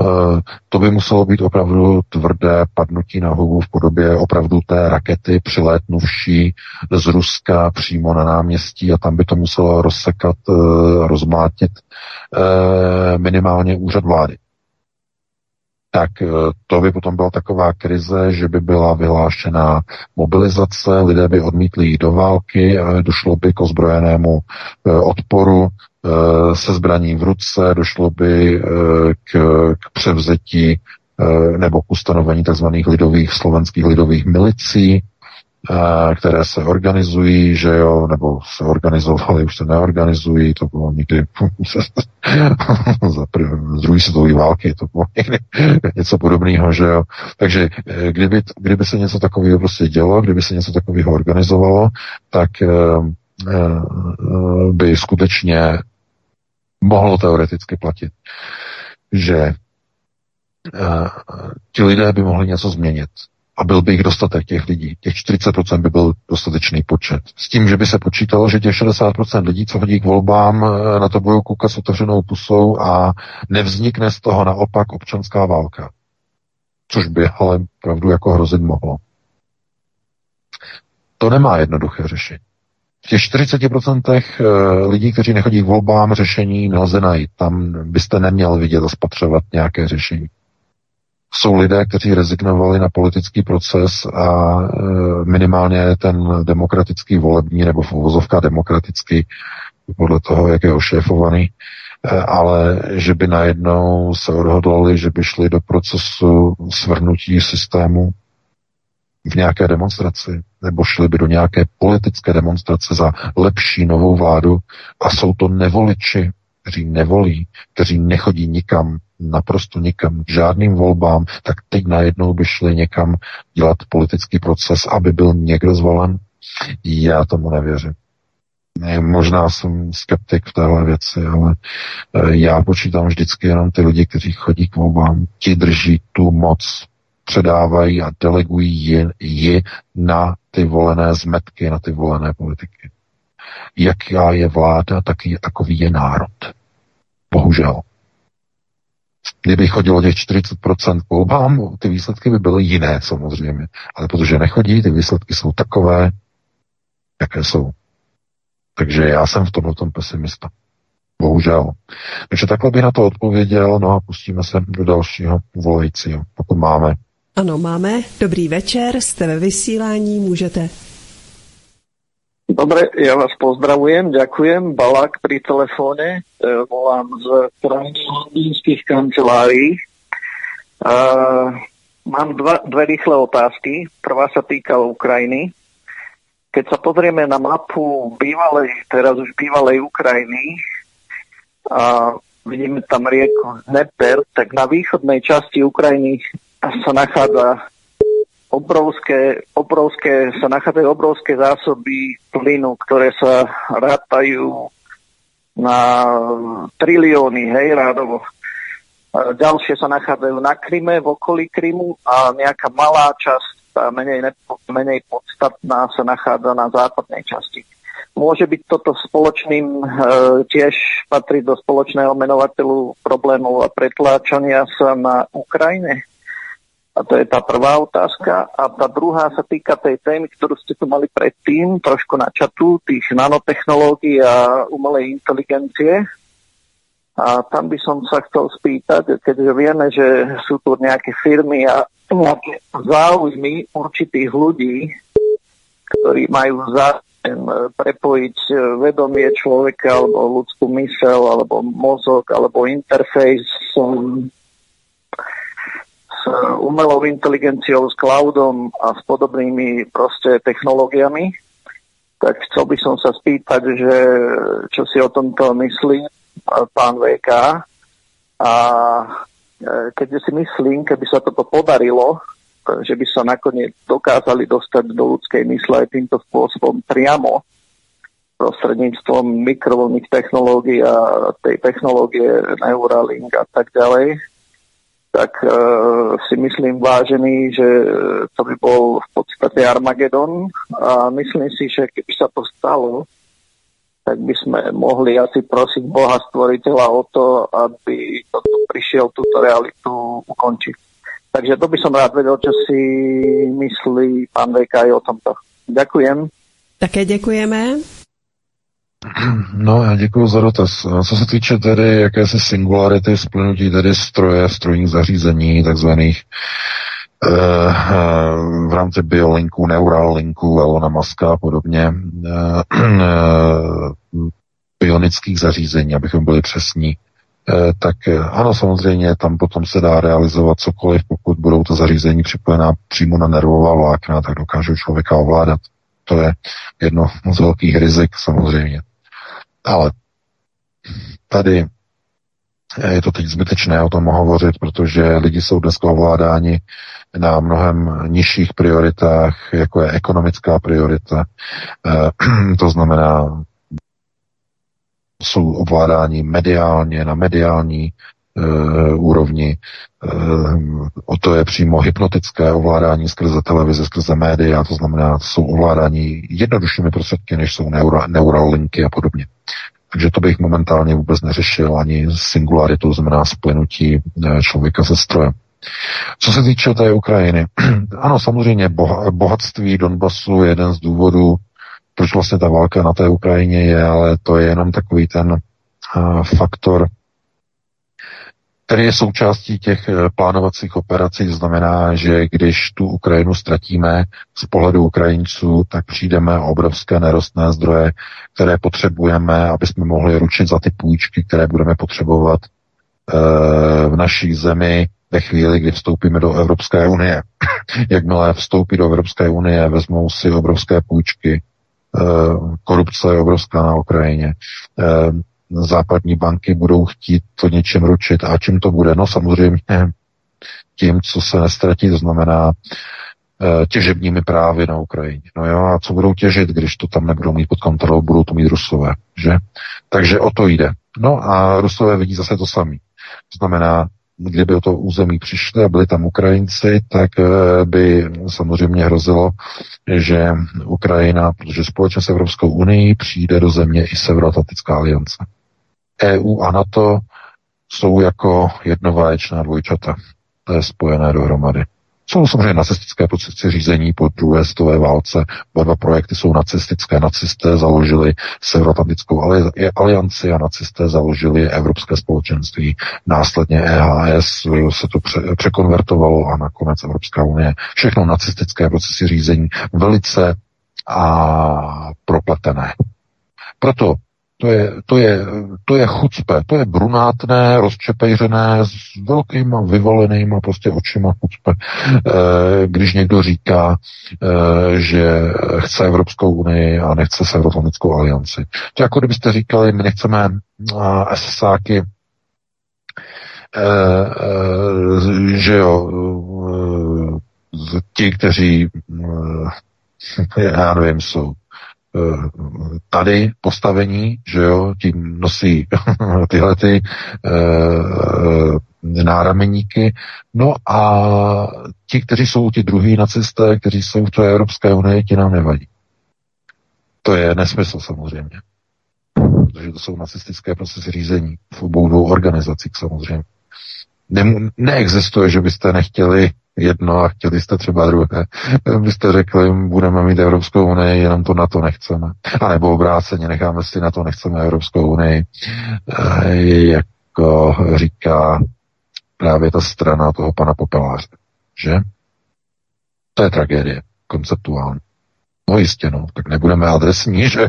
to by muselo být opravdu tvrdé padnutí na hubu v podobě opravdu té rakety přilétnuvší z Ruska přímo na náměstí a tam by to muselo rozsekat, e, rozmlátit e, minimálně úřad vlády. Tak to by potom byla taková krize, že by byla vyhlášená mobilizace, lidé by odmítli jít do války, došlo by k ozbrojenému odporu, se zbraní v ruce, došlo by k, k převzetí nebo k ustanovení tzv. lidových, slovenských lidových milicí, které se organizují, že jo, nebo se organizovaly, už se neorganizují, to bylo někdy za druhé světové války, to bylo někdy něco podobného, že jo. Takže kdyby, kdyby se něco takového prostě dělo, kdyby se něco takového organizovalo, tak by skutečně mohlo teoreticky platit, že ti lidé by mohli něco změnit. A byl by jich dostatek těch lidí. Těch čtyřicet procent by byl dostatečný počet. S tím, že by se počítalo, že těch šedesát procent lidí, co hodí k volbám, na to budou koukat s otevřenou pusou a nevznikne z toho naopak občanská válka. Což by ale pravdu jako hrozit mohlo. To nemá jednoduché řešení. V těch čtyřicet procent lidí, kteří nechodí k volbám, řešení nelze najít. Tam byste neměl vidět a spatřovat nějaké řešení. Jsou lidé, kteří rezignovali na politický proces a minimálně ten demokratický volební nebo uvozovka demokratický, podle toho, jak je ošéfovaný, ale že by najednou se odhodlali, že by šli do procesu svrhnutí systému v nějaké demonstraci, nebo šli by do nějaké politické demonstrace za lepší novou vládu a jsou to nevoliči, kteří nevolí, kteří nechodí nikam, naprosto nikam, k žádným volbám, tak teď najednou by šli někam dělat politický proces, aby byl někdo zvolen? Já tomu nevěřím. Možná jsem skeptik v téhle věci, ale já počítám vždycky jenom ty lidi, kteří chodí k volbám, ti drží tu moc, předávají a delegují ji, ji na ty volené zmetky, na ty volené politiky. Jaká je vláda, tak je, takový je národ. Bohužel. Kdyby chodilo těch čtyřicet procent k volbám, ty výsledky by byly jiné samozřejmě. Ale protože nechodí, ty výsledky jsou takové, jaké jsou. Takže já jsem v tomhletom pesimista. Bohužel. Takže takhle bych na to odpověděl, no a pustíme se do dalšího volajícího, pokud máme. Ano, máme. Dobrý večer, jste ve vysílání, můžete. Dobre, ja vás pozdravujem, ďakujem. Balák pri telefóne, e, volám z právnych londýnskych kancelárií. E, mám dva, dve rýchle otázky. Prvá sa týka Ukrajiny. Keď sa pozrieme na mapu bývalej, teraz už bývalej Ukrajiny, a vidíme tam rieku Dnieper, tak na východnej časti Ukrajiny sa nachádza obrovské, obrovské, sa nachádzajú obrovské zásoby plynu, ktoré sa rátajú na trilióny, hej, rádovo. Ďalšie sa nachádzajú na Kryme, v okolí Krymu a nejaká malá časť, tá menej, nepo, menej podstatná, sa nachádza na západnej časti. Môže byť toto spoločným e, tiež patrí do spoločného menovateľu problémov a pretláčania sa na Ukrajine? A to je tá prvá otázka. A tá druhá sa týka tej témy, ktorú ste tu mali predtým, trošku načatú, tých nanotechnológií a umelej inteligencie. A tam by som sa chcel spýtať, keďže vieme, že sú tu nejaké firmy a nejaké záujmy určitých ľudí, ktorí majú záujem prepojiť vedomie človeka alebo ľudskú myseľ, alebo mozog, alebo interfejs s umelou inteligenciou, s cloudom a s podobnými proste technológiami, tak chcel by som sa spýtať, že čo si o tomto myslí pán vé ká. A keďže si myslím, keby sa toto podarilo, že by sa nakoniec dokázali dostať do ľudskej mysle aj týmto spôsobom priamo, prostredníctvom mikrovlnných technológií a tej technológie Neuralink a tak ďalej, tak e, si myslím, vážený, že to by bol v podstate Armagedon a myslím si, že keby sa to stalo, tak by sme mohli asi prosiť Boha stvoriteľa o to, aby toto prišiel túto realitu ukončiť. Takže to by som rád vedel, čo si myslí pán vé ká o tomto. Ďakujem. Také děkujeme. No, já děkuji za dotaz. Co se týče tedy jakési singularity splynutí tedy stroje, strojních zařízení, takzvaných eh, v rámci biolinku, neuralinku, Elona Muska a podobně, eh, pionických zařízení, abychom byli přesní, tak ano, samozřejmě tam potom se dá realizovat cokoliv, pokud budou to zařízení připojená přímo na nervová vlákna, tak dokážou člověka ovládat. To je jedno z velkých rizik samozřejmě. Ale tady je to teď zbytečné o tom hovořit, protože lidi jsou dneska ovládáni na mnohem nižších prioritách, jako je ekonomická priorita. To znamená, jsou ovládáni mediálně, na mediální e, úrovni. E, o to je přímo hypnotické ovládání skrze televize, skrze média, to znamená, jsou ovládáni jednoduššími prostředky, než jsou neura, neuralinky a podobně. Takže to bych momentálně vůbec neřešil ani singularitu, to znamená splynutí člověka se strojem. Co se týče té Ukrajiny, ano, samozřejmě boh, bohatství Donbasu je jeden z důvodů, proč vlastně ta válka na té Ukrajině je, ale to je jenom takový ten uh, faktor, který je součástí těch uh, plánovacích operací. Znamená, že když tu Ukrajinu ztratíme z pohledu Ukrajinců, tak přijdeme o obrovské nerostné zdroje, které potřebujeme, aby jsme mohli ručit za ty půjčky, které budeme potřebovat uh, v naší zemi ve chvíli, kdy vstoupíme do Evropské unie. Jakmile vstoupí do Evropské unie, vezmou si obrovské půjčky. Korupce je obrovská na Ukrajině. Západní banky budou chtít to něčím ručit. A čím to bude? No samozřejmě tím, co se nestratí, to znamená těžebními právy na Ukrajině. No jo, a co budou těžit, když to tam nebudou mít pod kontrolou, budou to mít Rusové, že? Takže o to jde. No a Rusové vidí zase to samé. To znamená, kdyby o to území přišli a byli tam Ukrajinci, tak by samozřejmě hrozilo, že Ukrajina, protože společně s Evropskou unii přijde do země i Severoatlantická aliance. E U a NATO jsou jako jednovaječná dvojčata. To je spojené dohromady. Jsou samozřejmě nacistické procesy řízení po druhé světové válce. Oba dva projekty jsou nacistické. Nacisté založili Severoatlantickou alianci a nacisté založili Evropské společenství. Následně E H S se to překonvertovalo a nakonec Evropská unie. Všechno nacistické procesy řízení velice a propletené. Proto To je, to je, to je chucpe, to je brunátné, rozčepejřené, s velkýma vyvalenýma prostě očima chucpe. Když někdo říká, že chce Evropskou unii a nechce Severoatlantickou alianci. To jako kdybyste říkali, my nechceme SSáky, že jo, ti, kteří, já nevím, jsou tady postavení, že jo, tím nosí tyhle ty e, nárameníky. No a ti, kteří jsou ti druhý nacisté, kteří jsou v té Evropské unii, ti nám nevadí. To je nesmysl samozřejmě. Protože to jsou nacistické procesy řízení v obou dvou organizacích samozřejmě. Ne- neexistuje, že byste nechtěli jedno a chtěli jste třeba druhé. Byste řekli, budeme mít Evropskou unii, jenom to NATO nechceme. A nebo obráceně, necháme si NATO, nechceme Evropskou unii. E, jako říká právě ta strana toho pana Popeláře. Že? To je tragédie. Konceptuální. No jistě, no. Tak nebudeme adresní, že jo.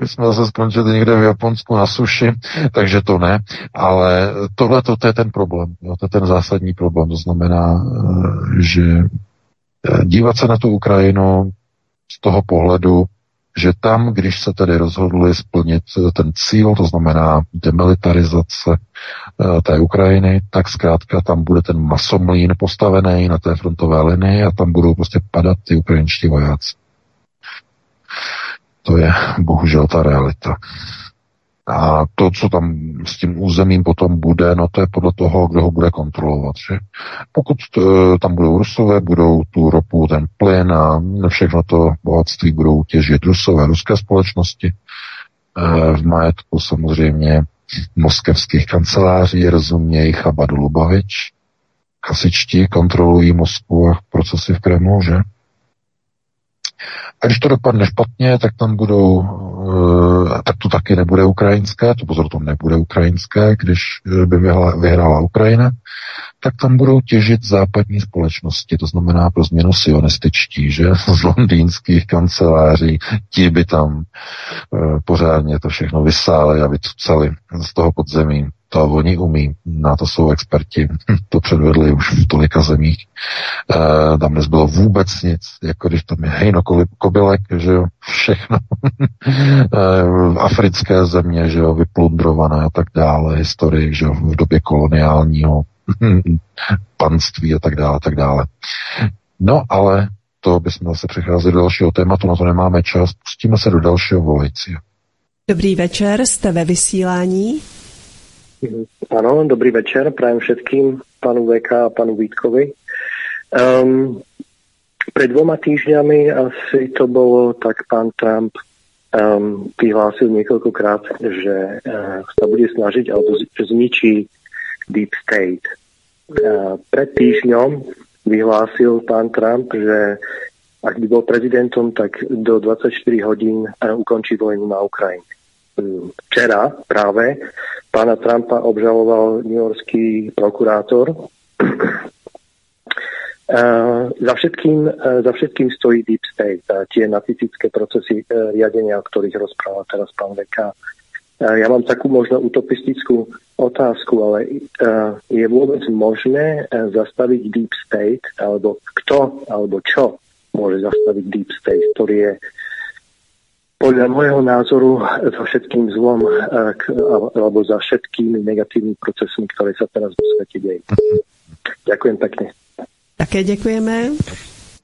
My jsme zase skončili někde v Japonsku na suši, takže to ne. Ale tohle to je ten problém. Jo? To je ten zásadní problém. To znamená, že dívat se na tu Ukrajinu z toho pohledu, že tam, když se tedy rozhodli splnit ten cíl, to znamená demilitarizace té Ukrajiny, tak zkrátka tam bude ten masomlín postavený na té frontové linii a tam budou prostě padat ty ukrajinští vojáci. To je bohužel ta realita. A to, co tam s tím územím potom bude, no to je podle toho, kdo ho bude kontrolovat. Že? Pokud t- tam budou Rusové, budou tu ropu, ten plyn a všechno to bohatství budou těžit Rusové, ruské společnosti. E, v majetku samozřejmě moskevských kanceláří, rozumějí Chabad Lubavič. Kasičtí kontrolují Moskvu a procesy v Kremlu, že? A když to dopadne špatně, tak tam budou tak to taky nebude ukrajinské, to pozor, to nebude ukrajinské, když by vyhrála Ukrajina, tak tam budou těžit západní společnosti, to znamená pro změnu sionističtí, že z londýnských kanceláří, ti by tam pořádně to všechno vysáli a vycucali z toho podzemí. To oni umí, na to jsou experti, to předvedli už v tolika zemích. E, tam nezbylo vůbec nic, jako když tam je hejno kobylek, že jo, všechno e, africké země, že jo, vyplundrované a tak dále, historii, že jo, v době koloniálního panství a tak dále, tak dále. No ale to bychom zase přecházeli do dalšího tématu, na to nemáme čas, pustíme se do dalšího volicia. Dobrý večer, jste ve vysílání. Ano, dobrý večer, prajem všetkým panu vé ká a panu Vítkovi. Um, pred dvoma týždňami asi to bolo, tak pán Trump um, vyhlásil niekoľkokrát, že uh, sa bude snažiť alebo zničí Deep State. Uh, pred týždňom vyhlásil pán Trump, že ak by bol prezidentom, tak do dvadsaťštyri hodín uh, ukončí vojnu na Ukrajine. Včera právě pána Trumpa obžaloval newyorský prokurátor. za, všetkým, za všetkým stojí Deep State a tie nacistické procesy riadenia, o ktorých rozprával teraz pán vé ká. Ja mám takú možno utopistickú otázku, ale je vôbec možné zastaviť Deep State, alebo kto, alebo čo môže zastaviť Deep State, ktorý je podľa môjho názoru za všetkým zlom alebo za všetkými negatívnymi procesmi, ktoré sa teraz v svete dejú. Ďakujem pekne. Také děkujeme.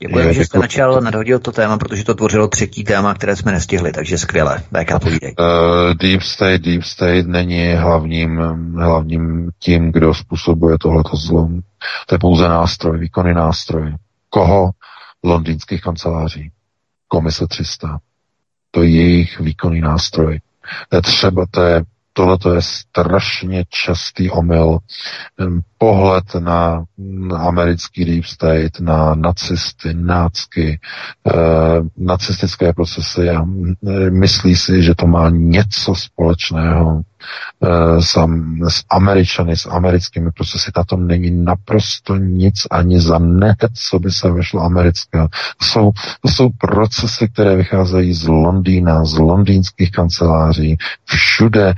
Děkujeme, že jste načal, nadhodil to téma, protože to tvořilo třetí téma, které jsme nestihli, takže skvěle. vé ká, povídej. Uh, Deep State, Deep State není hlavním, hlavním tím, kdo způsobuje tohleto zlom. To je pouze nástroj, výkonný nástroj. Koho? Londýnských kanceláří. Komise tři sta. To je jejich výkonný nástroj. To je třeba, to je, tohleto je strašně častý omyl. Pohled na, na americký Deep State, na nacisty, nácky, eh, nacistické procesy a myslí si, že to má něco společného eh, sam, s Američany, s americkými procesy. Na tom není naprosto nic ani za ne, co by se vešlo americká. To jsou, to jsou procesy, které vycházejí z Londýna, z londýnských kanceláří. Všude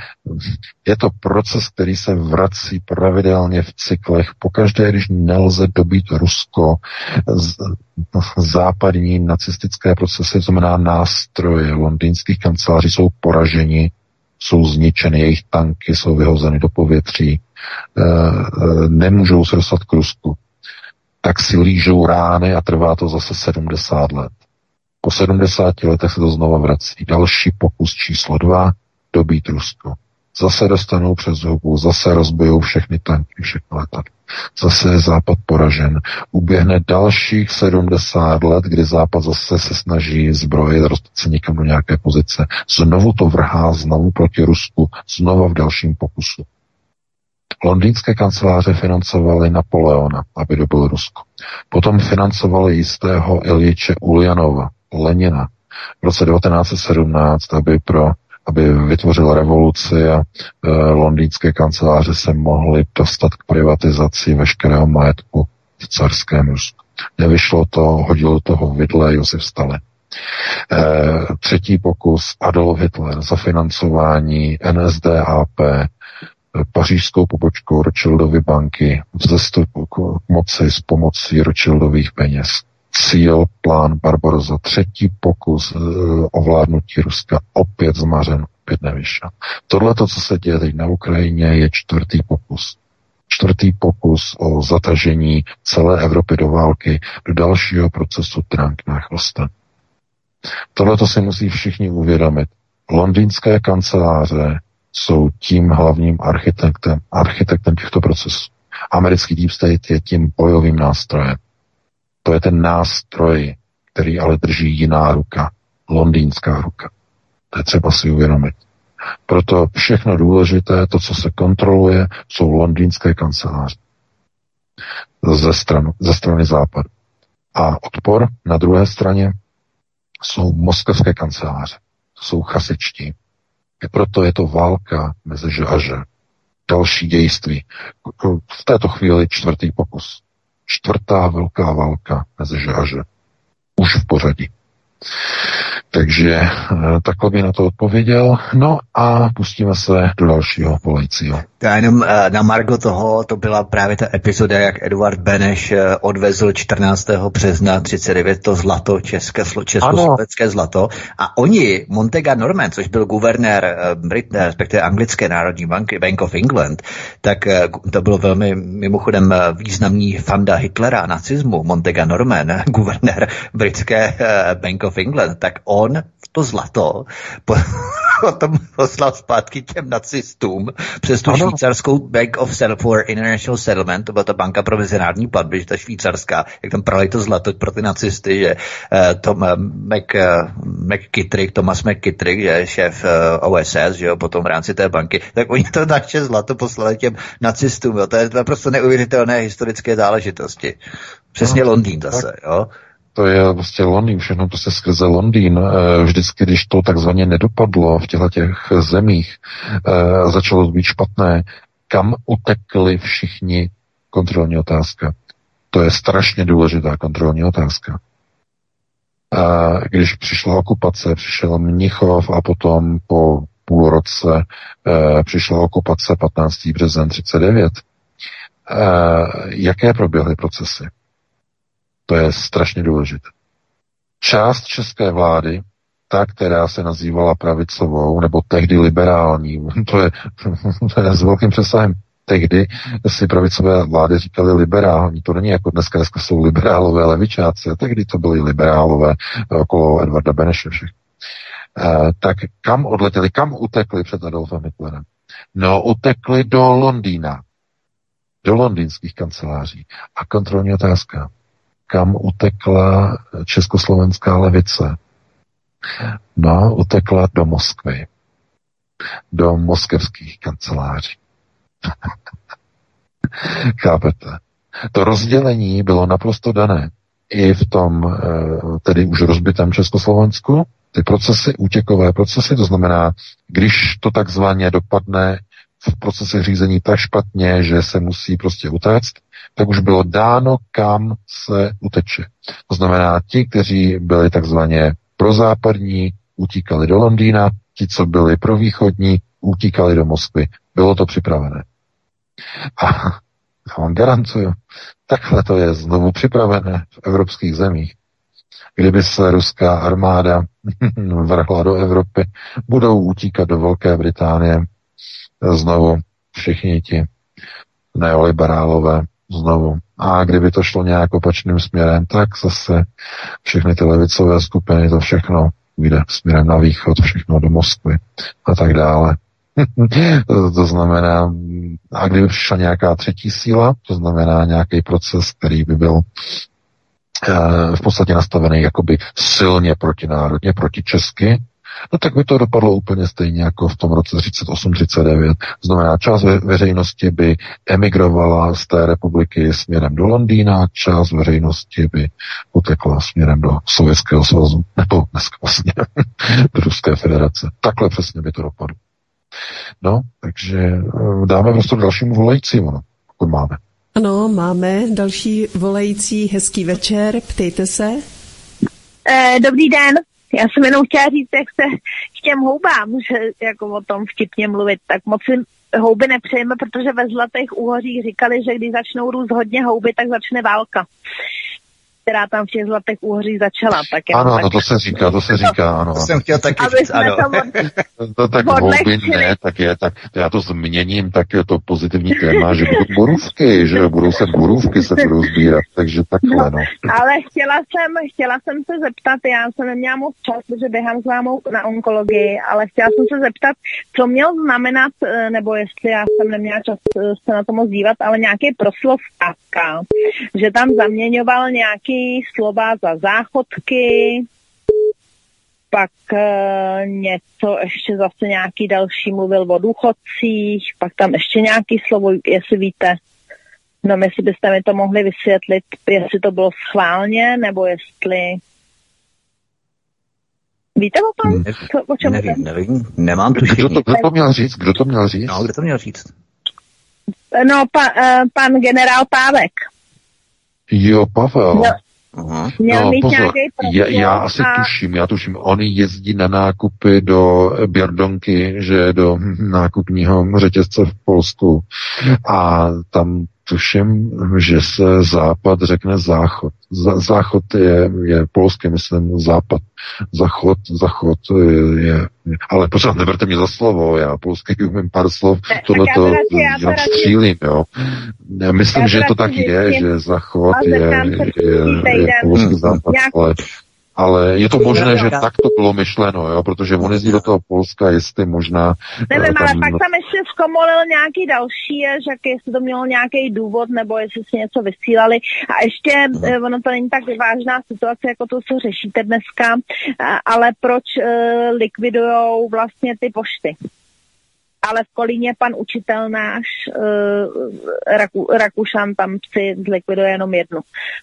je to proces, který se vrací pravidelně v cyklech. Pokaždé, když nelze dobít Rusko, západní nacistické procesy, to znamená nástroje londýnských kanceláří, jsou poraženi, jsou zničeny, jejich tanky jsou vyhozeny do povětří, nemůžou se dostat k Rusku. Tak si lížou rány a trvá to zase sedmdesát let. Po sedmdesáti letech se to znova vrací. Další pokus číslo dva, dobít Rusko. Zase dostanou přes hubu, zase rozbijou všechny tanky, všechny letadla. Zase je Západ poražen. Uběhne dalších sedmdesát let, kdy Západ zase se snaží zbrojit, dostat se někam do nějaké pozice. Znovu to vrhá, znovu proti Rusku, znova v dalším pokusu. Londýnské kanceláře financovaly Napoleona, aby dobil Rusko. Potom financovali jistého Iljiče Uljanova, Lenina, v roce devatenáct sedmnáct, aby pro aby vytvořil revoluci a e, londýnské kanceláře se mohly dostat k privatizaci veškerého majetku v carském Rusku. Nevyšlo to, hodilo toho vidle Josef Stalin. E, třetí pokus Adolf Hitler za financování N S D A P e, pařížskou pobočkou Rothschildovy banky vzestupu k moci s pomocí Rothschildových peněz. Cíl, plán Barbarossa, třetí pokus ovládnutí Ruska, opět zmařen, opět nevyšel. Tohle to, co se děje teď na Ukrajině, je čtvrtý pokus. Čtvrtý pokus o zatažení celé Evropy do války, do dalšího procesu Trump na chloste. Tohle to si musí všichni uvědomit. Londýnské kanceláře jsou tím hlavním architektem, architektem těchto procesů. Americký Deep State je tím bojovým nástrojem. To je ten nástroj, který ale drží jiná ruka, londýnská ruka. To je třeba si uvědomit. Proto všechno důležité, to, co se kontroluje, jsou londýnské kanceláře ze, stranu, ze strany západu. A odpor na druhé straně jsou moskevské kanceláře. jsou chasičtí. I proto je to válka mezi žáže. Další dějství. V této chvíli čtvrtý pokus. Čtvrtá velká válka mezi žáže. Už v pořadí. Takže takhle by na to odpověděl. No a pustíme se do dalšího volajícího. Já jenom na margo toho, to byla právě ta epizoda, jak Eduard Beneš odvezl čtrnáctého března třicet devět to zlato, české, československé zlato. A oni, Montega Norman, což byl guvernér Britné, respektive Anglické národní banky, Bank of England, tak to bylo velmi mimochodem významný fanda Hitlera a nacismu, Montega Norman, guvernér Britské Bank of England, tak on to zlato potom poslal zpátky těm nacistům přes tu ano. švýcarskou Bank of for International Settlement, to byla ta banka pro mezinárodní platby, ta švýcarská, jak tam prali to zlato pro ty nacisty, že Tom McKittrick, Thomas McKittrick, že šéf O S S, že jo, potom v rámci té banky, tak oni to naše zlato poslali těm nacistům, jo, to je naprosto neuvěřitelné historické záležitosti. Přesně ano, Londýn zase, jo. To je vlastně Londýn, všechno prostě skrze Londýn. Vždycky, když to takzvaně nedopadlo v těchto těch zemích, začalo to být špatné, kam utekli všichni, kontrolní otázka. To je strašně důležitá kontrolní otázka. Když přišla okupace, přišel Mnichov a potom po půl roce přišla okupace patnáctého března třicet devět. Jaké proběhly procesy? To je strašně důležité. Část české vlády, ta, která se nazývala pravicovou, nebo tehdy liberální, to je, to je s velkým přesahem. Tehdy si pravicové vlády říkali liberální, to není jako dneska, dneska jsou liberálové levičáci, a tehdy to byly liberálové okolo Edvarda Beneše všech. E, tak kam odletěli, kam utekli před Adolfem Hitlerem? No, utekli do Londýna, do londýnských kanceláří. A kontrolní otázka. Kam utekla československá levice? No, utekla do Moskvy. Do moskevských kanceláří. Chápete? To rozdělení bylo naprosto dané. I v tom, tedy už rozbitém Československu, ty procesy, útěkové procesy, to znamená, když to takzvaně dopadne v procesech řízení tak špatně, že se musí prostě utéct, tak už bylo dáno, kam se uteče. To znamená, ti, kteří byli takzvaně prozápadní, utíkali do Londýna, ti, co byli provýchodní, utíkali do Moskvy. Bylo to připravené. A já vám garantuju, takhle to je znovu připravené v evropských zemích. Kdyby se ruská armáda vrhla do Evropy, budou utíkat do Velké Británie znovu všichni ti neoliberálové znovu. A kdyby to šlo nějak opačným směrem, tak zase všechny ty levicové skupiny, to všechno jde směrem na východ, všechno do Moskvy a tak dále. To znamená, a kdyby přišla nějaká třetí síla, to znamená nějaký proces, který by byl eh, v podstatě nastavený jakoby silně protinárodně, proti česky, no tak by to dopadlo úplně stejně jako v tom roce třicet osm třicet devět. Znamená, část ve- veřejnosti by emigrovala z té republiky směrem do Londýna, část veřejnosti by utekla směrem do Sovětského svazu, nebo dneska vlastně do Ruské federace. Takhle přesně by to dopadlo. No, takže dáme prostě dalšímu volajícímu, no, pokud máme. Ano, máme další volající, hezký večer, ptejte se. Eh, dobrý den. Já jsem jenom chtěla říct, jak se k těm houbám, že jako o tom vtipně mluvit, tak moc si houby nepřejeme, protože ve Zlatých úhořích říkali, že když začnou růst hodně houby, tak začne válka, která tam v těch Zlatých úhořích začala. Tak ano, tak... no to se říká, to se říká, ano. To jsem chtěl taky říct, ano. Od... to tak houby ne, tak je, tak já to změním, tak je to pozitivní téma, že budou borůvky, že budou se borůvky se budou sbírat, takže takhle, no. No. Ale chtěla jsem, chtěla jsem se zeptat, já jsem neměla moc čas, protože běhám s vámou na onkologii, ale chtěla jsem se zeptat, co měl znamenat, nebo jestli já jsem neměla čas se na to moc dívat, ale nějaký proslov Kafka, že tam zaměňoval nějaký slova za záchodky, pak e, něco, ještě zase nějaký další mluvil o důchodcích, pak tam ještě nějaký slovo, jestli víte, no jestli byste mi to mohli vysvětlit, jestli to bylo schválně, nebo jestli Víte o tom? Ne, co, o čem nevím, nevím, nemám tušení. Kdo to, kdo to měl říct? Kdo to měl říct? No, kdo to měl říct? No, pa, uh, pan generál Pávek. Jo, Pavel. No. Aha. No, pozor, já, já asi a... tuším, já tuším, oni jezdí na nákupy do Běrdonky, že do nákupního řetězce v Polsku a tam tuším, že se západ řekne záchod. Z- záchod je, je polský, myslím, západ. Záchod, záchod je, je. Ale pořád neberte mě za slovo, já polský umím pár slov, tohleto já střílím, jo. Já myslím, já že to tak je, je, že záchod je, je, je, je polský západ, ale... Ale je to možné, že tak to bylo myšleno, jo, protože on jezdí do toho Polska, jestli možná... Nevím, tam... ale pak tam ještě zkomolil nějaký další, že jestli to mělo nějaký důvod, nebo jestli si něco vysílali. A ještě, no. Ono to není tak vážná situace, jako to, co řešíte dneska, ale proč uh, likvidujou vlastně ty pošty? Ale v Kolíně pan učitel náš, eh, Raku, Rakušan, tam si zlikviduje jenom jednu.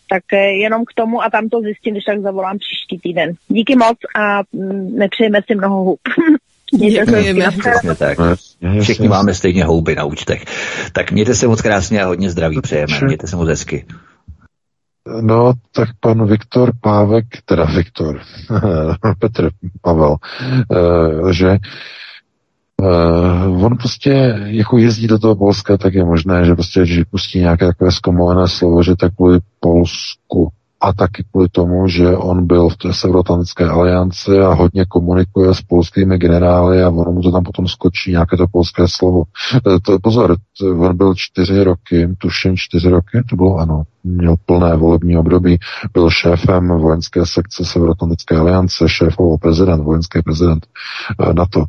Tak eh, jenom k tomu a tam to zjistím, když tak zavolám příští týden. Díky moc a mm, nepřejeme si mnoho hub. Všichni máme stejně houby na účtech. Tak mějte se moc krásně a hodně zdraví přejeme. Mějte se moc hezky. No, tak pan Viktor Pávek, teda Viktor, Petr Pavel, eh, že Uh, on prostě, jako jezdí do toho Polska, tak je možné, že prostě, že pustí nějaké takové zkomolené slovo, že tak kvůli Polsku a taky kvůli tomu, že on byl v té Severoatlantické alianci a hodně komunikuje s polskými generály a ono mu to tam potom skočí nějaké to polské slovo. To, pozor, to, on byl čtyři roky, tuším čtyři roky, to bylo ano, měl plné volební období, byl šéfem vojenské sekce Severoatlantické aliance, šéfoval prezident, vojenský prezident NATO.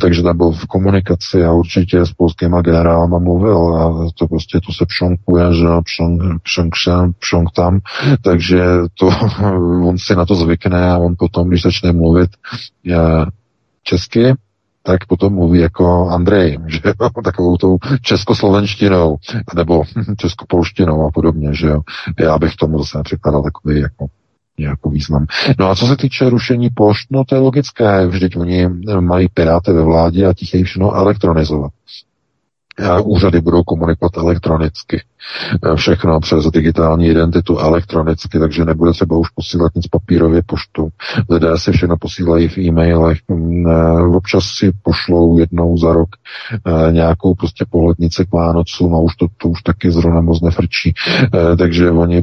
Takže tam byl v komunikaci a určitě s polskýma generálama mluvil a to prostě to se pšonkuje, že pšonk, pšonk, pšonk, pšonk tam, takže to, on si na to zvykne a on potom, když začne mluvit česky, tak potom mluví jako Andrej, že jo, takovou tou českoslovenštinou, nebo českopolštinou a podobně, že jo. Já bych tomu zase nepřikládal takový jako nějakou význam. No a co se týče rušení pošt, no to je logické, vždyť oni mají piráty ve vládě a ti chtějí všechno elektronizovat. A úřady budou komunikovat elektronicky. Všechno přes digitální identitu elektronicky, takže nebude třeba už posílat nic papírově poštou. Lidé si všechno posílají v e-mailech. Občas si pošlou jednou za rok nějakou prostě pohlednici k Vánocům a už to, to už taky zrovna moc nefrčí. Takže oni,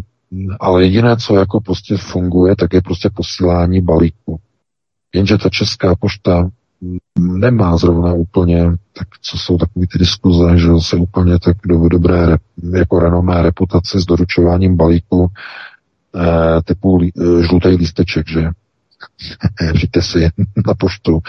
ale jediné, co jako prostě funguje, tak je prostě posílání balíku. Jenže ta česká pošta nemá zrovna úplně, tak co jsou takové ty diskuze, že se úplně tak do dobré, jako renomé reputace s doručováním balíku eh, typu lí, žlutý lísteček, že přijďte si na poštu.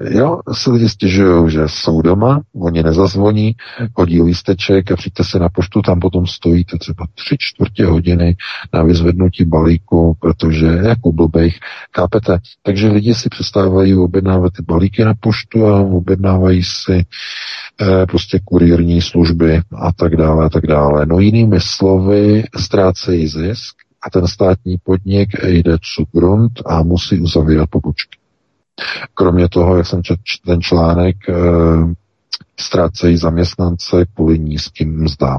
Eh, jo, se lidi stěžují, že jsou doma, oni nezazvoní, hodí lísteček a přijďte si na poštu, tam potom stojíte třeba tři čtvrtě hodiny na vyzvednutí balíku, protože jako blbejch, chápete. Takže lidi si přestávají objednávat ty balíky na poštu a objednávají si eh, prostě kurírní služby a tak dále a tak dále. No jinými slovy, ztrácejí zisk a ten státní podnik jde cugrunt a musí uzavírat pobočky. Kromě toho, jak jsem četl ten článek, eh, ztrácejí zaměstnance kvůli nízkým mzdám.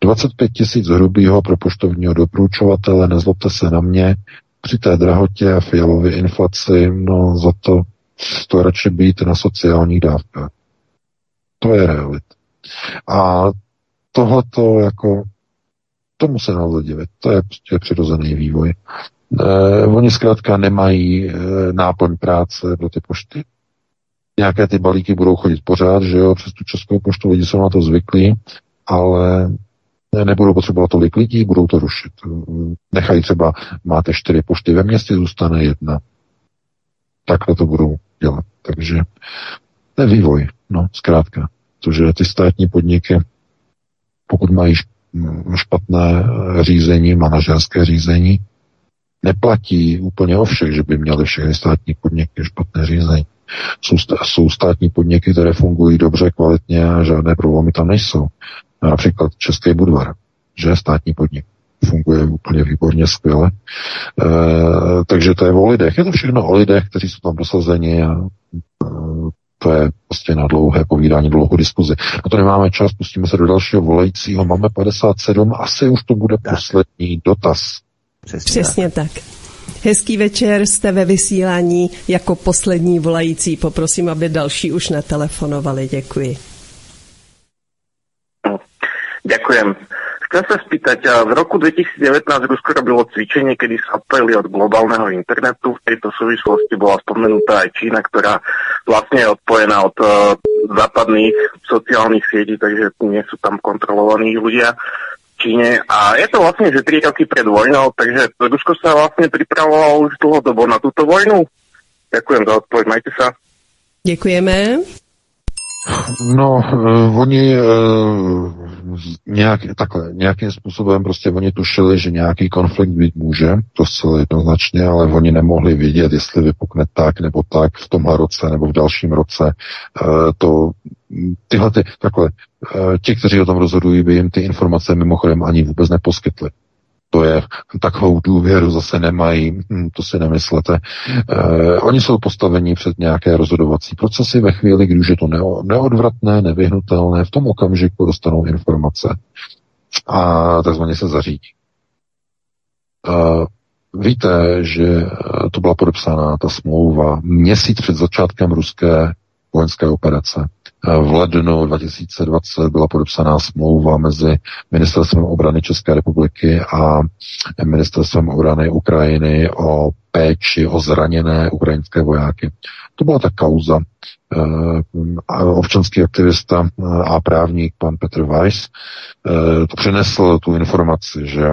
dvacet pět tisíc hrubýho pro poštovního doporučovatele, nezlobte se na mě, při té drahotě a fialové inflaci, no za to to radši být na sociálních dávkách. To je realita. A tohleto jako tomu se nelze divit. To je prostě přirozený vývoj. E, oni zkrátka nemají e, náplň práce pro ty pošty. Nějaké ty balíky budou chodit pořád, že jo, přes tu českou poštu lidi jsou na to zvyklí, ale nebudou potřebovat tolik lidí, budou to rušit. Nechají třeba, máte čtyři pošty ve městě, zůstane jedna. Takhle to budou dělat. Takže to je vývoj, no, zkrátka. Protože ty státní podniky, pokud mají špatné řízení, manažerské řízení, neplatí úplně o všech, že by měly všechny státní podniky špatné řízení. Jsou, jsou státní podniky, které fungují dobře, kvalitně a žádné problémy tam nejsou. Například Český Budvar, že je státní podnik. funguje úplně výborně, skvěle. E, takže to je o lidech. Je to všechno o lidech, kteří jsou tam dosazeni a to je prostě na dlouhé povídání, dlouhou diskuzi. No to nemáme čas, pustíme se do dalšího volajícího. Máme padesát sedm, asi už to bude tak. Poslední dotaz. Přesně, Přesně tak. tak. Hezký večer, jste ve vysílání jako poslední volající. Poprosím, aby další už netelefonovali. Děkuji. Ďakujem. Chcem sa spýtať, v roku dvetisíc devätnásť Rusko robilo cvičenie, kedy sa odpojili od globálneho internetu. V tejto súvislosti bola spomenutá aj Čína, ktorá vlastne je odpojená od uh, západných sociálnych sietí, takže nie sú tam kontrolovaní ľudia v Číne. A je to vlastne, že tri roky pred vojnou, takže Rusko sa vlastne pripravovalo už dlhodobo na túto vojnu. Ďakujem za odpoveď, majte sa. Ďakujeme. No, oni nějak, takhle, nějakým způsobem prostě oni tušili, že nějaký konflikt být může, to zcela jednoznačně, ale oni nemohli vědět, jestli vypukne tak nebo tak v tomhle roce nebo v dalším roce. To, tyhle ty, takhle, ti, kteří o tom rozhodují, by jim ty informace mimochodem ani vůbec neposkytli. To je, takovou důvěru zase nemají, to si nemyslete. Eh, oni jsou postaveni před nějaké rozhodovací procesy ve chvíli, když je to neodvratné, nevyhnutelné, v tom okamžiku dostanou informace a takzvaně se zařídí. Eh, víte, že to byla podepsána ta smlouva měsíc před začátkem ruské vojenské operace. V lednu dva tisíce dvacet byla podepsaná smlouva mezi Ministerstvem obrany České republiky a Ministerstvem obrany Ukrajiny o péči o zraněné ukrajinské vojáky. To byla ta kauza. Občanský aktivista a právník pan Petr Weiss to přinesl tu informaci, že,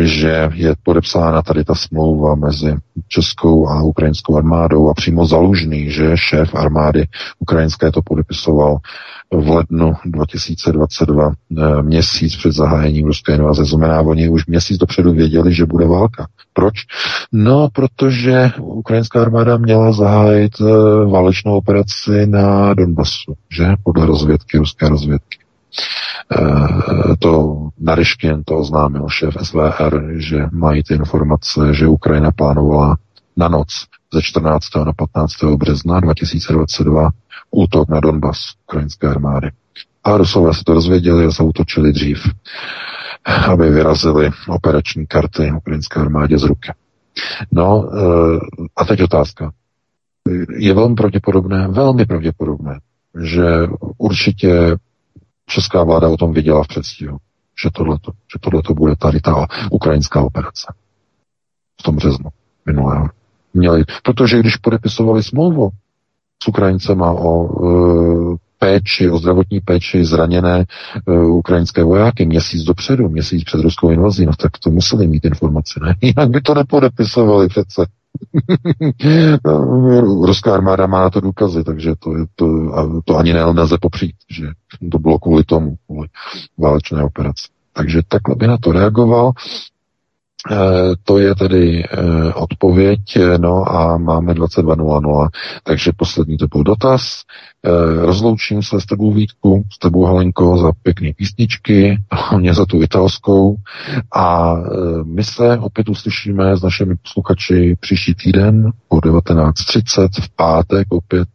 že je podepsána tady ta smlouva mezi českou a ukrajinskou armádou a přímo Zalužný, že šéf armády ukrajinské to podepisoval v lednu dva tisíce dvacet dva, měsíc před zahájením ruské invaze. Znamená, oni už měsíc dopředu věděli, že bude válka. Proč? No, protože ukrajinská armáda měla zahájit válečnou operaci na Donbasu, že? Podle rozvědky, ruské rozvědky. To Naryškin to oznámil šéf S V R, že mají ty informace, že Ukrajina plánovala na noc ze čtrnáctého na patnáctého března dva tisíce dvacet dva útok na Donbas ukrajinské armády. A Rusové se to dozvěděli a zaútočili dřív, aby vyrazili operační karty ukrajinské armádě z ruky. No a teď otázka. Je velmi pravděpodobné, velmi pravděpodobné, že určitě česká vláda o tom věděla v předstihu, že tohleto, že tohleto bude tady ta ukrajinská operace v tom březnu minulého. Měli, protože když podepisovali smlouvu s Ukrajincema o e, péči, o zdravotní péči zraněné e, ukrajinské vojáky měsíc dopředu, měsíc před ruskou invazí, no tak to museli mít informaci, ne? Jinak by to nepodepisovali přece. Ruská armáda má na to důkazy, takže to, to, to ani nelze popřít, že to bylo kvůli tomu, kvůli válečné operaci. Takže takhle by na to reagoval. E, to je tedy e, odpověď, no a máme dvacet dva nula nula, takže poslední to byl dotaz. E, rozloučím se s tebou, Vítku, s tebou, Halenko, za pěkné písničky, hlavně za tu italskou a e, my se opět uslyšíme s našimi posluchači příští týden po devatenáct třicet v pátek opět